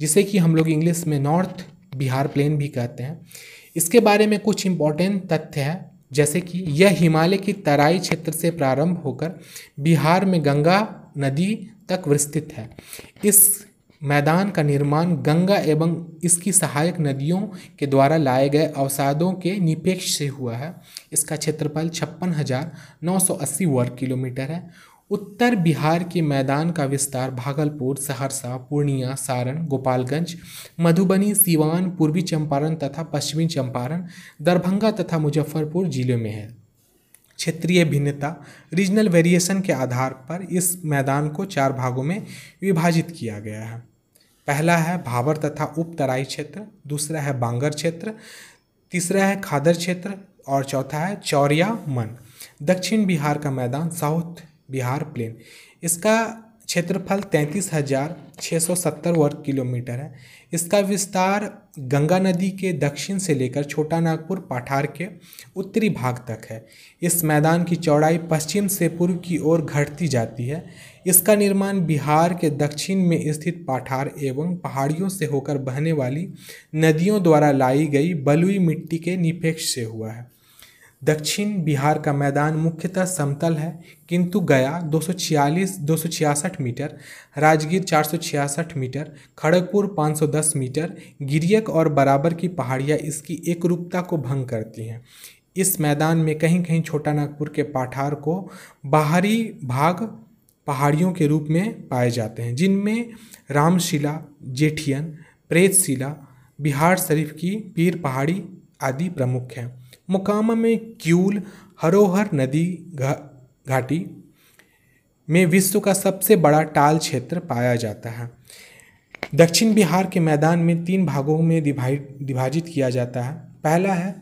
जिसे कि हम लोग इंग्लिश में नॉर्थ बिहार प्लेन भी कहते हैं, इसके बारे में कुछ इम्पोर्टेंट तथ्य है, जैसे कि यह हिमालय की तराई क्षेत्र से प्रारंभ होकर बिहार में गंगा नदी तक विस्तृत है। इस मैदान का निर्माण गंगा एवं इसकी सहायक नदियों के द्वारा लाए गए अवसादों के निपेक्ष से हुआ है। इसका क्षेत्रफल छप्पन हज़ार नौ सौ अस्सी वर्ग किलोमीटर है। उत्तर बिहार के मैदान का विस्तार भागलपुर, सहरसा, पूर्णिया, सारण, गोपालगंज, मधुबनी, सीवान, पूर्वी चंपारण तथा पश्चिमी चंपारण, दरभंगा तथा मुजफ्फरपुर जिले में है। क्षेत्रीय भिन्नता, रीजनल वेरिएशन के आधार पर इस मैदान को चार भागों में विभाजित किया गया है। पहला है भाबर तथा उपतराई क्षेत्र, दूसरा है बांगर क्षेत्र, तीसरा है खादर क्षेत्र और चौथा है चौरिया मन। दक्षिण बिहार का मैदान, साउथ बिहार प्लेन, इसका क्षेत्रफल तैंतीस हज़ार छः सौ सत्तर वर्ग किलोमीटर है। इसका विस्तार गंगा नदी के दक्षिण से लेकर छोटा नागपुर पठार के उत्तरी भाग तक है। इस मैदान की चौड़ाई पश्चिम से पूर्व की ओर घटती जाती है। इसका निर्माण बिहार के दक्षिण में स्थित पठार एवं पहाड़ियों से होकर बहने वाली नदियों द्वारा लाई गई बलुई मिट्टी के निपेक्ष से हुआ है। दक्षिण बिहार का मैदान मुख्यतः समतल है, किंतु गया दो सौ छियालीस दो सौ छियासठ मीटर, राजगीर चार सौ छियासठ मीटर, खड़गपुर पाँच सौ दस मीटर, गिरियक और बराबर की पहाड़ियाँ इसकी एकरूपता को भंग करती हैं। इस मैदान में कहीं कहीं छोटा नागपुर के पाठार को बाहरी भाग पहाड़ियों के रूप में पाए जाते हैं, जिनमें रामशिला, जेठियन, प्रेतशिला, बिहार शरीफ की पीर पहाड़ी आदि प्रमुख हैं। मोकामा में क्यूल हरोहर नदी घा, घाटी में विश्व का सबसे बड़ा टाल क्षेत्र पाया जाता है। दक्षिण बिहार के मैदान में तीन भागों में विभाजित किया जाता है। पहला है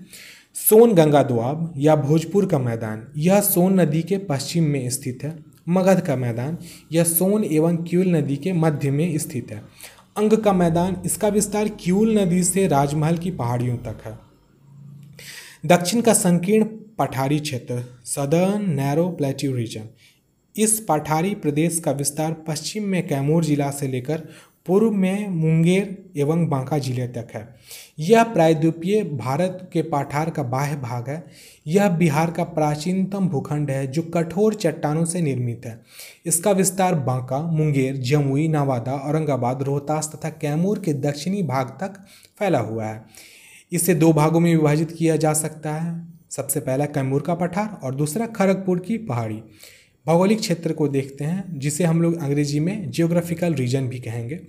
सोन गंगा दोआब या भोजपुर का मैदान, यह सोन नदी के पश्चिम में स्थित है। मगध का मैदान, यह सोन एवं क्यूल नदी के मध्य में स्थित है। अंग का मैदान, इसका विस्तार क्यूल नदी से राजमहल की पहाड़ियों तक है। दक्षिण का संकीर्ण पठारी क्षेत्र सदर्न नैरो प्लेट्यू रीजन, इस पठारी प्रदेश का विस्तार पश्चिम में कैमूर जिला से लेकर पूर्व में मुंगेर एवं बांका जिले तक है। यह प्रायद्वीपीय भारत के पठार का बाह्य भाग है। यह बिहार का प्राचीनतम भूखंड है जो कठोर चट्टानों से निर्मित है। इसका विस्तार बांका, मुंगेर, जमुई, नवादा, औरंगाबाद, रोहतास तथा कैमूर के दक्षिणी भाग तक फैला हुआ है। इसे दो भागों में विभाजित किया जा सकता है, सबसे पहला कैमूर का पठार और दूसरा खड़गपुर की पहाड़ी। भौगोलिक क्षेत्र को देखते हैं, जिसे हम लोग अंग्रेजी में जियोग्राफिकल रीजन भी कहेंगे।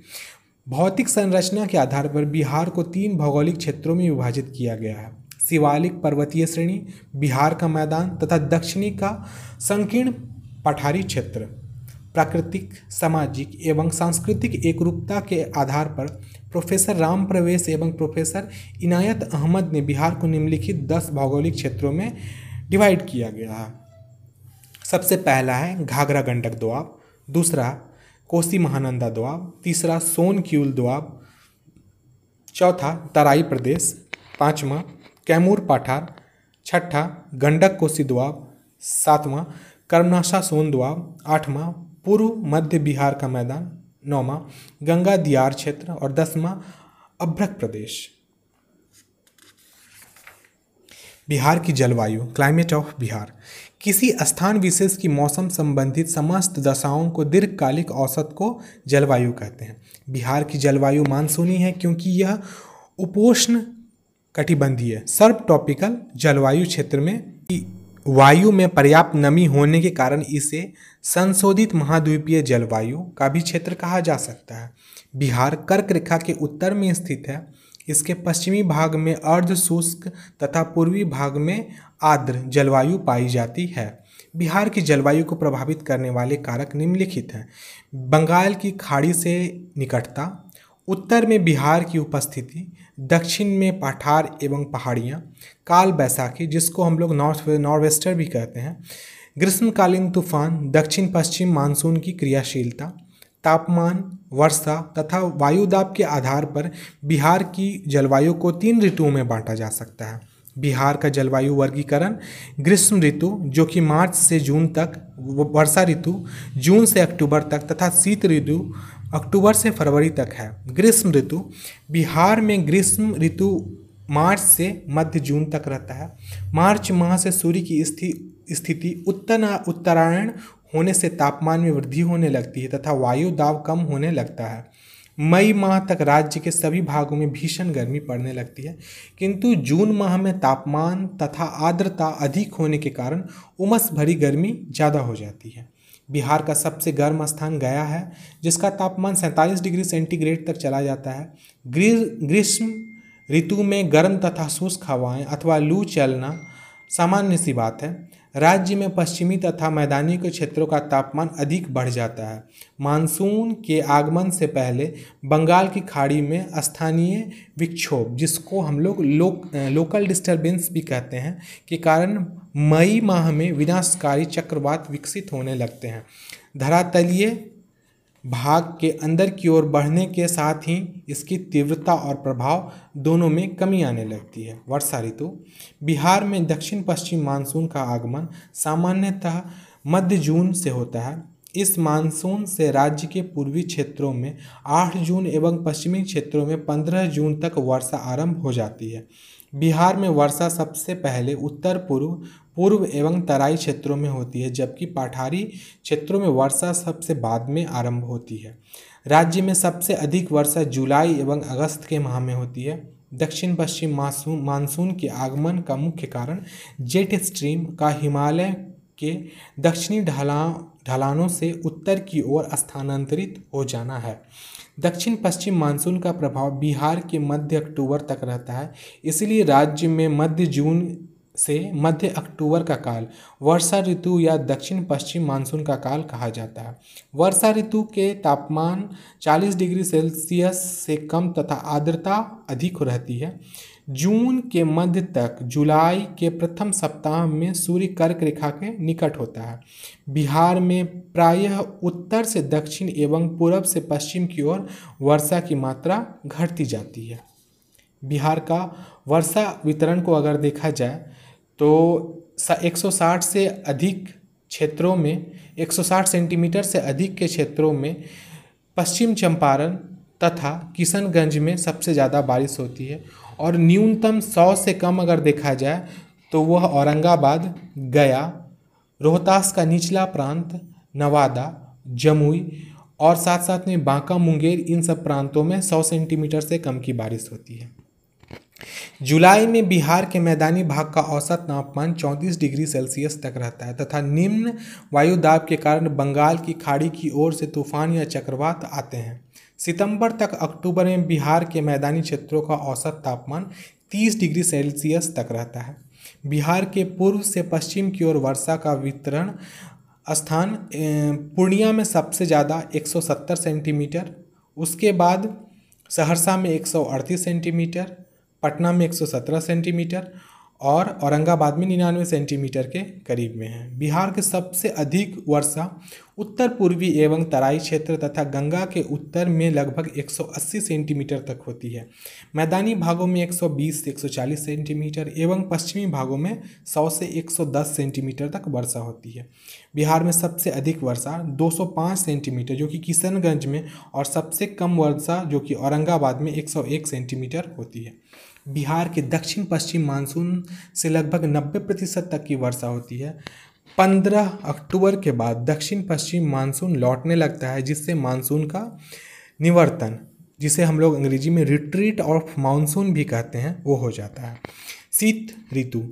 भौतिक संरचना के आधार पर बिहार को तीन भौगोलिक क्षेत्रों में विभाजित किया गया है। शिवालिक पर्वतीय श्रेणी, बिहार का मैदान तथा दक्षिणी का संकीर्ण पठारी क्षेत्र। प्राकृतिक, सामाजिक एवं सांस्कृतिक एकरूपता के आधार पर प्रोफेसर राम प्रवेश एवं प्रोफेसर इनायत अहमद ने बिहार को निम्नलिखित दस भौगोलिक क्षेत्रों में डिवाइड किया गया है। सबसे पहला है घाघरा गंडक दोआब, दूसरा कोसी महानंदा दोआब, तीसरा सोन क्यूल दोआब, चौथा तराई प्रदेश, पाँचवा कैमूर पठार, छठा गंडक कोसी दोआब, सातवां कर्मनाशा सोन दोआब, आठवां पूर्व मध्य बिहार का मैदान, नौवां गंगा दियार क्षेत्र और दसवां अभ्रक प्रदेश। बिहार की जलवायु, क्लाइमेट ऑफ बिहार, किसी स्थान विशेष की मौसम संबंधित समस्त दशाओं को दीर्घकालिक औसत को जलवायु कहते हैं। बिहार की जलवायु मानसूनी है क्योंकि यह उपोष्ण कटिबंधीय सर्प ट्रॉपिकल जलवायु क्षेत्र में वायु में पर्याप्त नमी होने के कारण इसे संशोधित महाद्वीपीय जलवायु का भी क्षेत्र कहा जा सकता है। बिहार कर्क रेखा के उत्तर में स्थित है। इसके पश्चिमी भाग में अर्ध शुष्क तथा पूर्वी भाग में आर्द्र जलवायु पाई जाती है। बिहार की जलवायु को प्रभावित करने वाले कारक निम्नलिखित हैं। बंगाल की खाड़ी से निकटता, उत्तर में बिहार की उपस्थिति, दक्षिण में पठार एवं पहाड़ियाँ, काल बैसाखी जिसको हम लोग नॉर्थ नॉर्वेस्टर भी कहते हैं, ग्रीष्मकालीन तूफान, दक्षिण पश्चिम मानसून की क्रियाशीलता, तापमान, वर्षा तथा वायुदाब के आधार पर बिहार की जलवायु को तीन ऋतुओं में बांटा जा सकता है। बिहार का जलवायु वर्गीकरण ग्रीष्म ऋतु जो कि मार्च से जून तक, वर्षा ऋतु जून से अक्टूबर तक तथा शीत ऋतु अक्टूबर से फरवरी तक है। ग्रीष्म ऋतु, बिहार में ग्रीष्म ऋतु मार्च से मध्य जून तक रहता है। मार्च माह से सूर्य की स्थिति उत्तर उत्तरायण होने से तापमान में वृद्धि होने लगती है तथा वायु दाब कम होने लगता है। मई माह तक राज्य के सभी भागों में भीषण गर्मी पड़ने लगती है, किंतु जून माह में तापमान तथा आर्द्रता अधिक होने के कारण उमस भरी गर्मी ज़्यादा हो जाती है। बिहार का सबसे गर्म स्थान गया है, जिसका तापमान सैंतालीस डिग्री सेंटीग्रेड तक चला जाता है। ग्रीष्म ऋतु में गर्म तथा शुष्क हवाएं अथवा लू चलना सामान्य सी बात है। राज्य में पश्चिमी तथा मैदानी के क्षेत्रों का तापमान अधिक बढ़ जाता है। मानसून के आगमन से पहले बंगाल की खाड़ी में स्थानीय विक्षोभ, जिसको हम लोग लोक लोकल डिस्टर्बेंस भी कहते हैं, के कारण मई माह में विनाशकारी चक्रवात विकसित होने लगते हैं। धरातलीय भाग के अंदर की ओर बढ़ने के साथ ही इसकी तीव्रता और प्रभाव दोनों में कमी आने लगती है। वर्षा ऋतु, बिहार में दक्षिण पश्चिम मानसून का आगमन सामान्यतः मध्य जून से होता है। इस मानसून से राज्य के पूर्वी क्षेत्रों में आठ जून एवं पश्चिमी क्षेत्रों में पंद्रह जून तक वर्षा आरंभ हो जाती है। बिहार में वर्षा सबसे पहले उत्तर पूर्व पूर्व एवं तराई क्षेत्रों में होती है, जबकि पठारी क्षेत्रों में वर्षा सबसे बाद में आरंभ होती है। राज्य में सबसे अधिक वर्षा जुलाई एवं अगस्त के माह में होती है। दक्षिण पश्चिम मानसून मानसून के आगमन का मुख्य कारण जेट स्ट्रीम का हिमालय के दक्षिणी ढाला ढलानों से उत्तर की ओर स्थानांतरित हो जाना है। दक्षिण पश्चिम मानसून का प्रभाव बिहार के मध्य अक्टूबर तक रहता है, इसलिए राज्य में मध्य जून से मध्य अक्टूबर का काल वर्षा ऋतु या दक्षिण पश्चिम मानसून का काल कहा जाता है। वर्षा ऋतु के तापमान चालीस डिग्री सेल्सियस से कम तथा आर्द्रता अधिक रहती है। जून के मध्य तक जुलाई के प्रथम सप्ताह में सूर्य कर्क रेखा के निकट होता है। बिहार में प्रायः उत्तर से दक्षिण एवं पूर्व से पश्चिम की ओर वर्षा की मात्रा घटती जाती है। बिहार का वर्षा वितरण को अगर देखा जाए तो एक सौ साठ से अधिक क्षेत्रों में एक सौ साठ सेंटीमीटर से अधिक के क्षेत्रों में पश्चिम चंपारण तथा किशनगंज में सबसे ज़्यादा बारिश होती है और न्यूनतम सौ से कम अगर देखा जाए तो वह औरंगाबाद, गया, रोहतास का निचला प्रांत, नवादा, जमुई और साथ साथ में बांका, मुंगेर, इन सब प्रांतों में सौ सेंटीमीटर से कम की बारिश होती है। जुलाई में बिहार के मैदानी भाग का औसत तापमान चौंतीस डिग्री सेल्सियस तक रहता है तथा निम्न वायु दाब के कारण बंगाल की खाड़ी की ओर से तूफान या चक्रवात आते हैं। सितंबर तक अक्टूबर में बिहार के मैदानी क्षेत्रों का औसत तापमान तीस डिग्री सेल्सियस तक रहता है। बिहार के पूर्व से पश्चिम की ओर वर्षा का वितरण स्थान पूर्णिया में सबसे ज़्यादा एक सौ सत्तर सेंटीमीटर, उसके बाद सहरसा में एक सौ अड़तीस सेंटीमीटर, पटना में एक सौ सत्रह सेंटीमीटर और औरंगाबाद में निन्यानवे सेंटीमीटर के करीब में है। बिहार के सबसे अधिक वर्षा उत्तर पूर्वी एवं तराई क्षेत्र तथा गंगा के उत्तर में लगभग एक सौ अस्सी सेंटीमीटर तक होती है। मैदानी भागों में एक सौ बीस से एक सौ चालीस सेंटीमीटर एवं पश्चिमी भागों में सौ से एक सौ दस सेंटीमीटर तक वर्षा होती है। बिहार में सबसे अधिक वर्षा दो सौ पाँच सेंटीमीटर जो कि किशनगंज में और सबसे कम वर्षा जो कि औरंगाबाद में एक सौ एक सेंटीमीटर होती है। बिहार के दक्षिण पश्चिम मानसून से लगभग नब्बे प्रतिशत तक की वर्षा होती है। पंद्रह अक्टूबर के बाद दक्षिण पश्चिम मानसून लौटने लगता है, जिससे मानसून का निवर्तन, जिसे हम लोग अंग्रेजी में रिट्रीट ऑफ मानसून भी कहते हैं, वो हो जाता है। शीत ऋतु,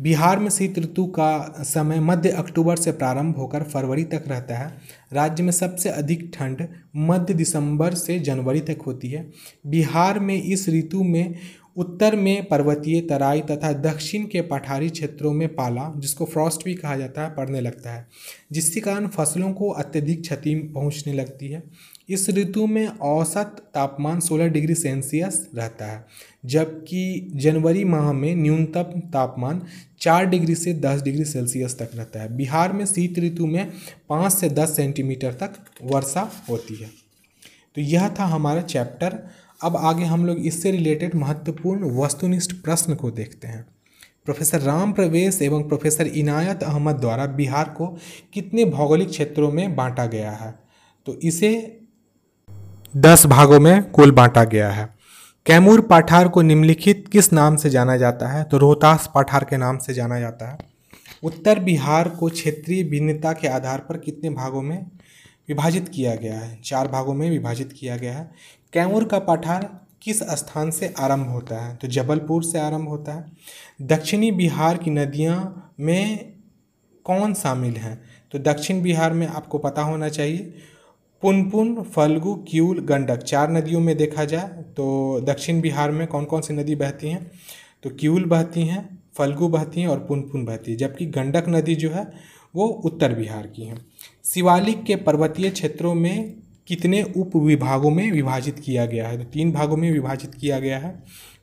बिहार में शीत ऋतु का समय मध्य अक्टूबर से प्रारंभ होकर फरवरी तक रहता है। राज्य में सबसे अधिक ठंड मध्य दिसंबर से जनवरी तक होती है। बिहार में इस ऋतु में उत्तर में पर्वतीय तराई तथा दक्षिण के पठारी क्षेत्रों में पाला, जिसको फ्रॉस्ट भी कहा जाता है, पड़ने लगता है, जिसके कारण फसलों को अत्यधिक क्षति पहुंचने लगती है। इस ऋतु में औसत तापमान सोलह डिग्री सेल्सियस रहता है, जबकि जनवरी माह में न्यूनतम तापमान चार डिग्री से दस डिग्री सेल्सियस तक रहता है। बिहार में शीत ऋतु में पाँच से दस सेंटीमीटर तक वर्षा होती है। तो यह था हमारा चैप्टर। अब आगे हम लोग इससे रिलेटेड महत्वपूर्ण वस्तुनिष्ठ प्रश्न को देखते हैं। प्रोफेसर राम प्रवेश एवं प्रोफेसर इनायत अहमद द्वारा बिहार को कितने भौगोलिक क्षेत्रों में बांटा गया है? तो इसे दस भागों में कुल बांटा गया है। कैमूर पठार को निम्नलिखित किस नाम से जाना जाता है? तो रोहतास पठार के नाम से जाना जाता है। उत्तर बिहार को क्षेत्रीय भिन्नता के आधार पर कितने भागों में विभाजित किया गया है? चार भागों में विभाजित किया गया है। कैमूर का पठार किस स्थान से आरंभ होता है? तो जबलपुर से आरंभ होता है। दक्षिणी बिहार की नदियां में कौन शामिल हैं? तो दक्षिण बिहार में आपको पता होना चाहिए पुनपुन, फल्गु, किऊल, गंडक, चार नदियों में देखा जाए तो दक्षिण बिहार में कौन कौन सी नदी बहती हैं? तो किऊल बहती हैं, फल्गु बहती हैं और पुनपुन बहती है, जबकि गंडक नदी जो है वो उत्तर बिहार की है। शिवालिक के पर्वतीय क्षेत्रों में कितने उप विभागों में विभाजित किया गया है? तो तीन भागों में विभाजित किया गया है।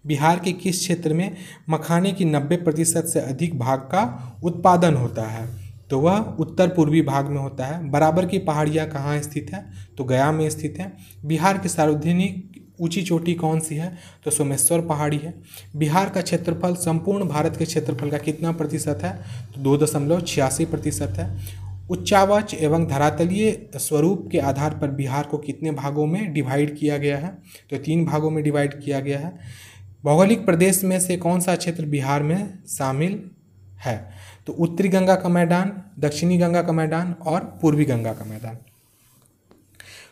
बिहार के किस क्षेत्र में मखाने की नब्बे प्रतिशत से अधिक भाग का उत्पादन होता है? तो वह उत्तर पूर्वी भाग में होता है। बराबर की पहाड़ियाँ कहाँ स्थित है? तो गया में स्थित है। बिहार की सार्वजनिक ऊंची चोटी कौन सी है? तो सोमेश्वर पहाड़ी है। बिहार का क्षेत्रफल संपूर्ण भारत के क्षेत्रफल का कितना प्रतिशत है? तो दो दशमलव छियासी प्रतिशत है। उच्चावच एवं धरातलीय स्वरूप के आधार पर बिहार को कितने भागों में डिवाइड किया गया है? तो तीन भागों में डिवाइड किया गया है। भौगोलिक प्रदेश में से कौन सा क्षेत्र बिहार में शामिल है? तो उत्तरी गंगा का मैदान, दक्षिणी गंगा का मैदान और पूर्वी गंगा का मैदान।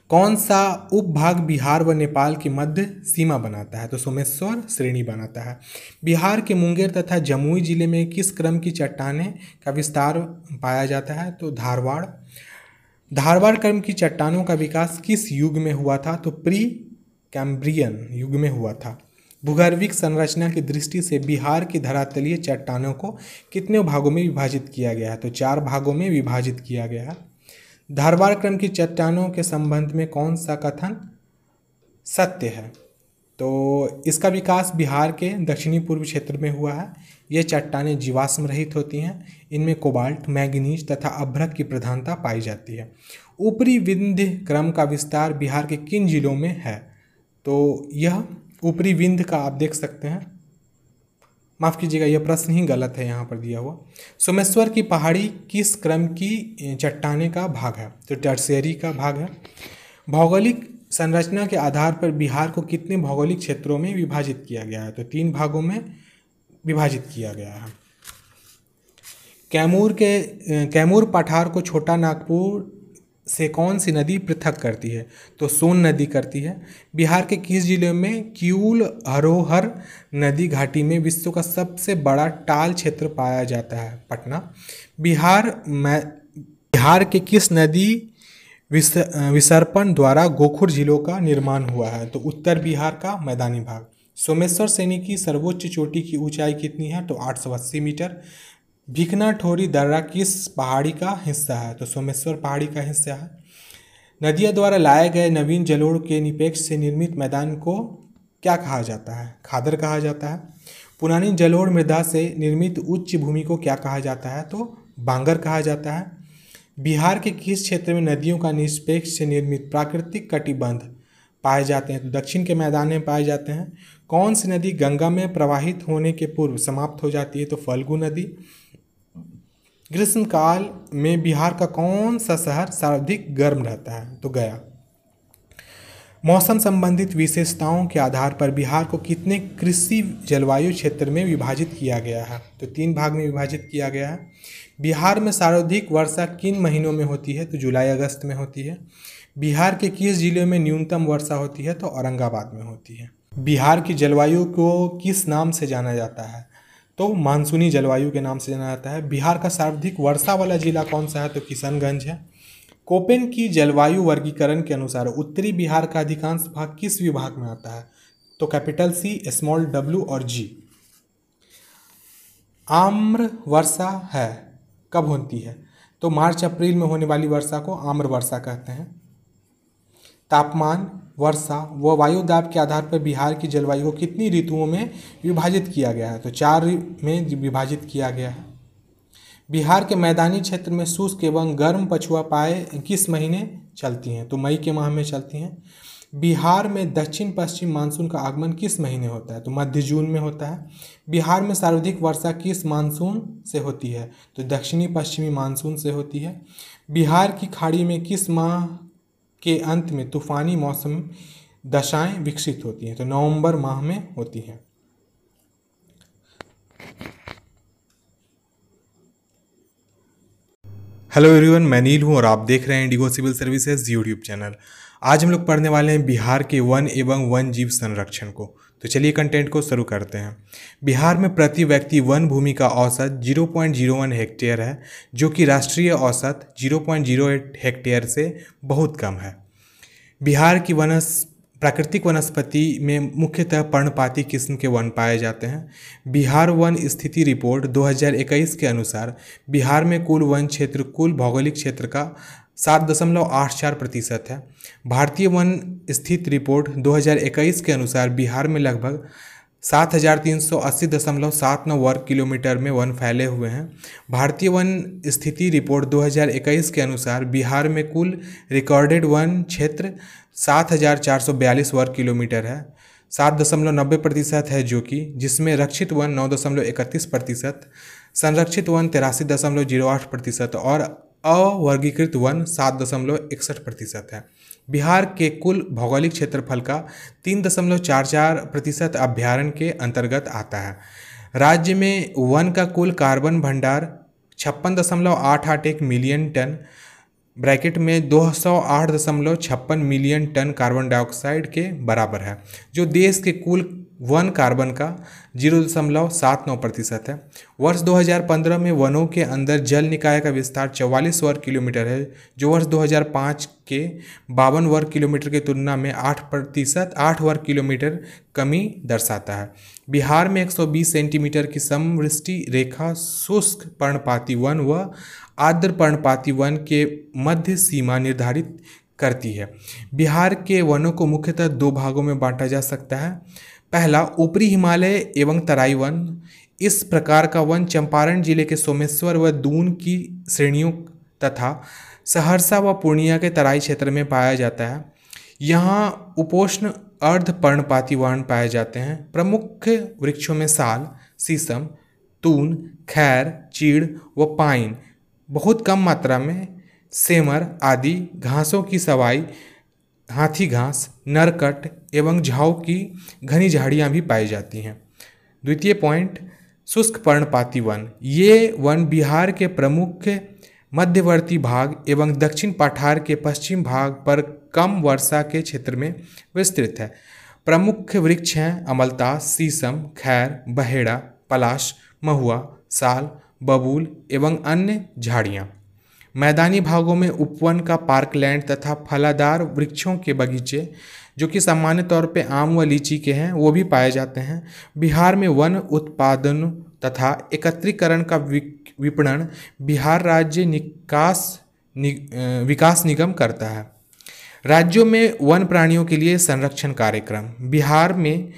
कौन सा उपभाग बिहार व नेपाल की मध्य सीमा बनाता है? तो सोमेश्वर श्रेणी बनाता है। बिहार के मुंगेर तथा जमुई जिले में किस क्रम की चट्टानें का विस्तार पाया जाता है? तो धारवाड़। धारवाड़ क्रम की चट्टानों का विकास किस युग में हुआ था? तो प्री कैम्ब्रियन युग में हुआ था। भूगर्भिक संरचना की दृष्टि से बिहार की धरातलीय चट्टानों को कितने भागों में विभाजित किया गया है? तो चार भागों में विभाजित किया गया है। धारवाड़ क्रम की चट्टानों के संबंध में कौन सा कथन सत्य है? तो इसका विकास बिहार के दक्षिणी पूर्व क्षेत्र में हुआ है। ये चट्टानें जीवाश्म रहित होती हैं। इनमें कोबाल्ट, मैंगनीज तथा अभ्रक की प्रधानता पाई जाती है। ऊपरी विंध्य क्रम का विस्तार बिहार के किन जिलों में है? तो यह ऊपरी विंध्य का आप देख सकते हैं, माफ़ कीजिएगा यह प्रश्न ही गलत है यहाँ पर दिया हुआ। सोमेश्वर की पहाड़ी किस क्रम की चट्टाने का भाग है? तो टर्शियरी का भाग है। भौगोलिक संरचना के आधार पर बिहार को कितने भौगोलिक क्षेत्रों में विभाजित किया गया है? तो तीन भागों में विभाजित किया गया है। कैमूर के कैमूर पठार को छोटा नागपुर से कौन सी नदी पृथक करती है? तो सोन नदी करती है। बिहार के किस जिले में किऊल हरोहर नदी घाटी में विश्व का सबसे बड़ा टाल क्षेत्र पाया जाता है? पटना। बिहार में बिहार के किस नदी विस, विसर्पण द्वारा गोखुर जिलों का निर्माण हुआ है? तो उत्तर बिहार का मैदानी भाग। सोमेश्वर सेनी की सर्वोच्च चोटी की ऊंचाई कितनी है? तो आठ सौ अस्सी मीटर। भीखना ठोरी दर्रा किस पहाड़ी का हिस्सा है? तो सोमेश्वर पहाड़ी का हिस्सा है। नदिया द्वारा लाए गए नवीन जलोढ़ के निपेक्ष से निर्मित मैदान को क्या कहा जाता है? खादर कहा जाता है। पुरानी जलोढ़ मृदा से निर्मित उच्च भूमि को क्या कहा जाता है? तो बांगर कहा जाता है। बिहार के किस क्षेत्र में नदियों का निष्पेक्ष से निर्मित प्राकृतिक कटिबंध पाए जाते हैं? तो दक्षिण के मैदान में पाए जाते हैं। कौन सी नदी गंगा में प्रवाहित होने के पूर्व समाप्त हो जाती है? तो फल्गु नदी। ग्रीष्मकाल में बिहार का कौन सा शहर सर्वाधिक गर्म रहता है? तो गया। मौसम संबंधित विशेषताओं के आधार पर बिहार को कितने कृषि जलवायु क्षेत्र में विभाजित किया गया है? तो तीन भाग में विभाजित किया गया है। बिहार में सर्वाधिक वर्षा किन महीनों में होती है? तो जुलाई अगस्त में होती है। बिहार के किस जिले में न्यूनतम वर्षा होती है? तो औरंगाबाद में होती है। बिहार की जलवायु को किस नाम से जाना जाता है? तो मानसूनी जलवायु के नाम से जाना जाता है। बिहार का सर्वाधिक वर्षा वाला जिला कौन सा है? तो किशनगंज है। कोपेन की जलवायु वर्गीकरण के अनुसार उत्तरी बिहार का अधिकांश भाग किस विभाग में आता है? तो कैपिटल सी, स्मॉल डब्ल्यू और जी। आम्र वर्षा है कब होती है? तो मार्च अप्रैल में होने वाली वर्षा को आम्र वर्षा कहते हैं। तापमान, वर्षा व वायुदाब के आधार पर बिहार की जलवायु को कितनी ऋतुओं में विभाजित किया गया है? तो चार में विभाजित किया गया है। बिहार के मैदानी क्षेत्र में शुष्क एवं गर्म पछुआ पाए किस महीने चलती हैं? तो मई के माह में चलती हैं। बिहार में दक्षिण पश्चिम मानसून का आगमन किस महीने होता है? तो मध्य जून में होता है। बिहार में सर्वाधिक वर्षा किस मानसून से होती है? तो दक्षिणी पश्चिमी मानसून से होती है। बिहार की खाड़ी में किस माह के अंत में तूफानी मौसम दशाएं विकसित होती हैं? तो नवंबर माह में होती हैं। हेलो एवरीवन, मैं नील हूं और आप देख रहे हैं Indigo civil services YouTube channel. आज हम लोग पढ़ने वाले हैं बिहार के वन एवं वन जीव संरक्षण को। तो चलिए कंटेंट को शुरू करते हैं। बिहार में प्रति व्यक्ति वन भूमि का औसत zero point zero one hectare है, जो कि राष्ट्रीय औसत zero point zero eight hectare से बहुत कम है। बिहार की वनस प्राकृतिक वनस्पति में मुख्यतः पर्णपाती किस्म के वन पाए जाते हैं। बिहार वन स्थिति रिपोर्ट दो हज़ार इक्कीस के अनुसार बिहार में कुल वन क्षेत्र कुल भौगोलिक क्षेत्र का सात दशमलव आठ चार प्रतिशत है। भारतीय वन स्थित रिपोर्ट दो हज़ार इक्कीस के अनुसार बिहार में लगभग सात हज़ार तीन सौ अस्सी दशमलव सात नौ वर्ग किलोमीटर में वन फैले हुए हैं। भारतीय वन स्थिति रिपोर्ट दो हज़ार इक्कीस के अनुसार बिहार में कुल रिकॉर्डेड वन क्षेत्र सात हज़ार चार सौ बयालीस वर्ग किलोमीटर है, सात दशमलव नब्बे प्रतिशत है, जो कि जिसमें रक्षित वन नौ दशमलव इकतीस प्रतिशत, संरक्षित वन तिरासी दशमलव जीरो आठ प्रतिशत और अवर्गीकृत वन सात दशमलव इकसठ प्रतिशत है। बिहार के कुल भौगोलिक क्षेत्रफल का तीन दशमलव चार चार प्रतिशत अभ्यारण्य के अंतर्गत आता है। राज्य में वन का कुल कार्बन भंडार छप्पन दशमलव आठ आठ एक मिलियन टन, ब्रैकेट में दो सौ आठ दशमलव छप्पन मिलियन टन कार्बन डाइऑक्साइड के बराबर है, जो देश के कुल वन कार्बन का जीरो दशमलव सात नौ प्रतिशत है। वर्ष दो हज़ार पंद्रह में वनों के अंदर जल निकाय का विस्तार चौवालीस वर्ग किलोमीटर है, जो वर्ष दो हज़ार पाँच के बावन वर्ग किलोमीटर की तुलना में आठ प्रतिशत आठ वर्ग किलोमीटर कमी दर्शाता है। बिहार में एक सौ बीस सेंटीमीटर की समवृष्टि रेखा शुष्क पर्णपाती वन व आर्द्र पर्णपाती वन के मध्य सीमा निर्धारित करती है। बिहार के वनों को मुख्यतः दो भागों में बांटा जा सकता है। पहला, ऊपरी हिमालय एवं तराई वन। इस प्रकार का वन चंपारण जिले के सोमेश्वर व दून की श्रेणियों तथा सहरसा व पूर्णिया के तराई क्षेत्र में पाया जाता है। यहाँ उपोष्ण अर्ध पर्णपाती वन पाए जाते हैं। प्रमुख वृक्षों में साल, शीशम, तून, खैर, चीड़ व पाइन, बहुत कम मात्रा में सेमर आदि। घासों की सवाई, हाथी घास, नरकट एवं झाऊ की घनी झाड़ियाँ भी पाई जाती हैं। द्वितीय पॉइंट, शुष्क पर्णपाती वन। ये वन बिहार के प्रमुख मध्यवर्ती भाग एवं दक्षिण पठार के पश्चिम भाग पर कम वर्षा के क्षेत्र में विस्तृत है। प्रमुख वृक्ष हैं अमलतास, शीशम, खैर, बहेड़ा, पलाश, महुआ, साल, बबूल एवं अन्य झाड़ियाँ। मैदानी भागों में उपवन का पार्कलैंड तथा फलादार वृक्षों के बगीचे, जो कि सामान्य तौर पे आम व लीची के हैं, वो भी पाए जाते हैं। बिहार में वन उत्पादन तथा एकत्रीकरण का विपणन बिहार राज्य निकास नि, विकास निगम करता है। राज्यों में वन प्राणियों के लिए संरक्षण कार्यक्रम। बिहार में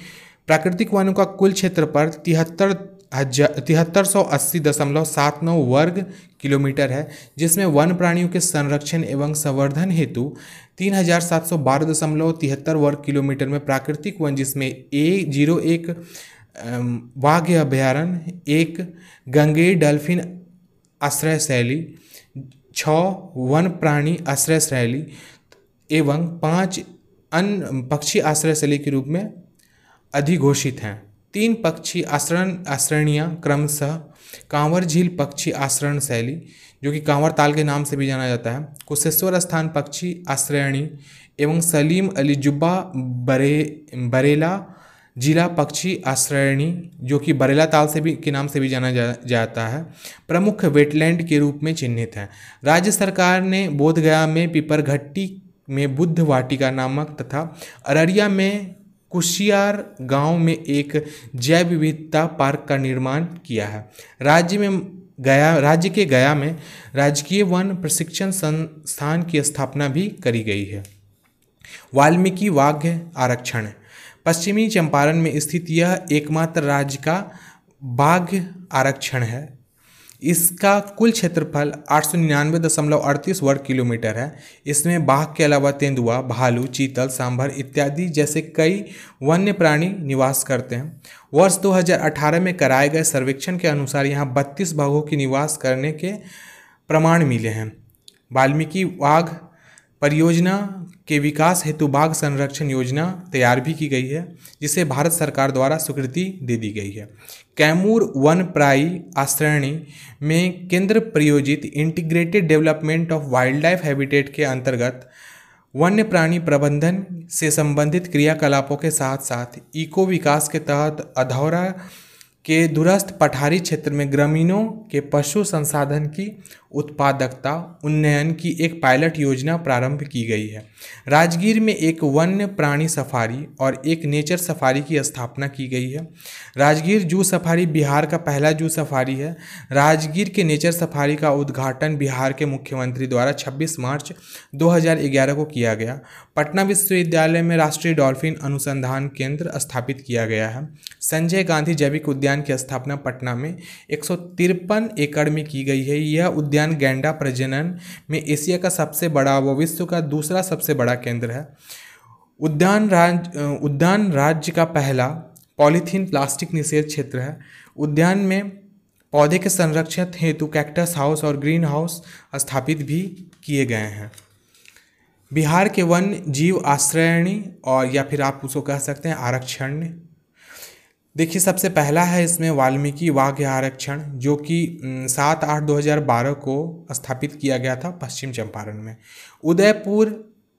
प्राकृतिक वनों का कुल क्षेत्र पर तिहत्तर तिहत्तर सौ अस्सी दशमलव सात नौ वर्ग किलोमीटर है, जिसमें वन प्राणियों के संरक्षण एवं संवर्धन हेतु तीन हजार सात सौ बारह दशमलव तिहत्तर वर्ग किलोमीटर में प्राकृतिक वन, जिसमें ए जीरो एक वाघ अभ्यारण्य, एक गंगे डॉल्फिन आश्रय शैली, छः वन प्राणी आश्रय शैली एवं पाँच अन्य पक्षी आश्रय शैली के रूप में अधिघोषित हैं। तीन पक्षी आश्रण आश्रणियाँ क्रमशः कांवर झील पक्षी आश्रण शैली, जो कि कांवर ताल के नाम से भी जाना जाता है, कुशेश्वर स्थान पक्षी आश्रयणी एवं सलीम अली जुब्बा बरे बरेला जिला पक्षी आश्रयणी, जो कि बरेला ताल से भी के नाम से भी जाना जा, जाता है, प्रमुख वेटलैंड के रूप में चिन्हित है। राज्य सरकार ने बोध गया में पिपरघट्टी में बुद्ध वाटिका नामक तथा अररिया में कुशियार गांव में एक जैव विविधता पार्क का निर्माण किया है। राज्य में गया राज्य के गया में राजकीय वन प्रशिक्षण संस्थान की स्थापना भी करी गई है। वाल्मीकि वाघ आरक्षण। पश्चिमी चंपारण में स्थित यह एकमात्र राज्य का बाघ आरक्षण है। इसका कुल क्षेत्रफल आठ सौ निन्यानवे दशमलव अड़तीस वर्ग किलोमीटर है। इसमें बाघ के अलावा तेंदुआ, भालू, चीतल, सांभर इत्यादि जैसे कई वन्य प्राणी निवास करते हैं। वर्ष दो हज़ार अठारह में कराए गए सर्वेक्षण के अनुसार यहां बत्तीस बाघों की निवास करने के प्रमाण मिले हैं। वाल्मीकि बाघ परियोजना के विकास हेतु बाघ संरक्षण योजना तैयार भी की गई है, जिसे भारत सरकार द्वारा स्वीकृति दे दी गई है। कैमूर वन प्राई आश्रयणी में केंद्र प्रायोजित integrated development of wild life habitat के अंतर्गत वन्य प्राणी प्रबंधन से संबंधित क्रियाकलापों के साथ साथ इको विकास के तहत अधौरा के दूरस्थ पठारी क्षेत्र में ग्रामीणों के पशु संसाधन की उत्पादकता उन्नयन की एक पायलट योजना प्रारंभ की गई है। राजगीर में एक वन्य प्राणी सफारी और एक नेचर सफारी की स्थापना की गई है। राजगीर जू सफारी बिहार का पहला जू सफारी है। राजगीर के नेचर सफारी का उद्घाटन बिहार के मुख्यमंत्री द्वारा छब्बीस मार्च दो हज़ार ग्यारह को किया गया। पटना विश्वविद्यालय में राष्ट्रीय डॉल्फिन अनुसंधान केंद्र स्थापित किया गया है। संजय गांधी जैविक उद्यान की स्थापना पटना में एक सौ तिरपन एकड़ में की गई है। यह उद्यान गैंडा प्रजनन में एशिया का सबसे बड़ा व विश्व का दूसरा सबसे बड़ा केंद्र है। उद्यान राज उद्यान राज्य का पहला पॉलीथीन प्लास्टिक निषेध क्षेत्र है। उद्यान में पौधे के संरक्षण हेतु कैक्टस हाउस और ग्रीन हाउस स्थापित भी किए गए हैं। बिहार के वन जीव आश्रयणी और या फिर आप उसको कह सकते हैं आरक्षण देखिए सबसे पहला है इसमें वाल्मीकि वाघ आरक्षण जो कि सात आठ दो हज़ार बारह को स्थापित किया गया था पश्चिम चंपारण में। उदयपुर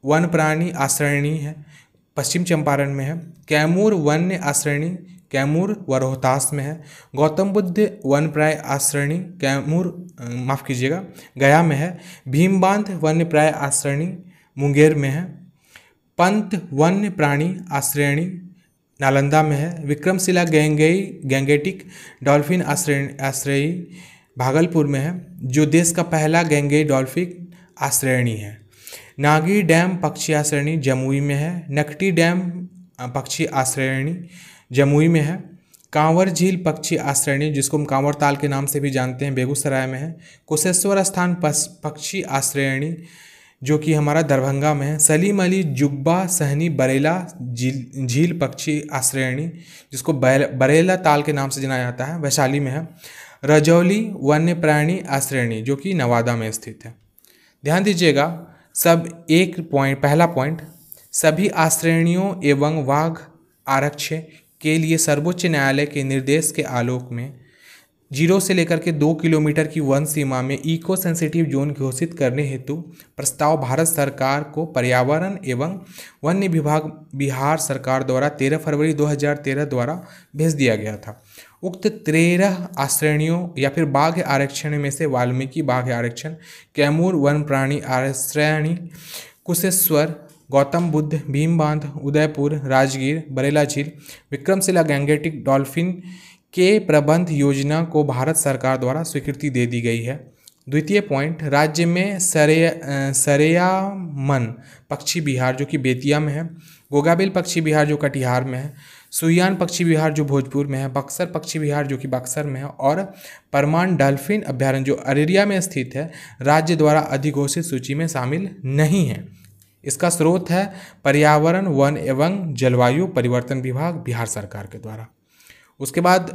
वन प्राणी आश्रयणी है पश्चिम चंपारण में है। कैमूर वन्य आश्रयणी कैमूर व रोहतास में है। गौतम बुद्ध वनप्राय आश्रयणी कैमूर माफ़ कीजिएगा गया में है। भीमबांध वन्यप्राय आश्रयणी मुंगेर में है। पंत वन्य प्राणी आश्रयणी नालंदा में है। विक्रमशिला गैंगेई गैंगेटिक डॉल्फिन आश्रय आश्रयी भागलपुर में है जो देश का पहला गैंगेई डॉल्फिन आश्रयणी है। नागी डैम पक्षी आश्रयणी जमुई में है। नकटी डैम पक्षी आश्रयणी जमुई में है। कांवर झील पक्षी आश्रयणी जिसको हम कांवर ताल के नाम से भी जानते हैं बेगूसराय में है। कुशेश्वर स्थान पक्षी आश्रयणी जो कि हमारा दरभंगा में है। सलीम अली जुब्बा सहनी बरेला झील झील पक्षी आश्रयणी जिसको बरेला ताल के नाम से जाना जाता है वैशाली में है। रजौली वन्य प्राणी आश्रयणी जो कि नवादा में स्थित है। ध्यान दीजिएगा सब एक पॉइंट पहला पॉइंट सभी आश्रयणियों एवं वाघ आरक्ष के लिए सर्वोच्च न्यायालय के निर्देश के आलोक में जीरो से लेकर के दो किलोमीटर की वन सीमा में इको सेंसिटिव जोन घोषित करने हेतु प्रस्ताव भारत सरकार को पर्यावरण एवं वन्य विभाग बिहार सरकार द्वारा तेरह फरवरी दो हज़ार तेरह द्वारा भेज दिया गया था। उक्त तेरह आश्रयणियों या फिर बाघ आरक्षण में से वाल्मीकि बाघ आरक्षण कैमूर वन प्राणी आश्रयणी कुशेश्वर गौतम बुद्ध भीमबांध उदयपुर राजगीर बरेला झील विक्रमशिला गैंगेटिक डॉल्फिन के प्रबंध योजना को भारत सरकार द्वारा स्वीकृति दे दी गई है। द्वितीय पॉइंट राज्य में सरेया सरेयामन पक्षी बिहार जो कि बेतिया में है। गोगाबिल पक्षी बिहार जो कटिहार में है। सुयान पक्षी बिहार जो भोजपुर में है। बक्सर पक्षी बिहार जो कि बक्सर में है। और परमान डॉल्फिन अभ्यारण्य जो अररिया में स्थित है राज्य द्वारा अधिघोषित सूची में शामिल नहीं है। इसका स्रोत है पर्यावरण वन एवं जलवायु परिवर्तन विभाग बिहार सरकार के द्वारा। उसके बाद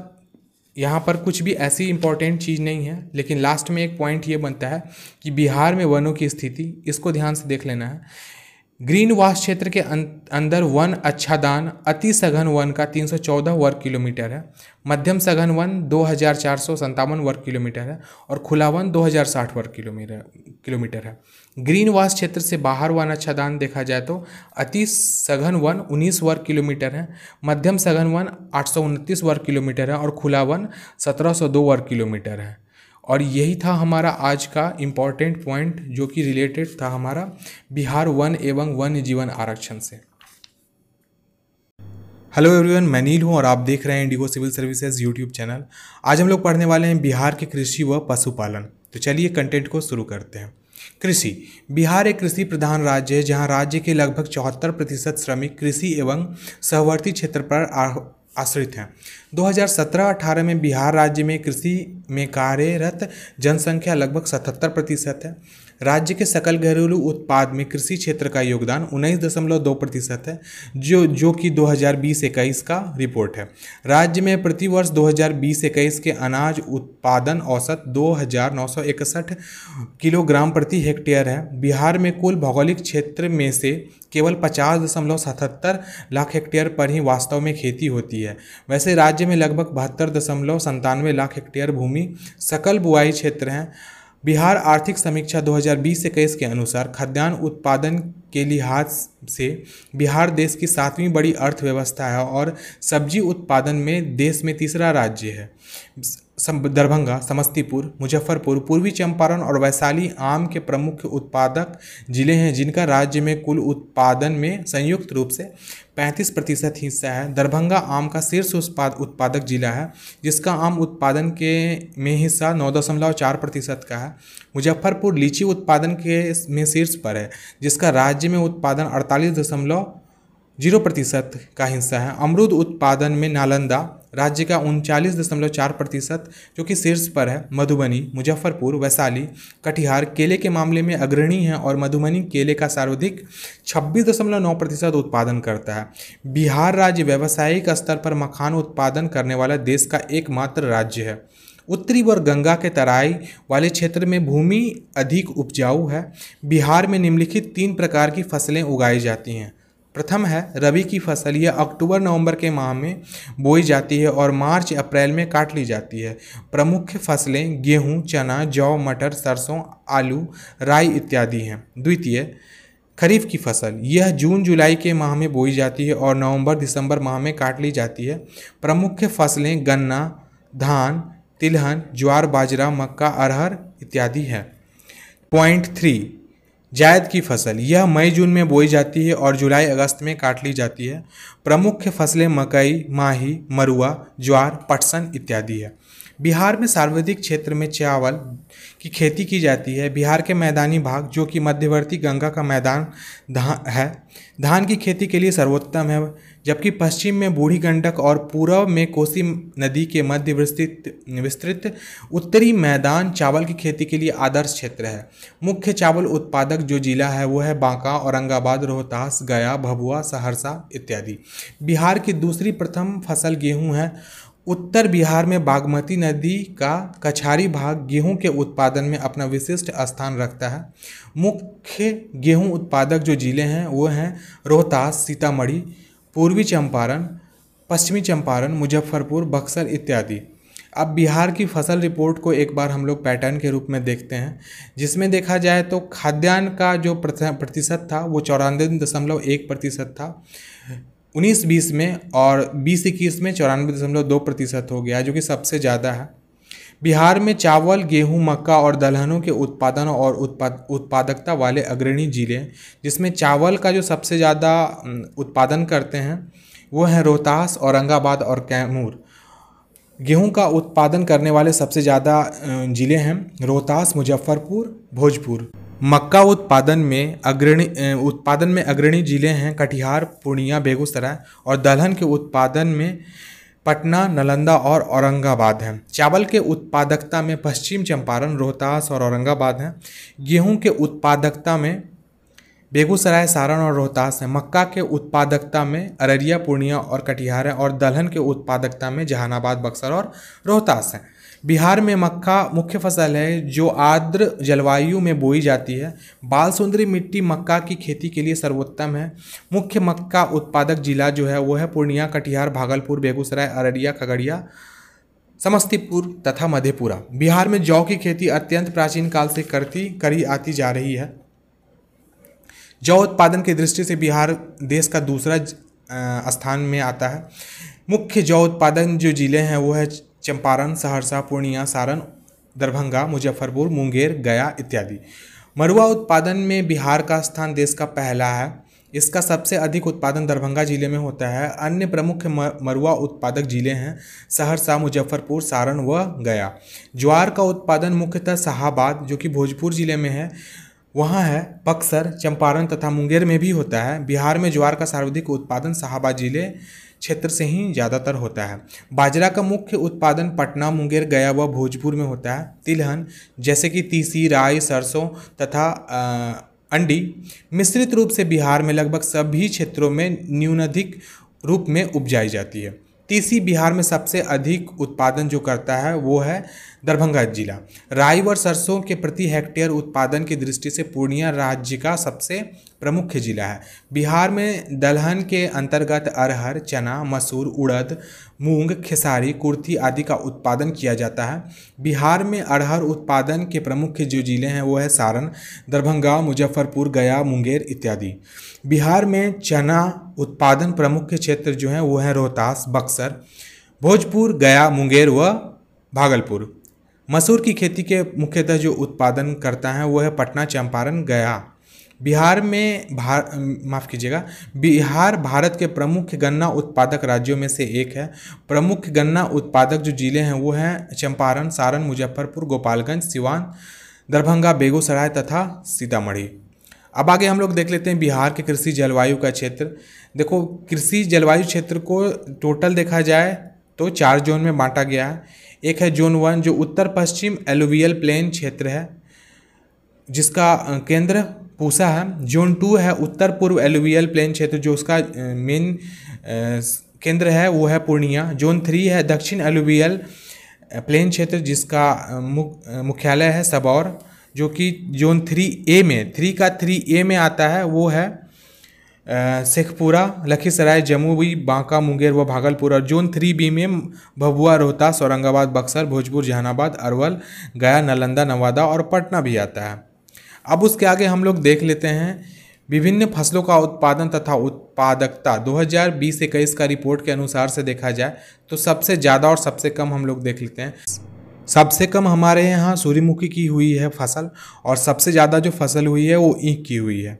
यहाँ पर कुछ भी ऐसी इम्पोर्टेंट चीज़ नहीं है लेकिन लास्ट में एक पॉइंट ये बनता है कि बिहार में वनों की स्थिति इसको ध्यान से देख लेना है। ग्रीन वाश क्षेत्र के अंदर वन अच्छादान अति सघन वन का तीन सौ चौदह वर्ग किलोमीटर है। मध्यम सघन वन दो हज़ार चार सौ संतावन वर्ग किलोमीटर है और खुला वन दो हज़ार साठ वर्ग किलोमीटर किलोमीटर है। ग्रीन वाश क्षेत्र से बाहर वन अच्छादान देखा जाए तो अति सघन वन उन्नीस वर्ग किलोमीटर है। मध्यम सघन वन आठ सौ उनतीस वर्ग किलोमीटर है और खुला वन सत्रह सौ दो वर्ग किलोमीटर है। और यही था हमारा आज का इम्पॉर्टेंट पॉइंट जो कि रिलेटेड था हमारा बिहार वन एवं वन्य जीवन आरक्षण से। हेलो एवरीवन, मैं नील हूँ और आप देख रहे हैं Indigo civil services YouTube channel. आज हम लोग पढ़ने वाले हैं बिहार के कृषि व पशुपालन। तो चलिए कंटेंट को शुरू करते हैं। कृषि। बिहार एक कृषि प्रधान राज्य है जहाँ राज्य के लगभग चौहत्तर प्रतिशत श्रमिक कृषि एवं सहवर्ती क्षेत्र पर आश्रित हैं। दो हज़ार सत्रह अठारह में बिहार राज्य में कृषि में कार्यरत जनसंख्या लगभग सतहत्तर प्रतिशत है। राज्य के सकल घरेलू उत्पाद में कृषि क्षेत्र का योगदान उन्नीस दशमलव दो प्रतिशत है जो जो कि दो हज़ार बीस इक्कीस का रिपोर्ट है। राज्य में प्रतिवर्ष दो हज़ार बीस इक्कीस के अनाज उत्पादन औसत दो हज़ार नौ सौ इकसठ किलोग्राम प्रति हेक्टेयर है। बिहार में कुल भौगोलिक क्षेत्र में से केवल पचास दशमलव सतहत्तर लाख हेक्टेयर पर ही वास्तव में खेती होती है। वैसे राज्य में लगभग बहत्तर दशमलव संतानवे लाख हेक्टेयर भूमि सकल बुआई क्षेत्र हैं। बिहार आर्थिक समीक्षा दो हज़ार बीस इक्कीस के अनुसार खाद्यान्न उत्पादन के लिहाज से बिहार देश की सातवीं बड़ी अर्थव्यवस्था है और सब्जी उत्पादन में देश में तीसरा राज्य है। दरभंगा समस्तीपुर मुजफ्फरपुर पूर्वी चंपारण और वैशाली आम के प्रमुख उत्पादक जिले हैं जिनका राज्य में कुल उत्पादन में संयुक्त रूप से पैंतीस प्रतिशत हिस्सा है। दरभंगा आम का शीर्ष उत्पाद उत्पादक जिला है जिसका आम उत्पादन के में हिस्सा नौ दशमलव चार प्रतिशत का है। मुजफ्फरपुर लीची उत्पादन के में शीर्ष पर है जिसका राज्य में उत्पादन अड़तालीस दशमलव जीरो प्रतिशत का हिस्सा है। अमरूद उत्पादन में नालंदा राज्य का उनचालीस दशमलव चार प्रतिशत जो कि शीर्ष पर है। मधुबनी मुजफ्फरपुर वैशाली कटिहार केले के मामले में अग्रणी है और मधुबनी केले का सर्वाधिक छब्बीस दशमलव नौ प्रतिशत उत्पादन करता है। बिहार राज्य व्यावसायिक स्तर पर मखान उत्पादन करने वाला देश का एकमात्र राज्य है। उत्तरी व गंगा के तराई वाले क्षेत्र में भूमि अधिक उपजाऊ है। बिहार में निम्नलिखित तीन प्रकार की फसलें उगाई जाती हैं। प्रथम है रबी की फसल। यह अक्टूबर नवंबर के माह में बोई जाती है और मार्च अप्रैल में काट ली जाती है। प्रमुख फसलें गेहूं, चना, जौ, मटर, सरसों, आलू, राई इत्यादि हैं। द्वितीय खरीफ की फसल। यह जून जुलाई के माह में बोई जाती है और नवंबर दिसंबर माह में काट ली जाती है। प्रमुख फसलें गन्ना, धान, तिलहन, ज्वार, बाजरा, मक्का, अरहर इत्यादि है। पॉइंट थ्री जायद की फसल। यह मई जून में बोई जाती है और जुलाई अगस्त में काट ली जाती है। प्रमुख फसलें मकई, माही, मरुआ, ज्वार, पटसन इत्यादि है। बिहार में सर्वाधिक क्षेत्र में चावल की खेती की जाती है। बिहार के मैदानी भाग जो कि मध्यवर्ती गंगा का मैदान धान है, धान की खेती के लिए सर्वोत्तम है, जबकि पश्चिम में बूढ़ी गंडक और पूर्व में कोसी नदी के मध्य विस्तृत विस्तृत उत्तरी मैदान चावल की खेती के लिए आदर्श क्षेत्र है। मुख्य चावल उत्पादक जो जिला है वो है बांका, औरंगाबाद, रोहतास, गया, भभुआ, सहरसा इत्यादि। बिहार की दूसरी प्रथम फसल गेहूँ है। उत्तर बिहार में बागमती नदी का कछारी भाग गेहूं के उत्पादन में अपना विशिष्ट स्थान रखता है। मुख्य गेहूं उत्पादक जो ज़िले हैं वो हैं रोहतास, सीतामढ़ी, पूर्वी चंपारण, पश्चिमी चंपारण, मुजफ्फरपुर, बक्सर इत्यादि। अब बिहार की फसल रिपोर्ट को एक बार हम लोग पैटर्न के रूप में देखते हैं, जिसमें देखा जाए तो खाद्यान्न का जो प्रतिशत था वो चौरानवे दशमलव एक प्रतिशत था उन्नीस बीस में, और बीस इक्कीस में चौरानवे दशमलव दो प्रतिशत हो गया, जो कि सबसे ज़्यादा है। बिहार में चावल, गेहूं, मक्का और दलहनों के उत्पादन और उत्पाद उत्पादकता वाले अग्रणी जिले, जिसमें चावल का जो सबसे ज़्यादा उत्पादन करते हैं वो हैं रोहतास, औरंगाबाद और कैमूर। गेहूं का उत्पादन करने वाले सबसे ज़्यादा जिले हैं रोहतास, मुजफ्फरपुर, भोजपुर। मक्का उत्पादन में अग्रणी उत्पादन में अग्रणी जिले हैं कटिहार, पूर्णिया, बेगूसराय, और दलहन के उत्पादन में पटना, नालंदा और औरंगाबाद हैं। चावल के उत्पादकता में पश्चिम चंपारण, रोहतास और औरंगाबाद हैं। गेहूं के उत्पादकता में बेगूसराय, सारण और रोहतास हैं। मक्का के उत्पादकता में अररिया, पूर्णिया और कटिहार हैं, और दलहन के उत्पादकता में जहानाबाद, बक्सर और रोहतास हैं। बिहार में मक्का मुख्य फसल है जो आर्द्र जलवायु में बोई जाती है। बाल सुंदरी मिट्टी मक्का की खेती के लिए सर्वोत्तम है। मुख्य मक्का उत्पादक जिला जो है वो है पूर्णिया, कटिहार, भागलपुर, बेगूसराय, अररिया, खगड़िया, समस्तीपुर तथा मधेपुरा। बिहार में जौ की खेती अत्यंत प्राचीन काल से करती करी आती जा रही है। जौ उत्पादन की दृष्टि से बिहार देश का दूसरा स्थान में आता है। मुख्य जौ उत्पादन जो जिले हैं वो है चंपारण, सहरसा, पूर्णिया, सारण, दरभंगा, मुजफ्फरपुर, मुंगेर, गया इत्यादि। मरुआ उत्पादन में बिहार का स्थान देश का पहला है। इसका सबसे अधिक उत्पादन दरभंगा जिले में होता है। अन्य प्रमुख मरुआ उत्पादक जिले हैं सहरसा, मुजफ्फरपुर, सारण व गया। ज्वार का उत्पादन मुख्यतः शाहाबाद जो कि भोजपुर जिले में है वहाँ है, बक्सर, चंपारण तथा मुंगेर में भी होता है। बिहार में ज्वार का सर्वाधिक उत्पादन शाहाबाद जिले क्षेत्र से ही ज़्यादातर होता है। बाजरा का मुख्य उत्पादन पटना, मुंगेर, गया व भोजपुर में होता है। तिलहन जैसे कि तीसी, राई, सरसों तथा अंडी मिश्रित रूप से बिहार में लगभग सभी क्षेत्रों में न्यूनाधिक रूप में उपजाई जाती है। तीसी बिहार में सबसे अधिक उत्पादन जो करता है वो है दरभंगा जिला। राई व सरसों के प्रति हेक्टेयर उत्पादन की दृष्टि से पूर्णिया राज्य का सबसे प्रमुख जिला है। बिहार में दलहन के अंतर्गत अरहर, चना, मसूर, उड़द, मूंग, खेसारी, कुर्थी आदि का उत्पादन किया जाता है। बिहार में अरहर उत्पादन के प्रमुख जो जिले हैं वो है सारण, दरभंगा, मुजफ्फरपुर, गया, मुंगेर इत्यादि। बिहार में चना उत्पादन प्रमुख क्षेत्र जो हैं वो है रोहतास, बक्सर, भोजपुर, गया, मुंगेर व भागलपुर। मसूर की खेती के मुख्यतः जो उत्पादन करता है वो है पटना, चंपारण, गया। बिहार में भार माफ़ कीजिएगा बिहार भारत के प्रमुख गन्ना उत्पादक राज्यों में से एक है। प्रमुख गन्ना उत्पादक जो ज़िले हैं वो हैं चंपारण, सारण, मुजफ्फरपुर, गोपालगंज, सिवान, दरभंगा, बेगूसराय तथा सीतामढ़ी। अब आगे हम लोग देख लेते हैं बिहार के कृषि जलवायु का क्षेत्र। देखो, कृषि जलवायु क्षेत्र को टोटल देखा जाए तो चार जोन में बांटा गया है। एक है जोन वन जो उत्तर पश्चिम एलुवियल प्लेन क्षेत्र है, जिसका केंद्र पूसा है। जोन टू है उत्तर पूर्व एलुवियल प्लेन क्षेत्र, जो उसका मेन केंद्र है वो है पूर्णिया। जोन थ्री है दक्षिण एलुवियल प्लेन क्षेत्र, जिसका मुख्यालय है सबौर, जो कि जोन थ्री ए में थ्री का थ्री ए में आता है, वो है शेखपुरा, लखीसराय, जमुई, बांका, मुंगेर व भागलपुर। और जोन थ्री बी में भभुआ, रोहतास, औरंगाबाद, बक्सर, भोजपुर, जहानाबाद, अरवल, गया, नालंदा, नवादा और पटना भी आता है। अब उसके आगे हम लोग देख लेते हैं विभिन्न फसलों का उत्पादन तथा उत्पादकता। दो हज़ार बीस इक्कीस का रिपोर्ट के अनुसार से देखा जाए तो सबसे ज़्यादा और सबसे कम हम लोग देख लेते हैं। सबसे कम हमारे यहाँ सूर्यमुखी की हुई है फसल, और सबसे ज़्यादा जो फसल हुई है वो ईख की हुई है।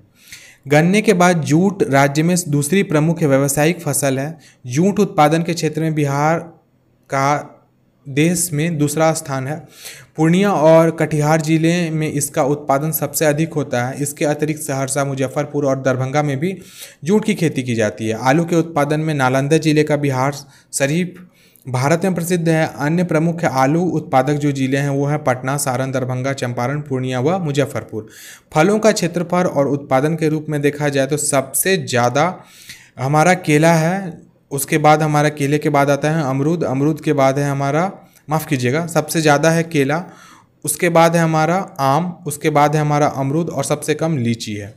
गन्ने के बाद जूट राज्य में दूसरी प्रमुख व्यावसायिक फसल है। जूट उत्पादन के क्षेत्र में बिहार का देश में दूसरा स्थान है। पूर्णिया और कटिहार जिले में इसका उत्पादन सबसे अधिक होता है। इसके अतिरिक्त सहरसा, मुजफ्फरपुर और दरभंगा में भी जूट की खेती की जाती है। आलू के उत्पादन में नालंदा जिले का बिहार शरीफ भारत में प्रसिद्ध है। अन्य प्रमुख आलू उत्पादक जो जिले हैं वो हैं पटना, सारण, दरभंगा, चंपारण, पूर्णिया व मुजफ्फरपुर। फलों का क्षेत्रफल और उत्पादन के रूप में देखा जाए तो सबसे ज़्यादा हमारा केला है। उसके बाद हमारा केले के बाद आता है अमरूद, अमरूद के बाद है हमारा, माफ़ कीजिएगा, सबसे ज़्यादा है केला, उसके बाद है हमारा आम, उसके बाद है हमारा अमरूद और सबसे कम लीची है।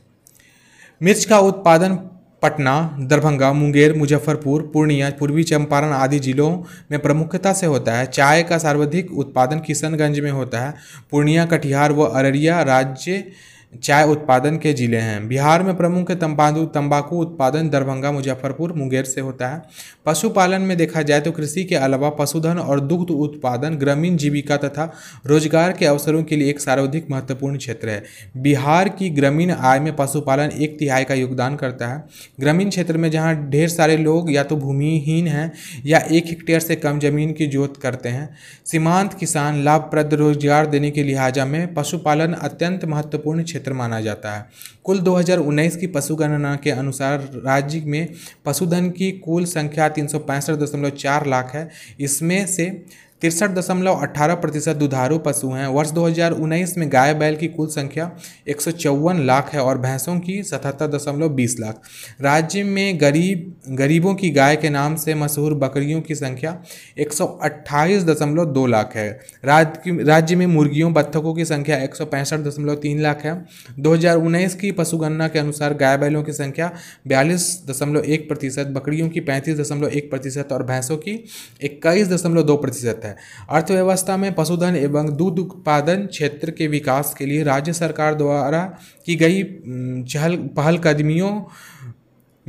मिर्च का उत्पादन पटना, दरभंगा, मुंगेर, मुजफ्फरपुर, पूर्णिया, पूर्वी चंपारण आदि जिलों में प्रमुखता से होता है। चाय का सर्वाधिक उत्पादन किशनगंज में होता है। पूर्णिया, कटिहार व अररिया राज्य चाय उत्पादन के जिले हैं। बिहार में प्रमुख तंबाकू तंबाकू उत्पादन दरभंगा, मुजफ्फरपुर, मुंगेर से होता है। पशुपालन में देखा जाए तो कृषि के अलावा पशुधन और दुग्ध उत्पादन ग्रामीण जीविका तथा रोजगार के अवसरों के लिए एक सर्वाधिक महत्वपूर्ण क्षेत्र है। बिहार की ग्रामीण आय में पशुपालन एक तिहाई का योगदान करता है। ग्रामीण क्षेत्र में जहाँ ढेर सारे लोग या तो भूमिहीन हैं या एक हेक्टेयर से कम जमीन की जोत करते हैं, सीमांत किसान लाभप्रद रोजगार देने के लिहाजा में पशुपालन अत्यंत महत्वपूर्ण माना जाता है। कुल दो हज़ार उन्नीस की पशुगणना के अनुसार राज्य में पशुधन की कुल संख्या तीन सौ पैंसठ दशमलव चार लाख है। इसमें से तिरसठ दशमलव अठारह प्रतिशत दुधारू पशु हैं। वर्ष दो हज़ार उन्नीस में गाय बैल की कुल संख्या एक सौ चौवन लाख है और भैंसों की सतहत्तर दशमलव बीस लाख। राज्य में गरीब गरीबों की गाय के नाम से मशहूर बकरियों की संख्या एक सौ अट्ठाईस दशमलव दो लाख है। राज्य राज्य में मुर्गियों बत्तखों की संख्या एक सौ पैंसठ दशमलव तीन लाख है। दो हज़ार उन्नीस की पशुगणना के अनुसार गाय बैलों की संख्या बयालीस दशमलव एक प्रतिशत बकरियों की पैंतीस दशमलव एक प्रतिशत और भैंसों की इक्कीस दशमलव दो प्रतिशत है। अर्थव्यवस्था में पशुधन एवं दूध उत्पादन क्षेत्र के विकास के लिए राज्य सरकार द्वारा की गई चहल पहलकदमियों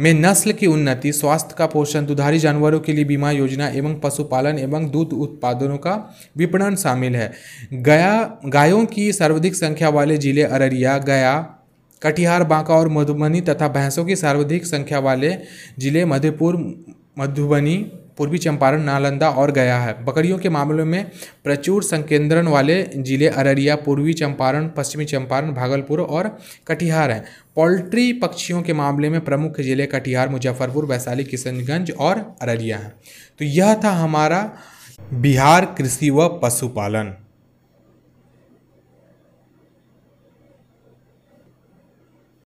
में नस्ल की उन्नति, स्वास्थ्य का पोषण, दुधारी जानवरों के लिए बीमा योजना एवं पशुपालन एवं दूध उत्पादनों का विपणन शामिल है। गया गायों की सर्वाधिक संख्या वाले जिले अररिया, गया, कटिहार, बांका और मधुबनी तथा भैंसों की सर्वाधिक संख्या वाले जिले मधेपुर, मधुबनी, पूर्वी चंपारण, नालंदा और गया है। बकरियों के मामलों में प्रचुर संकेंद्रण वाले जिले अररिया, पूर्वी चंपारण, पश्चिमी चंपारण, भागलपुर और कटिहार हैं। पोल्ट्री पक्षियों के मामले में प्रमुख जिले कटिहार, मुजफ्फरपुर, वैशाली, किशनगंज और अररिया हैं। तो यह था हमारा बिहार कृषि व पशुपालन।